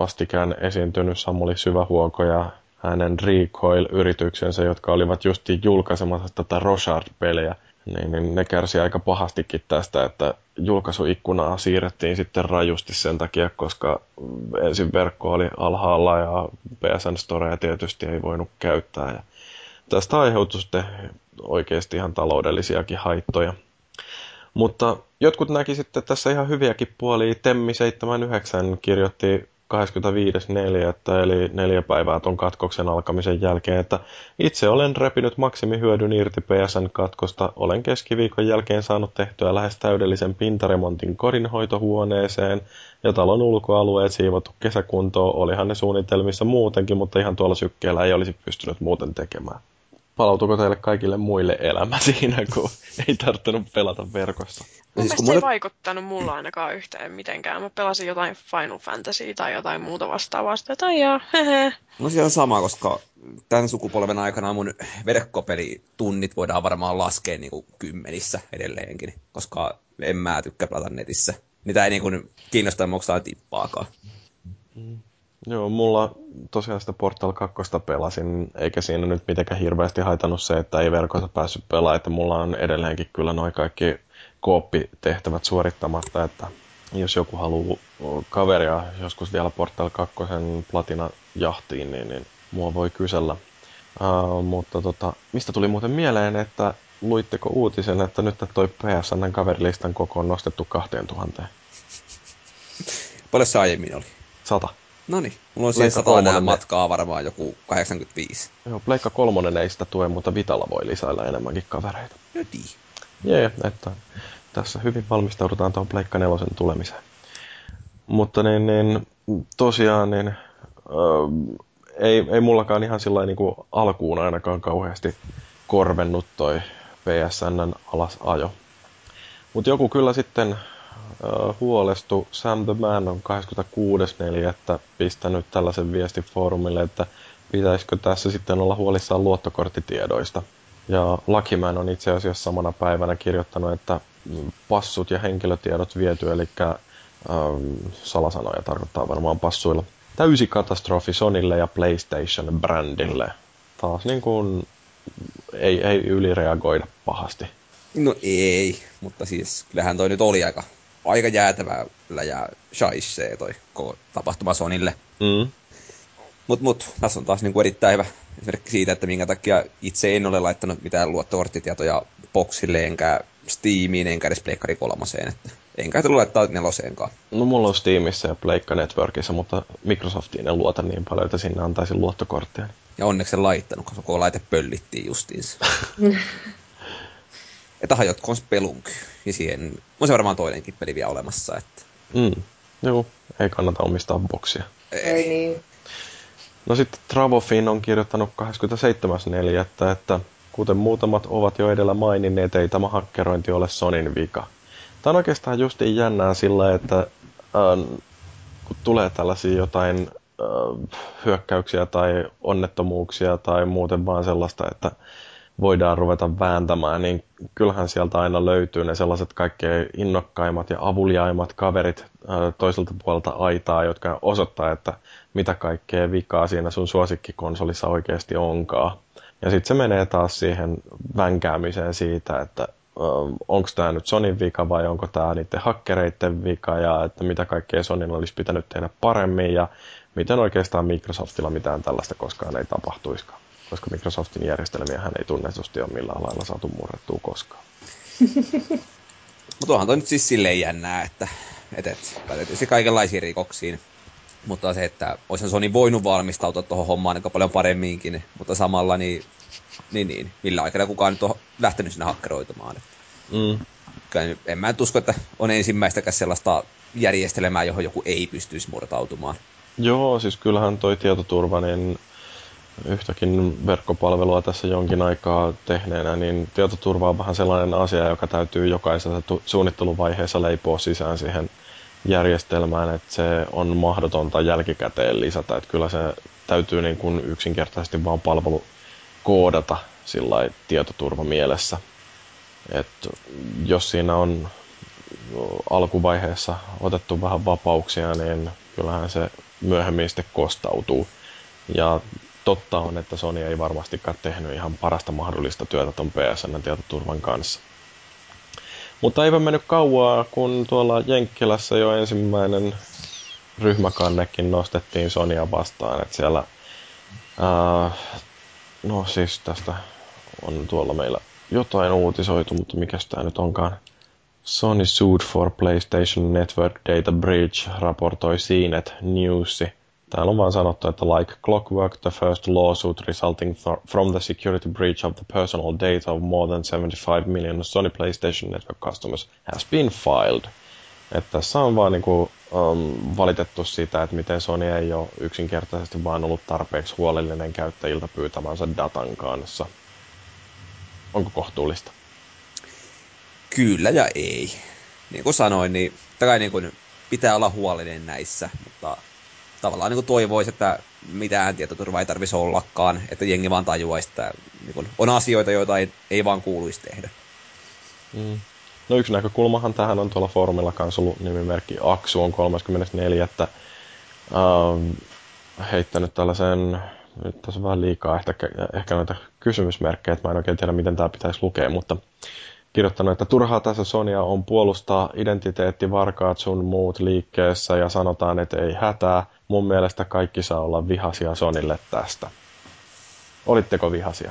vastikään esiintynyt Samuli Syvähuoko ja hänen Recoil-yrityksensä, jotka olivat justiin julkaisemassa tätä Rochard-peliä, niin, niin ne kärsi aika pahastikin tästä, että julkaisuikkunaa siirrettiin sitten rajusti sen takia, koska ensin verkko oli alhaalla ja P S N Storea tietysti ei voinut käyttää. Ja tästä aiheutui sitten oikeasti ihan taloudellisiakin haittoja. Mutta jotkut näki sitten tässä ihan hyviäkin puolia. Temmi seitsemänkymmentäyhdeksän kirjoitti kahdeskymmenesviides neljättä eli neljä päivää ton katkoksen alkamisen jälkeen, että itse olen repinyt maksimihyödyn irti P S N-katkosta. Olen keskiviikon jälkeen saanut tehtyä lähes täydellisen pintaremontin kodinhoitohuoneeseen ja talon ulkoalueet siivottu kesäkuntoon. Olihan ne suunnitelmissa muutenkin, mutta ihan tuolla sykkeellä ei olisi pystynyt muuten tekemään. Palautuiko teille kaikille muille elämä siinä, kun ei tarttunut pelata verkossa? Mun mielestä se ei vaikuttanut mulla ainakaan yhteen mitenkään. Mä pelasin jotain Final Fantasy tai jotain muuta vastaavaa. Tai joo, hehe. No se on sama, koska tämän sukupolven aikana mun verkkopelitunnit voidaan varmaan laskea niin kuin kymmenissä edelleenkin, koska en mä tykkää pelata netissä. Niitä ei niin kuin kiinnostaa mukaan tippaakaan. Mm. Joo, mulla tosiaan sitä Portal kakkosta pelasin, eikä siinä nyt mitenkään hirveästi haitannut se, että ei verkossa päässyt pelaamaan, että mulla on edelleenkin kyllä noi kaikki kooppitehtävät suorittamatta, että jos joku haluaa kaveria joskus vielä Portal kakkosen platinajahtiin, niin, niin mua voi kysellä. Uh, mutta tota, mistä tuli muuten mieleen, että luitteko uutisen, että nyt toi P S N kaverilistan koko on nostettu kahteentuhanteen? Paljon se aiemmin oli? Sata. Noniin, mulla on siis sata matkaa varmaan joku kahdeksankymmentäviisi. Joo, Pleikka kolmonen ei sitä tue, mutta Vitalla voi lisäillä enemmänkin kavereita. No niin. Jee, että tässä hyvin valmistaudutaan tuon Pleikka nelosen tulemiseen. Mutta niin, niin tosiaan niin, ö, ei, ei mullakaan ihan sillä niin kuin alkuun ainakaan kauheasti korvennut toi P S N:n alasajo. Mutta joku kyllä sitten huolestu. Sam the Man on kahdeskymmeneskuudes neljättä pistänyt tällaisen viestin foorumille, että pitäisikö tässä sitten olla huolissaan luottokorttitiedoista. Ja Lucky Man on itse asiassa samana päivänä kirjoittanut, että passut ja henkilötiedot viety, eli ähm, salasanoja tarkoittaa varmaan passuilla. Täysi katastrofi Sonylle ja PlayStation-brändille. Taas niin kuin ei, ei ylireagoida pahasti. No ei, mutta siis kyllähän toi nyt oli aika... Aika jäätävällä ja shaissee toi koko tapahtuma Sonille. Mm. Mut, mut, tässä on taas niinku erittäin hyvä esimerkki siitä, että minkä takia itse en ole laittanut mitään luottokorttitietoja boksille, enkä Steamiin, enkä edes Pleikkari kolmoseen. Enkä tullut laittaa neloseenkaan. No mulla on Steamissa ja Pleikka Networkissa, mutta Microsoftiin en luota niin paljon, että sinne antaisin luottokortteja. Ja onneksi en laittanut, koska koko laite pöllittiin justiinsa. Että hajotkoon Spelunk. Ja siihen on se varmaan toinenkin peli vielä olemassa. Että... Mm, joo, ei kannata omistaa boksia. Ei niin. No sitten Travofin on kirjoittanut kahdeskymmenesseitsemäs neljättä että kuten muutamat ovat jo edellä maininneet, ei tämä hakkerointi ole Sonin vika. Tämä on oikeastaan justiin jännää sillä, että äh, kun tulee tällaisia jotain äh, hyökkäyksiä tai onnettomuuksia tai muuten vaan sellaista, että voidaan ruveta vääntämään, niin kyllähän sieltä aina löytyy ne sellaiset kaikkein innokkaimmat ja avuliaimmat kaverit toiselta puolelta aitaa, jotka osoittaa, että mitä kaikkea vikaa siinä sun suosikkikonsolissa oikeasti onkaan. Ja sitten se menee taas siihen vänkäämiseen siitä, että onko tämä nyt Sonyn vika vai onko tämä niiden hakkereiden vika ja että mitä kaikkea Sonin olisi pitänyt tehdä paremmin ja miten oikeastaan Microsoftilla mitään tällaista koskaan ei tapahtuisikaan. Koska Microsoftin järjestelmiä hän ei tunnetusti ole millään lailla saatu murrettua koskaan. Mutta onhan toi nyt siis silleen jännää, että et, et, tietysti kaikenlaisiin rikoksiin. Mutta se, että olisihan Sony voinut valmistautua tuohon hommaan aika paljon paremminkin, mutta samalla niin, niin, niin millä aikana kukaan nyt on lähtenyt sinne hakkeroitumaan. Mm. en mä usko, että on ensimmäistäkään sellaista järjestelmää, johon joku ei pystyisi murtautumaan. Joo, siis kyllähän toi tietoturva, niin yhtäkin verkkopalvelua tässä jonkin aikaa tehneenä, niin tietoturva on vähän sellainen asia, joka täytyy jokaisessa suunnitteluvaiheessa leipoa sisään siihen järjestelmään, että se on mahdotonta jälkikäteen lisätä. Että kyllä se täytyy niin kuin yksinkertaisesti vaan palvelu koodata sillä tietoturva mielessä. Että jos siinä on alkuvaiheessa otettu vähän vapauksia, niin kyllähän se myöhemmin sitten kostautuu. Ja totta on, että Sony ei varmastikaan tehnyt ihan parasta mahdollista työtä ton P S N-tietoturvan kanssa. Mutta eipä mennyt kauaa, kun tuolla Jenkkilässä jo ensimmäinen ryhmäkannekin nostettiin Sonya vastaan. Että siellä, ää, no siis tästä on tuolla meillä jotain uutisoitu, mutta mikäs tää nyt onkaan. Sony sued for PlayStation Network Data Breach, raportoi C net News. Täällä on vaan sanottu, että like clockwork, the first lawsuit resulting th- from the security breach of the personal data of more than seventy-five million Sony PlayStation Network customers has been filed. Että tässä on vaan niinku, um, valitettu sitä, että miten Sony ei ole yksinkertaisesti vaan ollut tarpeeksi huolellinen käyttäjiltä pyytämänsä datan kanssa. Onko kohtuullista? Kyllä ja ei. Niin kuin sanoin, niin, niin kuin pitää olla huolellinen näissä, mutta tavallaan niin kuin toivoisi, että mitään tietoturvaa ei tarvitsisi ollakaan, että jengi vaan tajuaisi, että niin kuin on asioita, joita ei, ei vaan kuuluisi tehdä. Mm. No yksi näkökulmahan tähän on tuolla foorumilla kanssa ollut nimimerkki Aksu on kolmaskymmenesneljäs Että, ähm, heittänyt tällaisen, nyt tässä on vähän liikaa ehkä, ehkä noita kysymysmerkkejä, että mä en oikein tiedä, miten tämä pitäisi lukea, mutta kirjoittanut, että turhaa tässä Sonya on puolustaa identiteettivarkaat sun muut liikkeessä ja sanotaan, että ei hätää. Mun mielestä kaikki saa olla vihaisia Sonylle tästä. Olitteko vihaisia?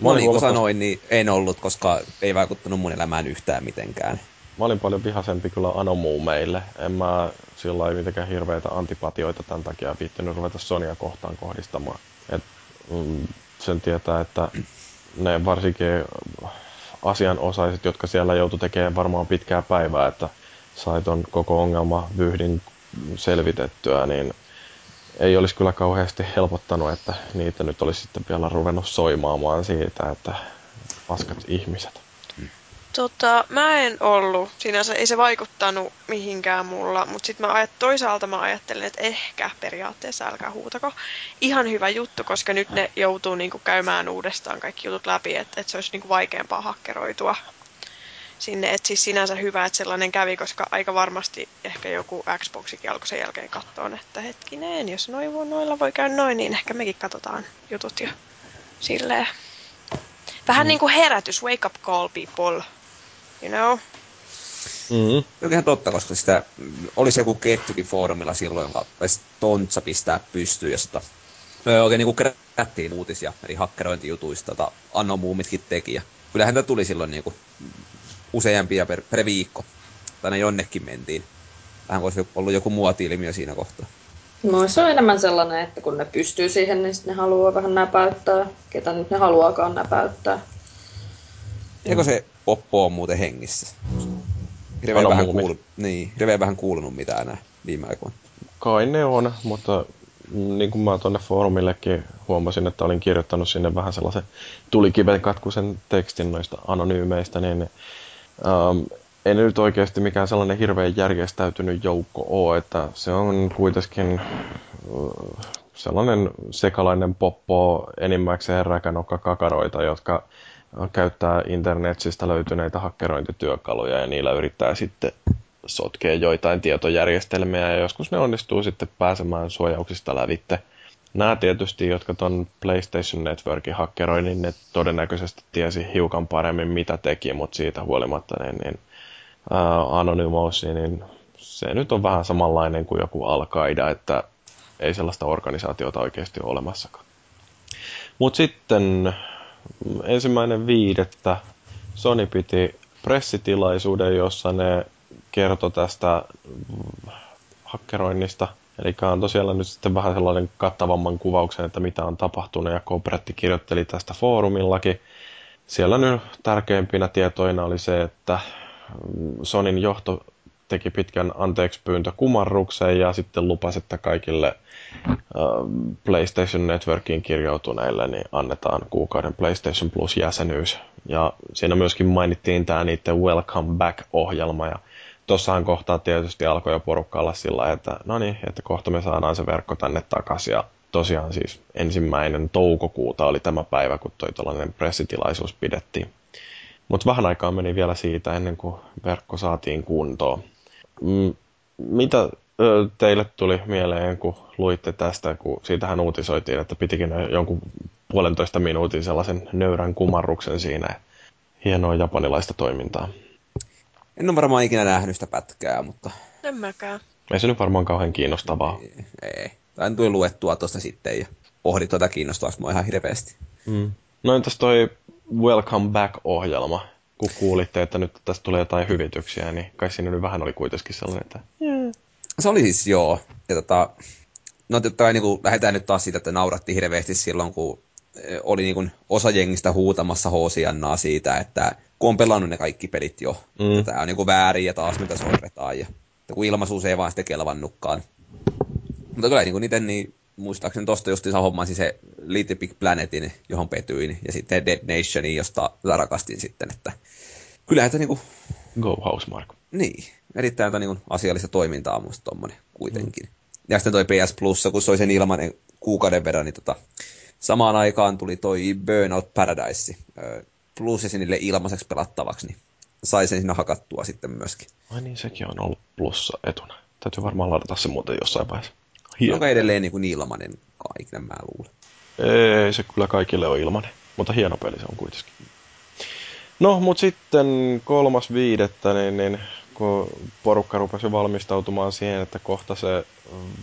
No niin kuin sanoin, niin en ollut, koska ei vaikuttanut mun elämään yhtään mitenkään. Mä olin paljon vihaisempi kyllä anomuumeille. En mä sillä lailla mitenkään hirveitä antipatioita tämän takia viittynyt ruveta Sonya kohtaan kohdistamaan. Et, mm, sen tietää, että ne varsinkin asianosaiset, jotka siellä joutu tekemään varmaan pitkää päivää, että sai ton koko ongelma vyyhdin selvitettyä, niin ei olisi kyllä kauheasti helpottanut, että niitä nyt olisi sitten vielä ruvennut soimaamaan siitä, että paskat ihmiset. Tota, mä en ollut. Sinänsä ei se vaikuttanut mihinkään mulla, mutta sit mä ajattelin, toisaalta mä ajattelin, että ehkä periaatteessa älkää huutako. Ihan hyvä juttu, koska nyt ne joutuu niinku käymään uudestaan kaikki jutut läpi, että et se olisi niinku vaikeampaa hakkeroitua sinne. Et siis sinänsä hyvä, että sellainen kävi, koska aika varmasti ehkä joku Xboxikin alkoi sen jälkeen katsoa, että hetkinen, jos noilla voi käydä noin, niin ehkä mekin katsotaan jutut jo silleen. Vähän mm. niin kuin herätys, wake up call people. You know? Mm-hmm. Jokinhan totta, koska sitä olisi joku ketjukin foorumilla silloin, jonka olisi tontsa pistää pystyyn, josta oikein niin kuin kerättiin uutisia eli hakkerointijutuista, jota anomuumitkin teki. Ja kyllähän tämä tuli silloin niin kuin useampia per, per viikko. Tänne jonnekin mentiin. Vähän olisi ollut joku muoti-ilmiö siinä kohtaa. No se on enemmän sellainen, että kun ne pystyy siihen, niin sitten ne haluaa vähän näpäyttää. Ketä nyt ne haluaakaan näpäyttää. Eikö se poppo on muuten hengissä? Hirveän vähän, kuul... niin, vähän kuulunut mitään enää viime aikoina. Kai ne on, mutta niin kuin mä tuonne foorumillekin huomasin, että olin kirjoittanut sinne vähän sellaisen tulikiven katkuisen tekstin noista anonyymeistä, niin ähm, ei nyt oikeasti mikään sellainen hirveän järjestäytynyt joukko ole, että se on kuitenkin sellainen sekalainen poppo enimmäkseen räkänokka kakaroita, jotka käyttää internetsistä löytyneitä hakkerointityökaluja ja niillä yrittää sitten sotkea joitain tietojärjestelmiä ja joskus ne onnistuu sitten pääsemään suojauksista lävitte. Nämä tietysti, jotka ton PlayStation Networkin hakkeroi, niin ne todennäköisesti tiesi hiukan paremmin mitä teki, mutta siitä huolimatta niin, niin Uh, anonymous, niin se nyt on vähän samanlainen kuin joku Al-Qaida, että ei sellaista organisaatiota oikeasti ole olemassakaan. Mutta sitten ensimmäinen viidettä Sony piti pressitilaisuuden, jossa ne kertoi tästä hakkeroinnista. Eli antoi siellä nyt sitten vähän sellainen kattavamman kuvauksen, että mitä on tapahtunut, ja Cobretti kirjoitteli tästä foorumillakin. siellä nyt tärkeimpinä tietoina oli se, että Sonyn johto teki pitkän anteeksipyyntö kumarrukseen ja sitten lupasi, että kaikille PlayStation Networkiin kirjautuneille niin annetaan kuukauden PlayStation Plus-jäsenyys. Ja siinä myöskin mainittiin tämä niiden Welcome Back-ohjelma. Ja tuossahan kohtaa tietysti alkoi jo porukka olla sillä, että no niin, että kohta me saadaan se verkko tänne takaisin. Ja tosiaan siis ensimmäinen toukokuuta oli tämä päivä, kun toi tuollainen pressitilaisuus pidettiin. Mutta vähän aikaa meni vielä siitä, ennen kuin verkko saatiin kuntoon. M- mitä ö, teille tuli mieleen, kun luitte tästä, kun siitähän uutisoitiin, että pitikin jonkun puolentoista minuutin sellaisen nöyrän kumarruksen siinä. Hienoa japanilaista toimintaa. En ole varmaan ikinä nähnyt sitä pätkää, mutta... En mäkään. Ei se nyt varmaan kauhean kiinnostavaa. Ei, ei. Tain tuli luettua tuosta sitten ja pohdin tuota kiinnostavasti mua ihan hirveästi. Mm. No entäs toi... Welcome Back-ohjelma. Kun kuulitte, että nyt tässä tulee jotain hyvityksiä, niin kai siinä nyt vähän oli kuitenkin sellainen, että... Yeah. Se oli siis joo. Ja tota, no tai niin kuin lähdetään nyt taas siitä, että nauratti hirveästi silloin, kun oli niin kuin osa jengistä huutamassa hoosiannaa siitä, että kun on pelannut ne kaikki pelit jo. Mm. Tämä on niin kuin väärin ja taas mitä sorretaan. Ja, että kun ilmaisuus ei vaan sitten kelvannutkaan. Mutta kyllä niin kuin niiden niin... Muistaakseni tuosta justiinsa hommasin se Little Big Planetin, johon petyin, ja sitten Dead Nationin, josta rakastin sitten, että kyllähän tämä niinku... Go Housemarque. Niin, erittäin tämä niinku asiallista toimintaa on musta tommonen kuitenkin. Mm. Ja sitten toi P S Plus, kun se oli sen ilmainen kuukauden verran, niin tota, samaan aikaan tuli toi Burnout Paradise Plus ja sinille ilmaiseksi pelattavaksi, niin sai sen siinä hakattua sitten myöskin. Ai niin, sekin on ollut Plussa etuna. Täytyy varmaan ladata se muuten jossain vaiheessa. Hieno. Onko edelleen niin kuin ilmanen kaikille, mä luulen. Ei, se kyllä kaikille on ilmanen, mutta hieno peli se on kuitenkin. No, mutta sitten kolmas viidettä, niin, niin kun porukka rupesi valmistautumaan siihen, että kohta se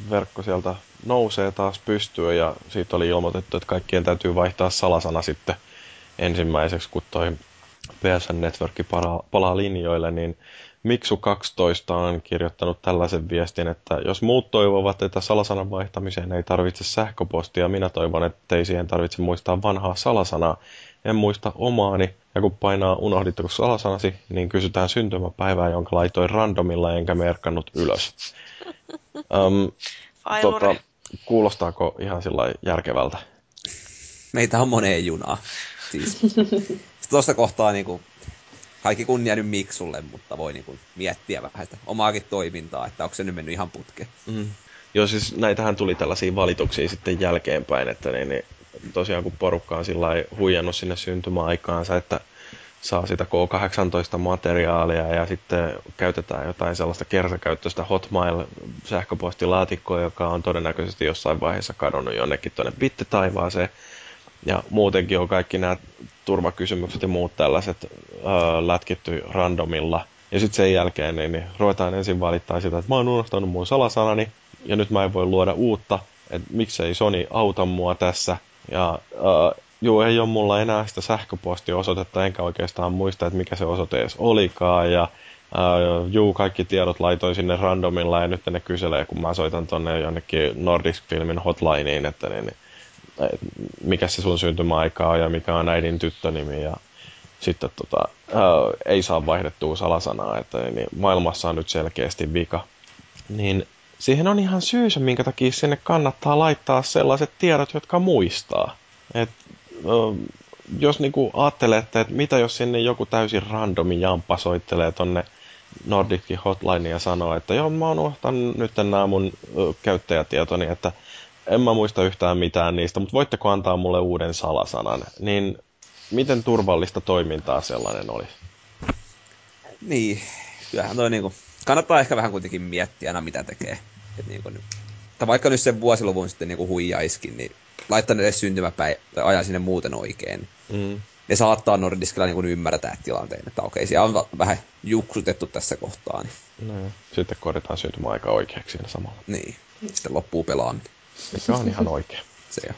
verkko sieltä nousee taas pystyyn, ja siitä oli ilmoitettu, että kaikkien täytyy vaihtaa salasana sitten ensimmäiseksi, kun toi P S N Network palaa, palaa linjoille, niin Miksu kaksitoista on kirjoittanut tällaisen viestin, että jos muut toivovat, että salasanan vaihtamiseen ei tarvitse sähköpostia, minä toivon, että ei siihen tarvitse muistaa vanhaa salasanaa. En muista omaani, ja kun painaa unohditteko salasanasi, niin kysytään syntymäpäivää, jonka laitoin randomilla enkä merkannut ylös. um, tota, kuulostaako ihan sillä järkevältä? Meitä on moneen junaa. Siis. Tuosta kohtaa niinku... Kaikki kunnia nyt Miksulle, mutta voi niinku miettiä vähän sitä omaakin toimintaa, että onko se nyt mennyt ihan putkeen. Mm. Joo, siis näitähän tuli tällaisia valituksia sitten jälkeenpäin, että niin, niin, tosiaan kun porukka on sillä lailla huijannut sinne syntymäaikaansa, että saa sitä K kahdeksantoista-materiaalia ja sitten käytetään jotain sellaista kertakäyttöistä Hotmail-sähköpostilaatikkoa, joka on todennäköisesti jossain vaiheessa kadonnut jonnekin tuonne pittitaivaaseen. Ja muutenkin on kaikki nämä turvakysymykset ja muut tällaiset öö, lätkitty randomilla. Ja sitten sen jälkeen niin, niin ruvetaan ensin valittaa sitä, että mä oon unohtanut mun salasanani ja nyt mä en voi luoda uutta. Että miksei Sony auta mua tässä. Ja öö, juu, ei ole mulla enää sitä sähköpostiosoitetta, enkä oikeastaan muista, että mikä se osoite edes olikaan. Ja öö, juu, kaikki tiedot laitoin sinne randomilla ja nyt ne kyselee, kun mä soitan tonne jonnekin Nordisk Filmin hotlineen, että niin... niin mikä se sun syntymäaika on ja mikä on äidin tyttönimi ja sitten tota, ää, ei saa vaihdettua salasanaa, että niin, maailmassa on nyt selkeästi vika. Niin siihen on ihan syysä, minkä takia sinne kannattaa laittaa sellaiset tiedot, jotka muistaa. Et, ää, jos niinku ajattelette, että mitä jos sinne joku täysin randomi jamppa soittelee tonne Nordicin hotlineen ja sanoo, että joo, mä oon unohtanut nyt nämä mun ää, käyttäjätietoni, että en mä muista yhtään mitään niistä, mutta voitteko antaa mulle uuden salasanan? Niin miten turvallista toimintaa sellainen olisi? Niin, kyllähän toi niinku, kannattaa ehkä vähän kuitenkin miettiä aina mitä tekee. Et niinku, tai vaikka nyt sen vuosiluvun sitten niinku huijaiskin, niin laittaa ne edes syntymäpäin ja ajaa sinne muuten oikein. Mm. Ne saattaa Nordiskilla niinku ymmärtää tilanteen, että okei, siellä on vähän juksutettu tässä kohtaa. Niin. No, sitten korjataan syntymäaika oikeaksi siinä samalla. Niin, sitten loppuu pelaaminen. Se on ihan oikein. Se on.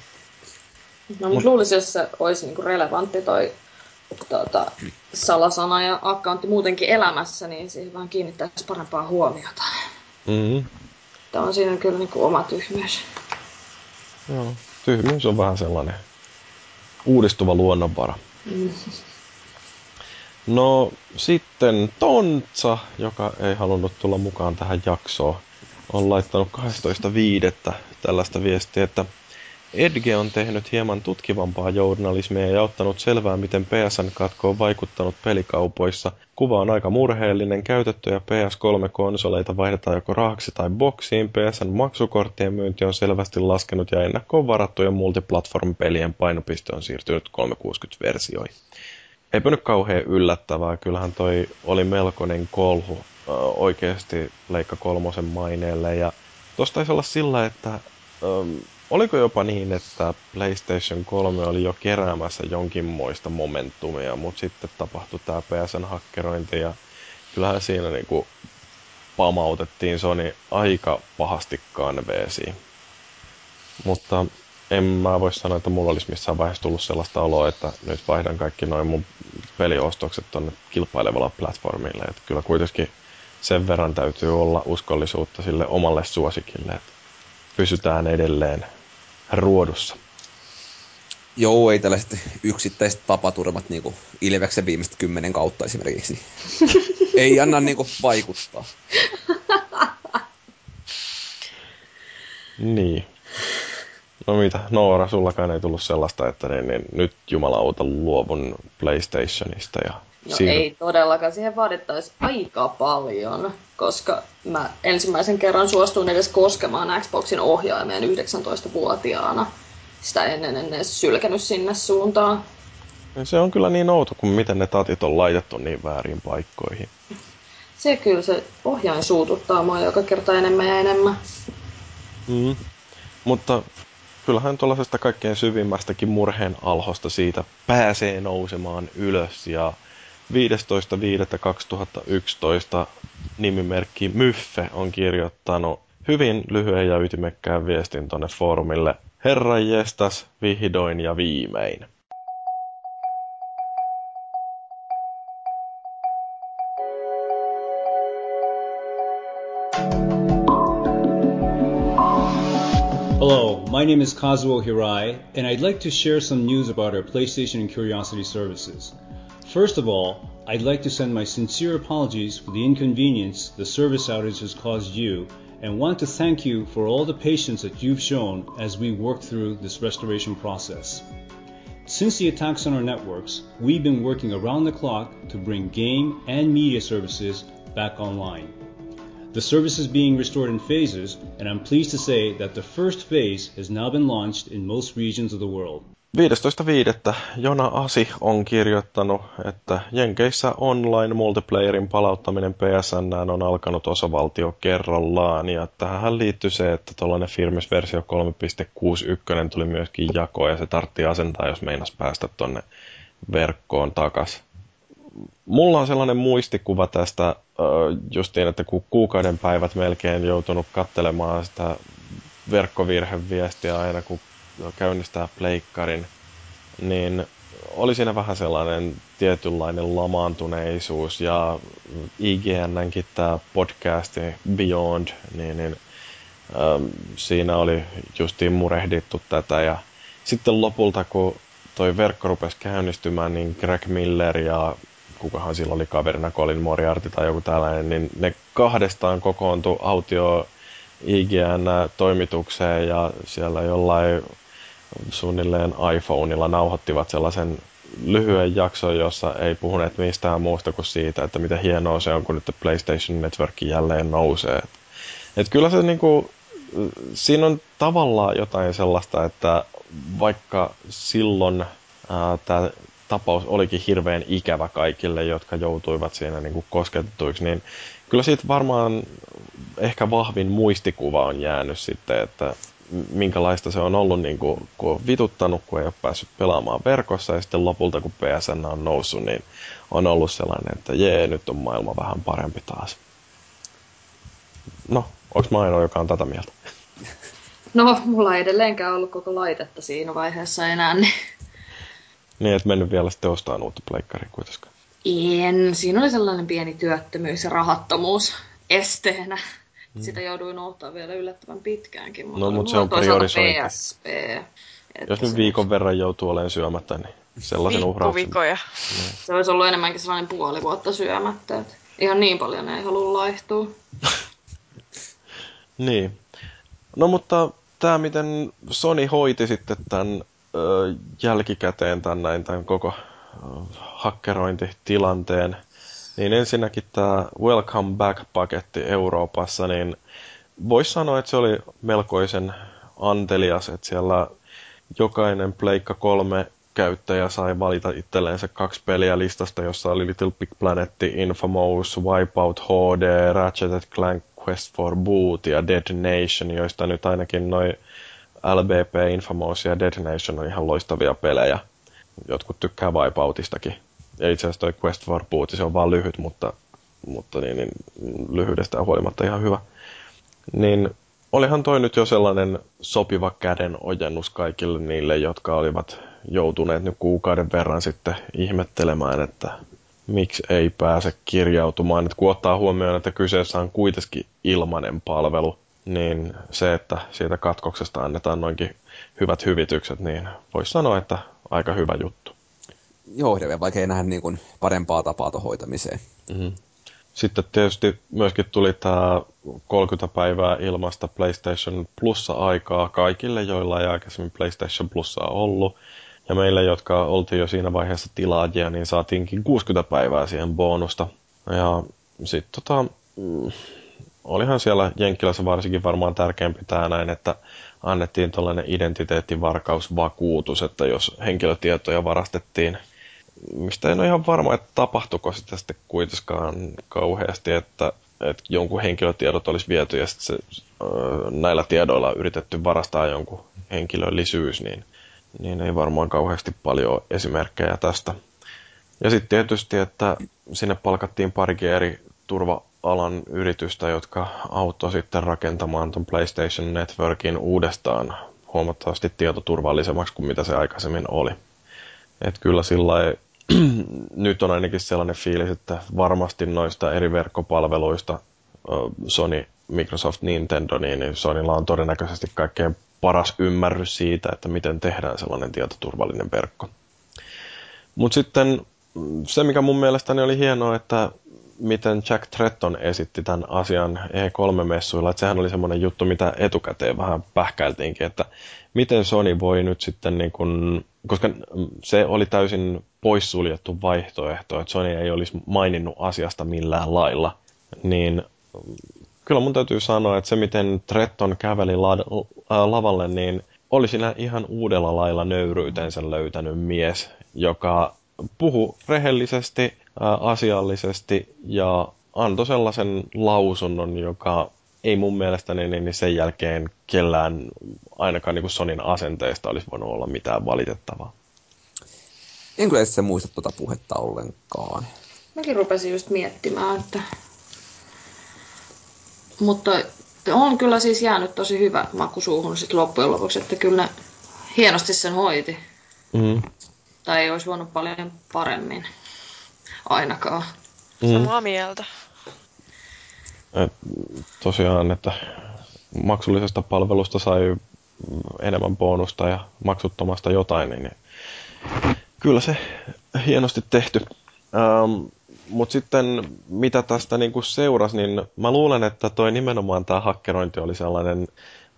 No, mut luulisin, jos se olisi niinku relevantti toi tuota, salasana ja accountti muutenkin elämässä, niin siihen vaan kiinnittäisi parempaa huomiota. Mm-hmm. Tämä on siinä kyllä niinku oma tyhmyys. Joo, tyhmyys on vähän sellainen uudistuva luonnonvara. Mm. No sitten Tontsa, joka ei halunnut tulla mukaan tähän jaksoon, on laittanut kahdestoista viidettä tällaista viestiä, että Edge on tehnyt hieman tutkivampaa journalismia ja ottanut selvää, miten P S N-katko on vaikuttanut pelikaupoissa. Kuva on aika murheellinen. Käytettyjä P S kolme -konsoleita vaihdetaan joko rahaksi tai boksiin. P S N-maksukorttien myynti on selvästi laskenut ja ennakkoon varattujen multiplatform-pelien painopiste on siirtynyt kolmesataakuusikymmentä-versioihin. Eipä nyt kauhean yllättävää. Kyllähän toi oli melkoinen kolhu äh, oikeasti Leikka Kolmosen maineelle. Ja tossa taisi olla sillä, että... Ähm, Oliko jopa niin, että PlayStation kolme oli jo keräämässä jonkinmoista momentumia, mutta sitten tapahtui tämä P S N-hakkerointi ja kyllähän siinä niinku pamautettiin Sony aika pahasti kanveesiin. Mutta en mä voi sanoa, että mulla olisi missään vaiheessa tullut sellaista oloa, että nyt vaihdan kaikki noin mun peliostokset tonne kilpailevalla platformille. Että kyllä kuitenkin sen verran täytyy olla uskollisuutta sille omalle suosikille, että pysytään edelleen ruodussa. Joo, ei tällaiset yksittäiset tapaturmat niinku Ilveksen viimeistä kymmenen kautta esimerkiksi. Ei anna niinku vaikuttaa. Niin. No mitä, Noora, sullakaan ei tullut sellaista, että niin, niin, nyt jumalauta luovun PlayStationista ja... No siirry. Ei todellakaan, siihen vaadittaisi aika paljon, koska mä ensimmäisen kerran suostuin edes koskemaan Xboxin ohjaimeen yhdeksäntoistavuotiaana. Sitä ennen en edes sylkenyt sinne suuntaan. Se on kyllä niin outo, kun miten ne tatit on laitettu niin väärin paikkoihin. Se kyllä, se ohjain suututtaa mua joka kerta enemmän ja enemmän. Mm. Mutta kyllähän tuollaisesta kaikkein syvimmästäkin murheen alhosta siitä pääsee nousemaan ylös ja... viidestoista viidettä kaksituhattayksitoista nimimerkki Myffe on kirjoittanut hyvin lyhyen ja ytimekkään viestin tonne foorumille. Herranjestas, vihdoin ja viimein. Hello, my name is Kazuo Hirai, and I'd like to share some news about our PlayStation and Curiosity services. First of all, I'd like to send my sincere apologies for the inconvenience the service outage has caused you and want to thank you for all the patience that you've shown as we work through this restoration process. Since the attacks on our networks, we've been working around the clock to bring game and media services back online. The service is being restored in phases, and I'm pleased to say that the first phase has now been launched in most regions of the world. viidestoista viidettä Jona Asi on kirjoittanut, että Jenkeissä online multiplayerin palauttaminen P S N:ään on alkanut osavaltio kerrallaan. Ja tähän liittyy se, että tuollainen Firmware-versio kolme piste kuusikymmentäyksi tuli myöskin jakoon ja se tartti asentaa, jos meinas päästä tonne verkkoon takas. Mulla on sellainen muistikuva tästä justiin, että kun kuukauden päivät melkein joutunut katselemaan sitä verkkovirheviestiä aina, kun käynnistää pleikkarin, niin oli siinä vähän sellainen tietynlainen lamaantuneisuus, ja I G N:nkin tämä podcasti Beyond, niin, niin ähm, siinä oli justiin murehdittu tätä, ja sitten lopulta, kun toi verkko rupesi käynnistymään, niin Greg Miller ja kukahan sillä oli kaverina, Colin Moriarty tai joku tällainen, niin ne kahdestaan kokoontui autio I G N-toimitukseen ja siellä jollain suunnilleen iPhoneilla nauhoittivat sellaisen lyhyen jakson, jossa ei puhuneet mistään muusta kuin siitä, että mitä hienoa se on, kun nyt PlayStation Network jälleen nousee. Et kyllä se niinku, siinä on tavallaan jotain sellaista, että vaikka silloin tämä tapaus olikin hirveän ikävä kaikille, jotka joutuivat siinä niinku kosketetuiksi, niin kyllä siitä varmaan ehkä vahvin muistikuva on jäänyt sitten, että minkälaista se on ollut, niin kun, kun on vituttanut, kun ei ole päässyt pelaamaan verkossa, ja sitten lopulta, kun P S N on noussut, niin on ollut sellainen, että jee, nyt on maailma vähän parempi taas. No, onks mä ainoa, joka on tätä mieltä? No, mulla ei edelleenkään ollut koko laitetta siinä vaiheessa enää, niin... Niin, et mennyt vielä sitten ostamaan uutta pleikkaria kuitenkaan. En. Siinä oli sellainen pieni työttömyys ja rahattomuus esteenä. Mm. Sitä jouduin odottaa vielä yllättävän pitkäänkin. No, mutta se on priorisointi. P S P. Jos nyt viikon verran joutuu olemaan syömättä, niin sellaisen uhrauksen. Pikkuvikoja. Se olisi ollut enemmänkin sellainen puoli vuotta syömättä. Että ihan niin paljon ei halua laihtua. Niin. No mutta tämä, miten Sony hoiti sitten tämän ö, jälkikäteen tämän, näin, tämän koko ö, hakkerointitilanteen, niin ensinnäkin tämä Welcome Back-paketti Euroopassa, niin voisi sanoa, että se oli melkoisen antelias, että siellä jokainen Pleikka kolme käyttäjä sai valita itselleensä kaksi peliä listasta, jossa oli Little Big Planet, Infamous, Wipeout H D, Ratchet and Clank, Quest for Boot ja Dead Nation, joista nyt ainakin noi L B P, Infamous ja Dead Nation on ihan loistavia pelejä. Jotkut tykkää Wipeoutistakin. Ja itse asiassa toi Quest for Boot, se on vaan lyhyt, mutta, mutta niin, niin, lyhyydestään huolimatta ihan hyvä. Niin olihan toi nyt jo sellainen sopiva kädenojennus kaikille niille, jotka olivat joutuneet nyt kuukauden verran sitten ihmettelemään, että miksi ei pääse kirjautumaan. Et kun ottaa huomioon, että kyseessä on kuitenkin ilmainen palvelu, niin se, että siitä katkoksesta annetaan noinkin hyvät hyvitykset, niin voisi sanoa, että aika hyvä juttu. Joo, vaikka ei nähdä niin kuin parempaa tapaa tuon hoitamiseen. Mm-hmm. Sitten tietysti myöskin tuli tämä kolmekymmentä päivää ilmaista PlayStation Plus-aikaa kaikille, joilla ei aikaisemmin PlayStation Plusaa ollut. Ja meille, jotka oltiin jo siinä vaiheessa tilaajia, niin saatiinkin kuusikymmentä päivää siihen bonusta. Ja sitten tota, mm, olihan siellä Jenkkilässä varsinkin varmaan tärkeämpi tämä näin, että annettiin tällainen identiteettivarkausvakuutus, että jos henkilötietoja varastettiin, mistä en ole ihan varma, että tapahtuiko sitä sitten kuitenkaan kauheasti, että, että jonkun henkilötiedot olisi viety ja sitten se, näillä tiedoilla on yritetty varastaa jonkun henkilöllisyys, niin niin ei varmaan kauheasti paljon esimerkkejä tästä. Ja sitten tietysti, että sinne palkattiin parikin eri turva-alan yritystä, jotka auttoi sitten rakentamaan tuon PlayStation Networkin uudestaan huomattavasti tietoturvallisemmaksi kuin mitä se aikaisemmin oli. Että kyllä sillai, nyt on ainakin sellainen fiilis, että varmasti noista eri verkkopalveluista Sony, Microsoft, Nintendo, niin Sonylla on todennäköisesti kaikkein paras ymmärrys siitä, että miten tehdään sellainen tietoturvallinen verkko. Mutta sitten se, mikä mun mielestäni oli hienoa, että miten Jack Tretton esitti tämän asian E kolme -messuilla, että sehän oli semmoinen juttu, mitä etukäteen vähän pähkäiltiinkin, että miten Sony voi nyt sitten, niin kun, koska se oli täysin poissuljettu vaihtoehto, että Sony ei olisi maininnut asiasta millään lailla, niin kyllä mun täytyy sanoa, että se miten Tretton käveli la- ää, lavalle, niin oli siinä ihan uudella lailla nöyryytensä löytänyt mies, joka puhui rehellisesti, ää, asiallisesti ja antoi sellaisen lausunnon, joka ei mun mielestäni niin sen jälkeen kellään ainakaan niin kuin Sonyn asenteesta olisi voinut olla mitään valitettavaa. En kyllä itse muista tuota puhetta ollenkaan. Mäkin rupesin just miettimään, että... Mutta on kyllä siis jäänyt tosi hyvä maku suuhun sit loppujen lopuksi, että kyllä ne hienosti sen hoiti. Mm. Tai ei olisi voinut paljon paremmin. Ainakaan. Mm. Samaa mieltä. Et, tosiaan, että maksullisesta palvelusta sai enemmän bonusta ja maksuttomasta jotain, niin kyllä se hienosti tehty. Um, Mutta sitten mitä tästä niinku seurasi, niin mä luulen, että toi nimenomaan tämä hakkerointi oli sellainen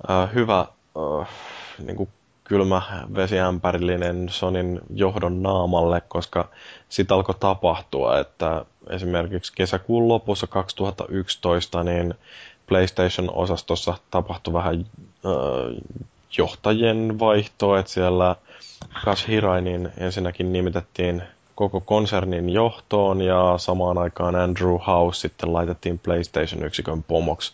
äh, hyvä äh, niinku kylmä vesiämpärillinen Sonyn johdon naamalle, koska sit alkoi tapahtua, että esimerkiksi kesäkuun lopussa kaksituhattayksitoista niin PlayStation-osastossa tapahtui vähän äh, johtajien vaihtoa, että siellä Kashhirai niin ensinnäkin nimitettiin koko konsernin johtoon ja samaan aikaan Andrew House sitten laitettiin PlayStation-yksikön pomoksi.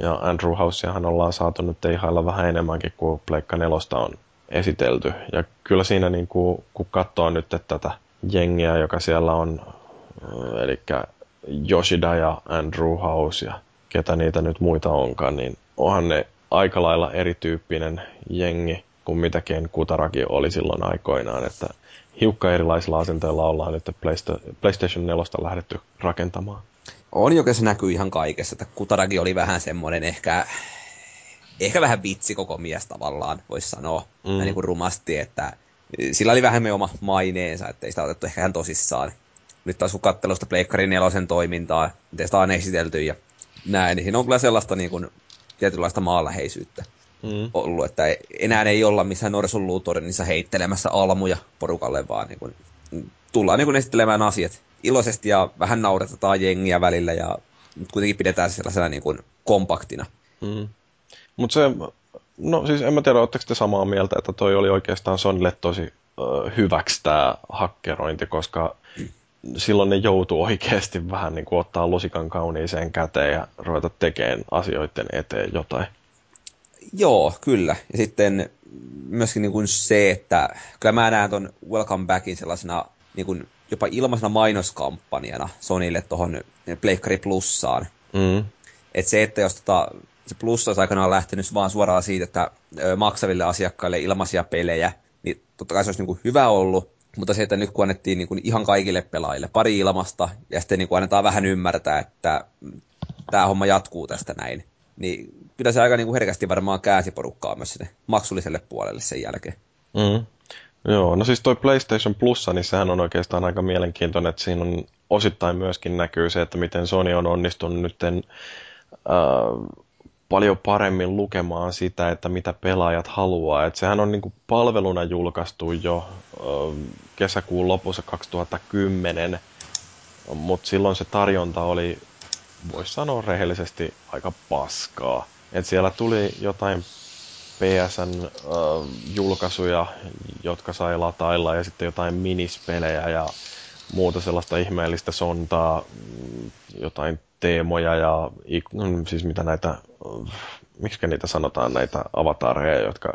Ja Andrew Houseahan ollaan saatu nyt teihailla vähän enemmänkin kuin Pleikka nelosta on esitelty. Ja kyllä siinä niin kuin, kun katsoo nyt tätä jengiä, joka siellä on, eli Yoshida ja Andrew House ja ketä niitä nyt muita onkaan, niin onhan ne aika lailla erityyppinen jengi kuin mitä Ken Kutaragi oli silloin aikoinaan, että hiukka erilaisilla asenteilla ollaan nyt PlayStation neljä lähdetty rakentamaan. On, joka se näkyy ihan kaikessa. Että Kutaragi oli vähän semmoinen ehkä, ehkä vähän vitsi koko mies tavallaan, voisi sanoa. Mm. Niin kuin rumasti, että sillä oli vähemmän oma maineensa, ettei sitä otettu ehkä ihan tosissaan. Nyt taas kun katseluu sitä Pleikkarin nelosen toimintaa, miten sitä on esitelty ja näin, niin siinä on kyllä sellaista niin kuin tietynlaista maanläheisyyttä mm. ollut, että enää ei olla missään Norsun luutornissa heittelemässä almuja porukalle, vaan niin kuin, tullaan niin kuin esittelemään asiat iloisesti ja vähän nauretetaan jengiä välillä, ja mutta kuitenkin pidetään sellaisena niin kuin kompaktina. Mm. Mutta se, no siis en mä tiedä, ootteko te samaa mieltä, että toi oli oikeastaan Sonylle tosi ö, hyväksi tää hakkerointi, koska mm. silloin ne joutuu oikeasti vähän niin kuin ottaa lusikan kauniiseen käteen ja ruveta tekemään asioiden eteen jotain. Joo, kyllä. Ja sitten myöskin niin kuin se, että kyllä mä näen ton Welcome Backin sellaisena niin kuin jopa ilmaisena mainoskampanjana Sonylle tuohon Pleikkari Plussaan. Mm. Että se, että jos tota, se Plussa olisi aikanaan lähtenyt vaan suoraan siitä, että maksaville asiakkaille ilmaisia pelejä, niin totta kai se olisi niin kuin hyvä ollut. Mutta se, että nyt kun annettiin niin kuin ihan kaikille pelaajille pari ilmasta, ja sitten niin kuin annetaan vähän ymmärtää, että tämä homma jatkuu tästä näin, niin kyllä se aika niin kuin herkästi varmaan käänsi porukkaa myös sinne maksulliselle puolelle sen jälkeen. Mm. Joo, no siis toi PlayStation Plussa, niin sehän on oikeastaan aika mielenkiintoinen, että siinä on osittain myöskin näkyy se, että miten Sony on onnistunut nyt äh, paljon paremmin lukemaan sitä, että mitä pelaajat haluaa. Et sehän on niinku palveluna julkaistu jo äh, kesäkuun lopussa kaksituhattakymmenen, mutta silloin se tarjonta oli, voisi sanoa rehellisesti, aika paskaa. Et siellä tuli jotain P S N-julkaisuja, äh, jotka sai latailla, ja sitten jotain minispelejä ja muuta sellaista ihmeellistä sontaa, jotain teemoja ja ik- siis mitä näitä, äh, miksikä niitä sanotaan, näitä avatareja, jotka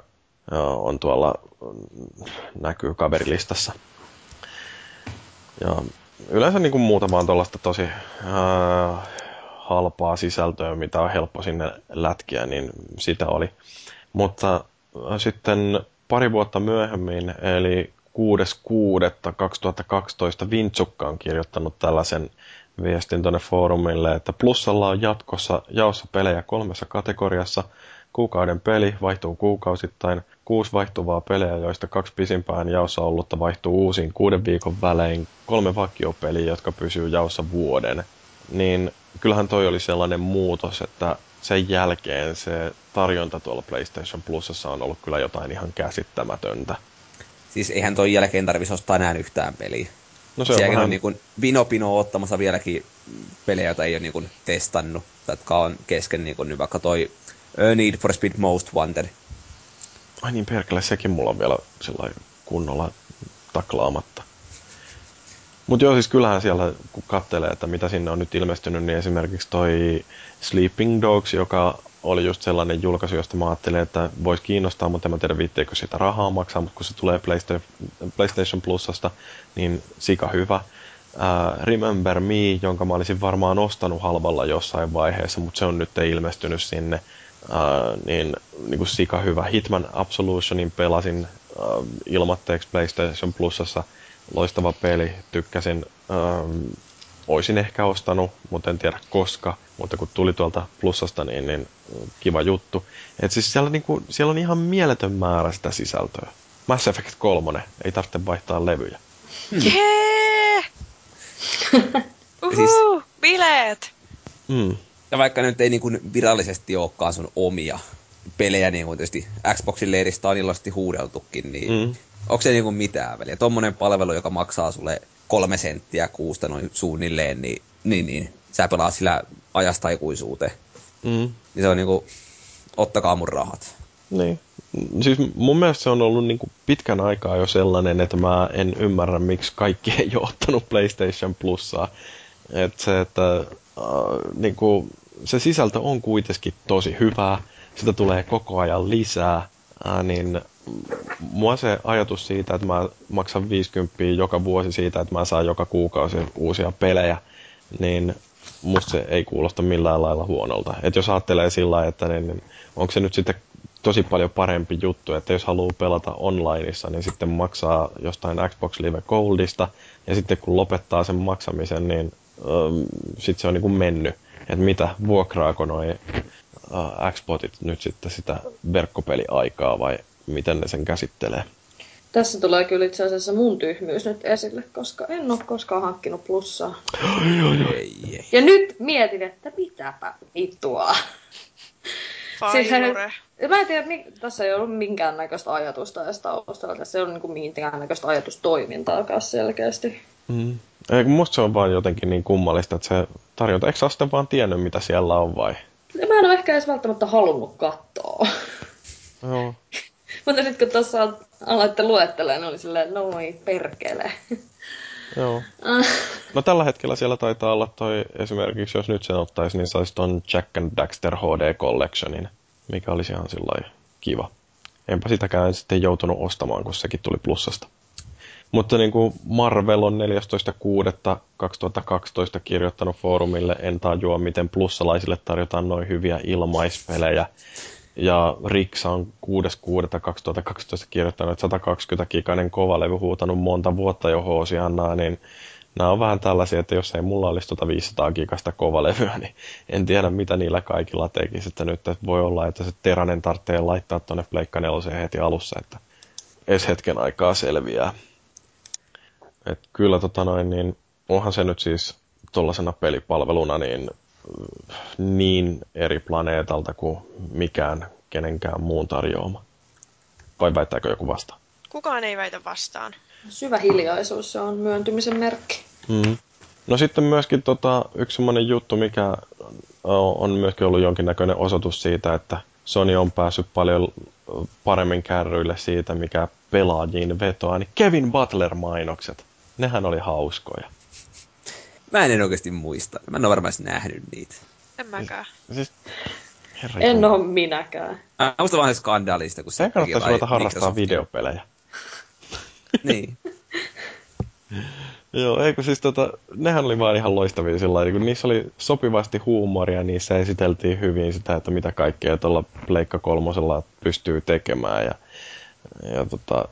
äh, on tuolla, äh, näkyy kaverilistassa. Ja yleensä niin kuin muutamaan tuollaista tosi äh, halpaa sisältöä, mitä on helppo sinne lätkiä, niin sitä oli. Mutta sitten pari vuotta myöhemmin, eli kuudes kuudetta kaksituhattakaksitoista, Vintsukka on kirjoittanut tällaisen viestin tuonne foorumille, että Plussalla on jatkossa jaossa pelejä kolmessa kategoriassa. Kuukauden peli vaihtuu kuukausittain, kuusi vaihtuvaa pelejä, joista kaksi pisimpään jaossa ollutta vaihtuu uusiin kuuden viikon välein, kolme vakiopeliä, jotka pysyy jaossa vuoden. Niin kyllähän toi oli sellainen muutos, että sen jälkeen se tarjonta tuolla PlayStation Plusassa on ollut kyllä jotain ihan käsittämätöntä. Siis eihän ton jälkeen tarvitsisi ostaa enää yhtään peliä. No se on vähän on niin kuin vinopino ottamassa vieläkin pelejä, joita ei ole niin kuin testannut, jotka on kesken niin kuin vaikka toi Need for Speed Most Wanted. Ai niin perkele, sekin mulla on vielä sellainen kunnolla taklaamatta. Mutta joo, siis kyllähän siellä, kun katselee, että mitä sinne on nyt ilmestynyt, niin esimerkiksi toi Sleeping Dogs, joka oli just sellainen julkaisu, josta mä ajattelin, että voisi kiinnostaa, mutta en mä tiedä viitteikö sitä rahaa maksaa, mutta kun se tulee PlayStation Plusasta, niin sika hyvä. Uh, Remember Me, jonka mä olisin varmaan ostanut halvalla jossain vaiheessa, mutta se on nyt ei ilmestynyt sinne, uh, niin, niin kuin sika hyvä. Hitman Absolutionin pelasin uh, ilmatteeksi PlayStation Plusassa. Loistava peli, tykkäsin, ähm, oisin ehkä ostanut, mutta en tiedä koska, mutta kun tuli tuolta Plussasta, niin, niin kiva juttu. Et siis siellä, niin kuin, siellä on ihan mieletön määrä sitä sisältöä. Mass Effect kolme, ei tarvitse vaihtaa levyjä. Jee! Uhuhu, bileet! Mm. Ja vaikka nyt ei niin kuin virallisesti olekaan sun omia pelejä, niin kuin tietysti Xboxin leiristä on iloisesti huudeltukin, niin mm. onko se niinku mitään väliä? Tuommoinen palvelu, joka maksaa sulle kolme senttiä kuusta noin suunnilleen, niin, niin, niin sä pelaat sillä ajasta ikuisuuteen. Mm. Ja se on niinku, ottakaa mun rahat. Niin. Siis mun mielestä se on ollut niinku pitkän aikaa jo sellainen, että mä en ymmärrä, miksi kaikki ei ole ottanut PlayStation Plussaa. Et se, että äh, niinku, se sisältö on kuitenkin tosi hyvää, sitä tulee koko ajan lisää, äh, niin mua se ajatus siitä, että mä maksan viisikymmentä joka vuosi siitä, että mä saan joka kuukausi uusia pelejä, niin musta se ei kuulosta millään lailla huonolta. Et jos ajattelee sillä lailla, että niin, onko se nyt sitten tosi paljon parempi juttu, että jos haluaa pelata onlineissa, niin sitten maksaa jostain Xbox Live Goldista, ja sitten kun lopettaa sen maksamisen, niin ähm, sitten se on niin kuin mennyt. Että mitä, vuokraako noi äh, Xbotit nyt sitten sitä verkkopeliaikaa vai miten ne sen käsittelee? Tässä tulee kyllä itse asiassa mun tyhmyys nyt esille, koska en ole koskaan hankkinut plussaa. Ja nyt mietin, että mitäpä vittua. Failure. Mä en tiedä, tässä ei ollut minkäännäköistä ajatusta edes taustalla. Tässä ei ole niin minkäännäköistä ajatustoimintaakaan selkeästi. Mm. Eikö musta se on vaan jotenkin niin kummallista, että se tarjota. Eikö sä sitten vaan tiennyt, mitä siellä on vai? Mä en ole ehkä edes välttämättä halunnut katsoa. Joo. Mutta nyt kun tuossa aloitte luettelemaan, niin oli silleen, noi perkele. Joo. No tällä hetkellä siellä taitaa olla toi, esimerkiksi jos nyt sen ottaisi, niin saisi ton Jack and Daxter H D Collectionin, mikä olisi ihan sillai kiva. Enpä sitäkään sitten joutunut ostamaan, kun sekin tuli plussasta. Mutta niin kuin Marvel on neljästoista kuudetta kaksituhattakaksitoista kirjoittanut foorumille, en tajua, miten plussalaisille tarjotaan noin hyviä ilmaispelejä. Ja Riksa on kuudes kuudetta kaksituhattakaksitoista kirjoittanut, että sata kaksikymmentä gigainen kovalevy huutanut monta vuotta jo hoosiannaa, niin nämä on vähän tällaisia, että jos ei mulla olisi tuota viisisataa gigaista kovalevyä, niin en tiedä mitä niillä kaikilla tekisi, että nyt että voi olla, että se teränen tarvitsee laittaa tuonne Pleikka neloseen heti alussa, että edes hetken aikaa selviää. Et kyllä tota noin, niin onhan se nyt siis tuollaisena pelipalveluna niin niin eri planeetalta kuin mikään kenenkään muun tarjoama. Vai väittääkö joku vastaan? Kukaan ei väitä vastaan. Syvä hiljaisuus, se on myöntymisen merkki. Mm. No sitten myöskin tota, yksi semmoinen juttu, mikä on myöskin ollut jonkinnäköinen osoitus siitä, että Sony on päässyt paljon paremmin kärryille siitä, mikä pelaajiin vetoaa, niin Kevin Butler-mainokset. Nehän oli hauskoja. Mä en oikeasti muista. Mä en ole varmasti nähnyt niitä. En mäkään. Siis, siis, en oo minäkään. Mä muistan vaan skandaalista, kun se tekee vai... Sen kannattaisi harrastaa videopelejä. Niin. Joo, eikö siis tota... Nehän oli vaan ihan loistavia sillä lailla. Kun niissä oli sopivasti huumoria, niissä esiteltiin hyvin sitä, että mitä kaikkea tuolla Pleikka kolmosella pystyy tekemään. Ja, ja tota...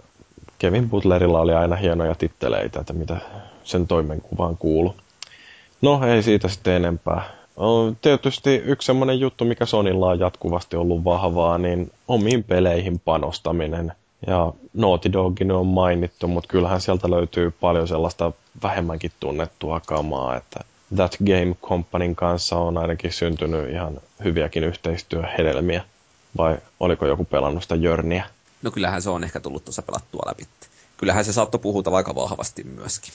Kevin Butlerilla oli aina hienoja titteleitä, että mitä sen toimenkuvaan kuuluu. No, ei siitä sitten enempää. Tietysti yksi semmoinen juttu, mikä Sonylla on jatkuvasti ollut vahvaa, niin omiin peleihin panostaminen. Ja Naughty Dogin on mainittu, mutta kyllähän sieltä löytyy paljon sellaista vähemmänkin tunnettua kamaa, että That Game Companyn kanssa on ainakin syntynyt ihan hyviäkin yhteistyöhedelmiä. Vai oliko joku pelannut sitä Journeyä? No kyllähän se on ehkä tullut tuossa pelattua läpi. Kyllähän se saattoi puhuta aika vahvasti myöskin.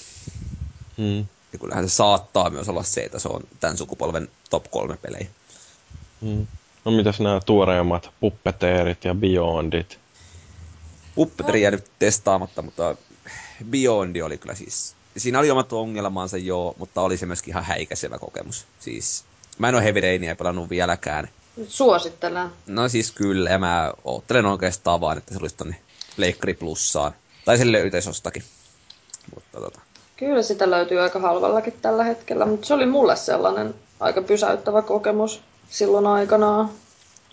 Hmm. Ja kyllähän se saattaa myös olla se, että se on tämän sukupolven top kolme pelejä. Mm. No mitäs nämä tuoreimmat Puppeteerit ja Beyondit? Puppeteeri jäänyt testaamatta, mutta Beyond oli kyllä siis... Siinä oli omat ongelmansa joo, mutta oli se myöskin ihan häikäisevä kokemus. Siis mä en ole Heavy Rainia pelannut vieläkään. Suosittelen. No siis kyllä, ja mä oottelen oikeastaan vaan, että se olisi tonne Pleikkari Plussaan. Tai sen löytäisi jostakin. Mutta tota... Kyllä sitä löytyy aika halvallakin tällä hetkellä, mutta se oli mulle sellainen aika pysäyttävä kokemus silloin aikanaan.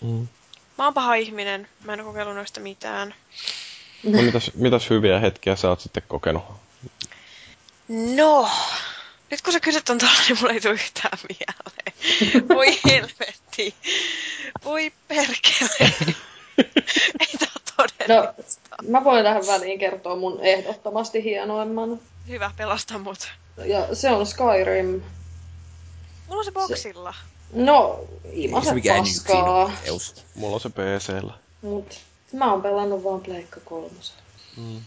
Mm. Mä oon paha ihminen, mä en ole kokeillut noista mitään. No, mitäs, mitäs hyviä hetkiä sä oot sitten kokenut? No, nyt kun sä kysyt on tuolla, niin mulla ei tule yhtään mieleen. Voi helvetti, voi perkele. Ei tää ole todellista. No, mä voin tähän väliin kertoa mun ehdottomasti hienoimman. Hyvä, pelasta mut. Ja se on Skyrim. Mulla on se boksilla. Se, no, ilmaisen paskaa. Mulla on se P C:llä. Mut mä oon pelannut vaan Pleikka kolmosella. Mm.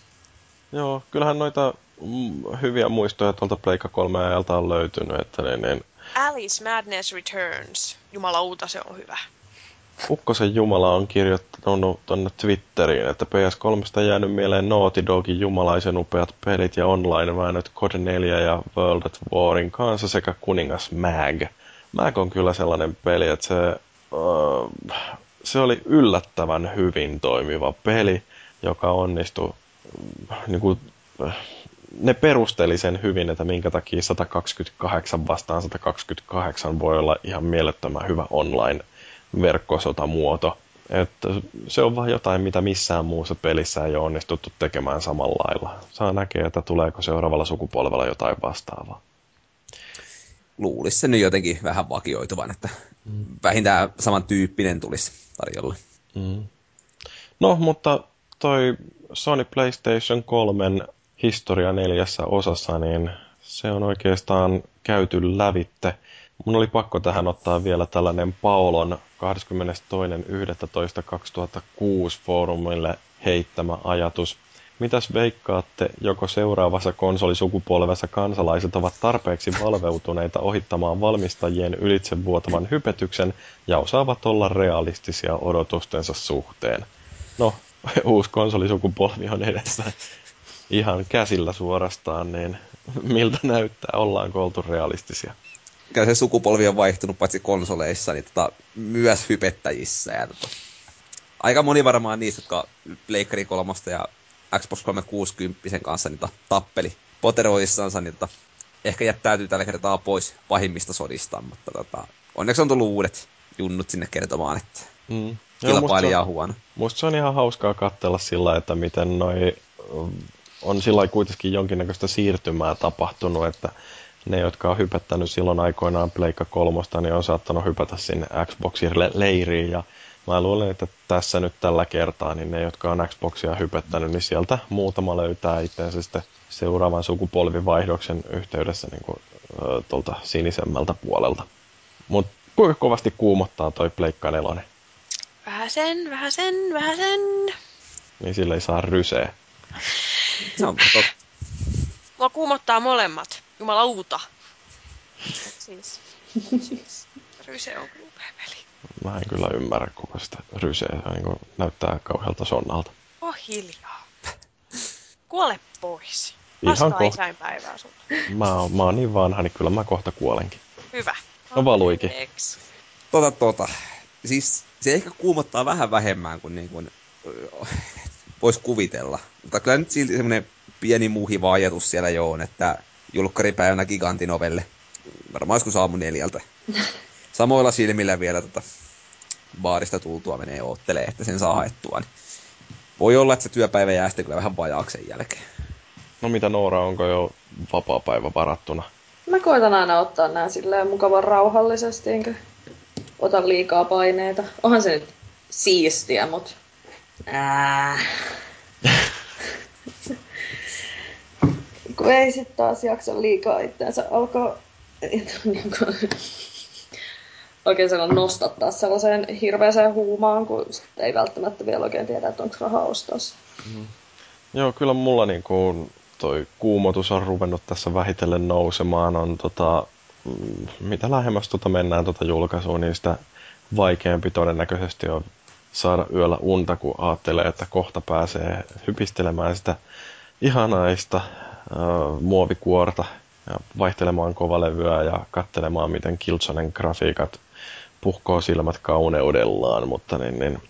Joo, kyllähän noita m- hyviä muistoja tuolta Pleikka kolme ajalta on löytynyt. Että ne, ne... Alice Madness Returns. Jumalauta, se on hyvä. Ukkosen Jumala on kirjoittanut tuonne Twitteriin, että P S kolmesta jäänyt mieleen Naughty Dogin jumalaisen upeat pelit ja online-väännöt C O D neljä ja World at Warin kanssa sekä Kuningas Mag. Mag on kyllä sellainen peli, että se, äh, se oli yllättävän hyvin toimiva peli, joka onnistui, äh, niin kuin, äh, ne perusteli sen hyvin, että minkä takia sata kaksikymmentäkahdeksan vastaan sata kaksikymmentäkahdeksan voi olla ihan mielettömän hyvä online verkkosotamuoto. Että se on vaan jotain, mitä missään muussa pelissä ei ole onnistuttu tekemään samalla lailla. Saa näkee, että tuleeko seuraavalla sukupolvella jotain vastaavaa. Luulisi se nyt jotenkin vähän vakioituvan, että mm. vähintään samantyyppinen tulisi tarjolle. Mm. No, mutta toi Sony PlayStation kolmen historia neljässä osassa, niin se on oikeastaan käyty lävitte. Mun oli pakko tähän ottaa vielä tällainen Paolon kahdeskymmenestoinen yhdestoista kaksituhattakuusi foorumille heittämä ajatus. Mitäs veikkaatte, joko seuraavassa konsolisukupolvessa kansalaiset ovat tarpeeksi valveutuneita ohittamaan valmistajien ylitsevuotavan hypetyksen ja osaavat olla realistisia odotustensa suhteen? No, uusi konsolisukupolvi on edessä ihan käsillä suorastaan, niin miltä näyttää, ollaanko oltu realistisia? Kyllä se sukupolvi on vaihtunut paitsi konsoleissa, niin tota, myös hypettäjissä. Ja tota, aika moni varmaan niistä, jotka Pleikkari kolmosta ja Xbox kolmesataakuusikymmentä kanssa niitä tappeli poteroissansa, niin tota, ehkä jättäytyy tällä kertaa pois pahimmista sodista, mutta tota, onneksi on tullut uudet junnut sinne kertomaan, että mm. kilpailija on huono. Musta se on ihan hauskaa katsella sillä, että miten noi, on sillä kuitenkin jonkinnäköistä siirtymää tapahtunut, että ne, jotka on hypättänyt silloin aikoinaan Pleikka kolmosta, niin on saattanut hypätä sinne Xboxin leiriin, ja mä luulen, että tässä nyt tällä kertaa, niin ne, jotka on Xboxia hypettänyt, niin sieltä muutama löytää itseänsä sitten seuraavan sukupolvivaihdoksen yhteydessä niin kuin, ö, tuolta sinisemmältä puolelta. Mutta kuinka kovasti kuumottaa toi Pleikka nelonen? Vähäsen, vähäsen, vähäsen. Niin sillä ei saa ryseä. No, totta. Mua kuumottaa molemmat. Jumalauta. Siis, siis ryse on upea peli. Mä en kyllä ymmärrä koko sitä ryseä. Se niin näyttää kauhealta sonnalta. Oh hiljaa. Kuole pois. Vastaa ihan isäinpäivää sulle. Mä oon, mä oon niin vanha, niin kyllä mä kohta kuolenkin. Hyvä. No valuikin. Tota, tota. Siis se ehkä kuumottaa vähän vähemmän kuin, niin kuin voisi kuvitella. Mutta kyllä nyt silti semmoinen pieni muhiva ajatus siellä jo on, että julkkaripäivänä gigantin ovelle. Varmaan joskus aamu neljältä. Samoilla silmillä vielä tota, baarista tultua menee oottelee, että sen saa haettua. Niin. Voi olla, että se työpäivä jää sitten kyllä vähän vajaaksen jälkeen. No mitä Noora, onko jo vapaapäivä varattuna? Mä koitan aina ottaa nää silleen mukavan rauhallisesti, enkä ota liikaa paineita. Onhan se nyt siistiä, mut... Ää... Kun ei sit taas jaksa liikaa itseänsä alkaa oikein sellainen nostattaa sellaiseen hirveäseen huumaan, kun ei välttämättä vielä oikein tiedä, että onko rahaa ostaa. Mm. Joo, kyllä mulla niin kun toi kuumotus on ruvennut tässä vähitellen nousemaan. On tota, mitä lähemmäs tota mennään tota julkaisuun, niin sitä vaikeampi todennäköisesti on saada yöllä unta, kun ajattelee, että kohta pääsee hypistelemään sitä ihanaista Uh, muovikuorta ja vaihtelemaan kovalevyä ja katselemaan, miten Kiltsonen grafiikat puhkoo silmät kauneudellaan, mutta niin, niin.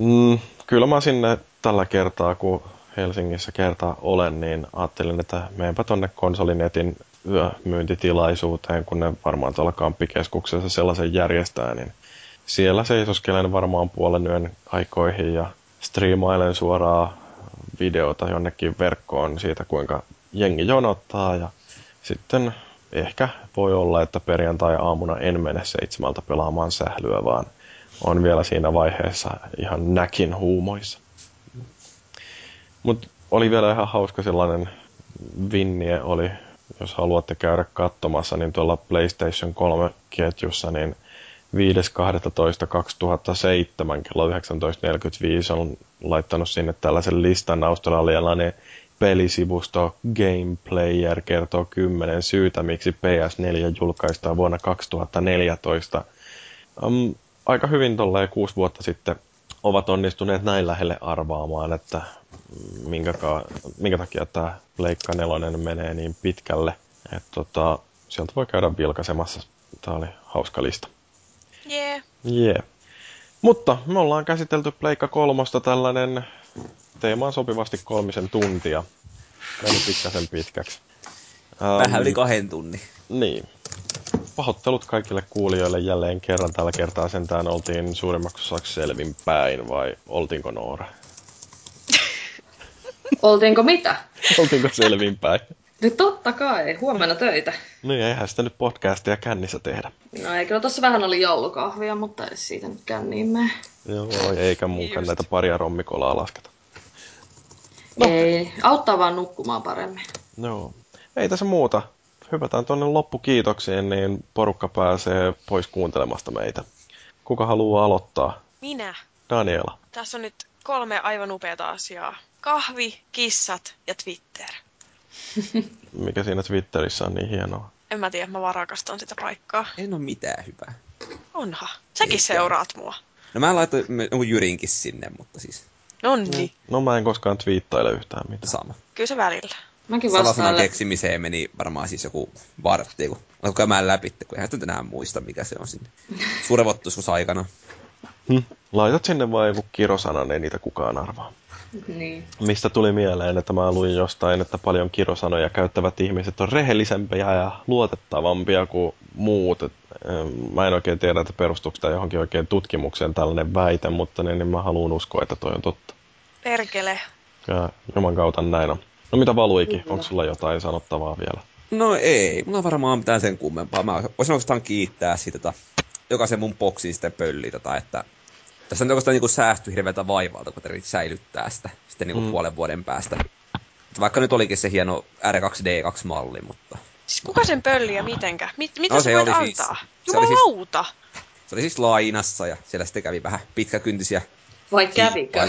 Mm, kyllä mä sinne tällä kertaa, kun Helsingissä kertaa olen, niin ajattelin, että meenpä tonne Konsolinetin yömyyntitilaisuuteen, kun ne varmaan tuolla Kamppikeskuksessa sellaisen järjestää, niin siellä seisoskelen varmaan puolen yön aikoihin ja striimailen suoraan videota jonnekin verkkoon siitä, kuinka jengi jonottaa, ja sitten ehkä voi olla, että perjantai-aamuna en mene seitsemältä pelaamaan sählyä, vaan on vielä siinä vaiheessa ihan näkin huumoissa. Mutta oli vielä ihan hauska sellainen vinnie oli, jos haluatte käydä katsomassa, niin tuolla PlayStation kolme-ketjussa, niin viides kahdestoista kaksituhattaseitsemän kello yhdeksäntoista neljäkymmentäviisi on laittanut sinne tällaisen listan australialainen pelisivusto Game Player kertoo kymmenen syytä, miksi P S neljä julkaistaan vuonna kaksituhattaneljätoista. Um, aika hyvin tolleen kuusi vuotta sitten ovat onnistuneet näin lähelle arvaamaan, että minkä, ka- minkä takia tämä Pleikka nelonen menee niin pitkälle. Et tota, sieltä voi käydä vilkaisemassa. Tämä oli hauska lista. Jee. Yeah. Yeah. Mutta me ollaan käsitelty Pleikka kolmosta tällainen teemaan sopivasti kolmisen tuntia. Meni pikkasen pitkäksi. Vähän um, yli kahden tunnin. Niin. Pahoittelut kaikille kuulijoille jälleen kerran. Tällä kertaa sentään oltiin suurimmaksi osaksi selvin päin, vai oltiinko Noora? Oltiinko mitä? Oltiinko selvin päin? No totta kai, huomenna töitä. No eihän sitä nyt podcastia kännissä tehdä. No ei, kyllä tossa vähän oli joulukahvia, mutta ei siitä nyt känniin mene. Joo, eikä muukaan näitä paria rommikolaa lasketa. No. Ei, auttaa vaan nukkumaan paremmin. Joo. Ei tässä muuta. Hypätään tuonne loppukiitoksiin, niin porukka pääsee pois kuuntelemasta meitä. Kuka haluaa aloittaa? Minä. Daniela. Tässä on nyt kolme aivan upeata asiaa. Kahvi, kissat ja Twitter. Mikä siinä Twitterissä on niin hienoa? En mä tiedä, mä vaan rakastan sitä paikkaa. En oo mitään hyvää. Onhan. Säkin Eikä. seuraat mua. No mä laitoin Jyrinkin sinne, mutta siis... Nonni. No, no mä en koskaan twiittaile yhtään mitään. Sama. Kyllä se välillä. Mäkin vastailla. Salasanan keksimiseen meni varmaan siis joku vartti, kun alkoi käymään läpi, kun eihän nyt enää muista, mikä se on sinne. Surevottuisuus aikana. Hmm. Laitat sinne vaan joku kirosanan, ei niitä kukaan arvaa. Niin. Mistä tuli mieleen, että mä luin jostain, että paljon kirosanoja käyttävät ihmiset on rehellisempiä ja luotettavampia kuin muut. Mä en oikein tiedä, että perustuuko tämä johonkin oikein tutkimukseen tällainen väite, mutta niin, niin mä haluan uskoa, että toi on totta. Perkele. Ja juman kautta näin on. No mitä Valuikin, onko sulla jotain sanottavaa vielä? No ei, mulla on varmaan mitään sen kummempaa. Mä voisin oikeastaan kiittää siitä, että jokaisen mun boksiin sitten pöllii tätä, että tässä on oikeastaan niin säästy hirveätä vaivaa, kun tarvitsee säilyttää sitä sitten niin mm. puolen vuoden päästä. Vaikka nyt olikin se hieno R kaksi D kaksi malli, mutta... Siis kuka sen pölli ja mitenkä? Mit, mitä no, se voit antaa? Siis, jumalauta! Se oli, siis, se oli siis lainassa ja siellä sitten kävi vähän pitkäkyntisiä... Vai kävikö?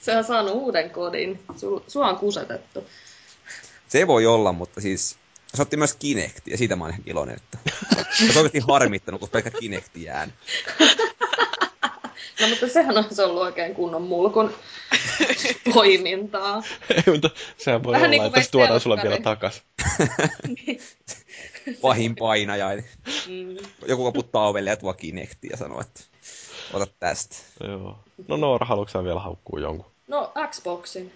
Se on saanut uuden kodin. Su, sua on kusetettu. Se voi olla, mutta siis... Se otti myös Kinecti, ja siitä mä oon ihan iloinen, että... Se on oikeasti harmittanut, kun pelkkä Kinecti jäänyt. No, mutta sehän olisi ollut oikein kunnon mulkun toimintaa. Ei, mutta sehän voi vähän olla, niin että tässä tuodaan sulla vielä takas. Pahin painajainen. Mm. Joku kaputtaa ovelle ja tuo Kinecti ja sanoo, että ota tästä. Joo. No Noora, haluatko sä vielä haukkuu jonkun? No, Xboxin.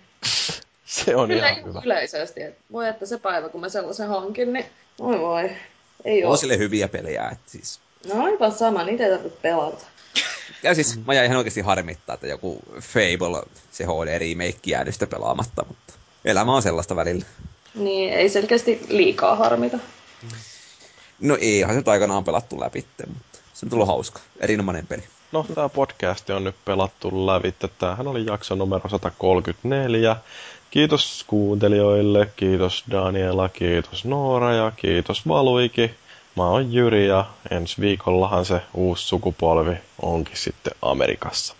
Se on kyllä ihan hyvä. Yleisesti. Että voi, että se päivä, kun mä sellaisen hankin, niin voi voi. Ei on ole. Sille hyviä pelejä, että siis. No aivan sama, niitä ei tarvitse pelata. Ja siis mä jäin ihan oikeasti harmittaa, että joku Fable, se H D-remake jäänyt sitä pelaamatta, mutta elämä on sellaista välillä. Niin, ei selkeästi liikaa harmita. No eihan se nyt aikanaan pelattu läpi, mutta se on tullut hauska, erinomainen peli. No, tämä podcast on nyt pelattu läpi. Tämähän oli jakso numero sata kolmekymmentäneljä. Kiitos kuuntelijoille, kiitos Daniela, kiitos Noora ja kiitos Valuiki. Mä oon Jyri ja ensi viikollahan se uusi sukupolvi onkin sitten Amerikassa.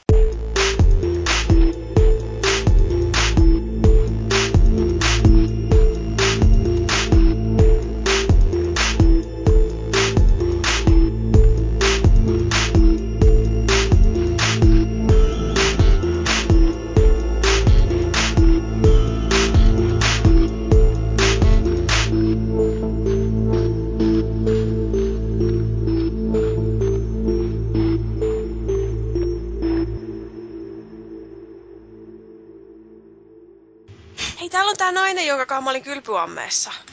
Mä olin kylpyammeessa.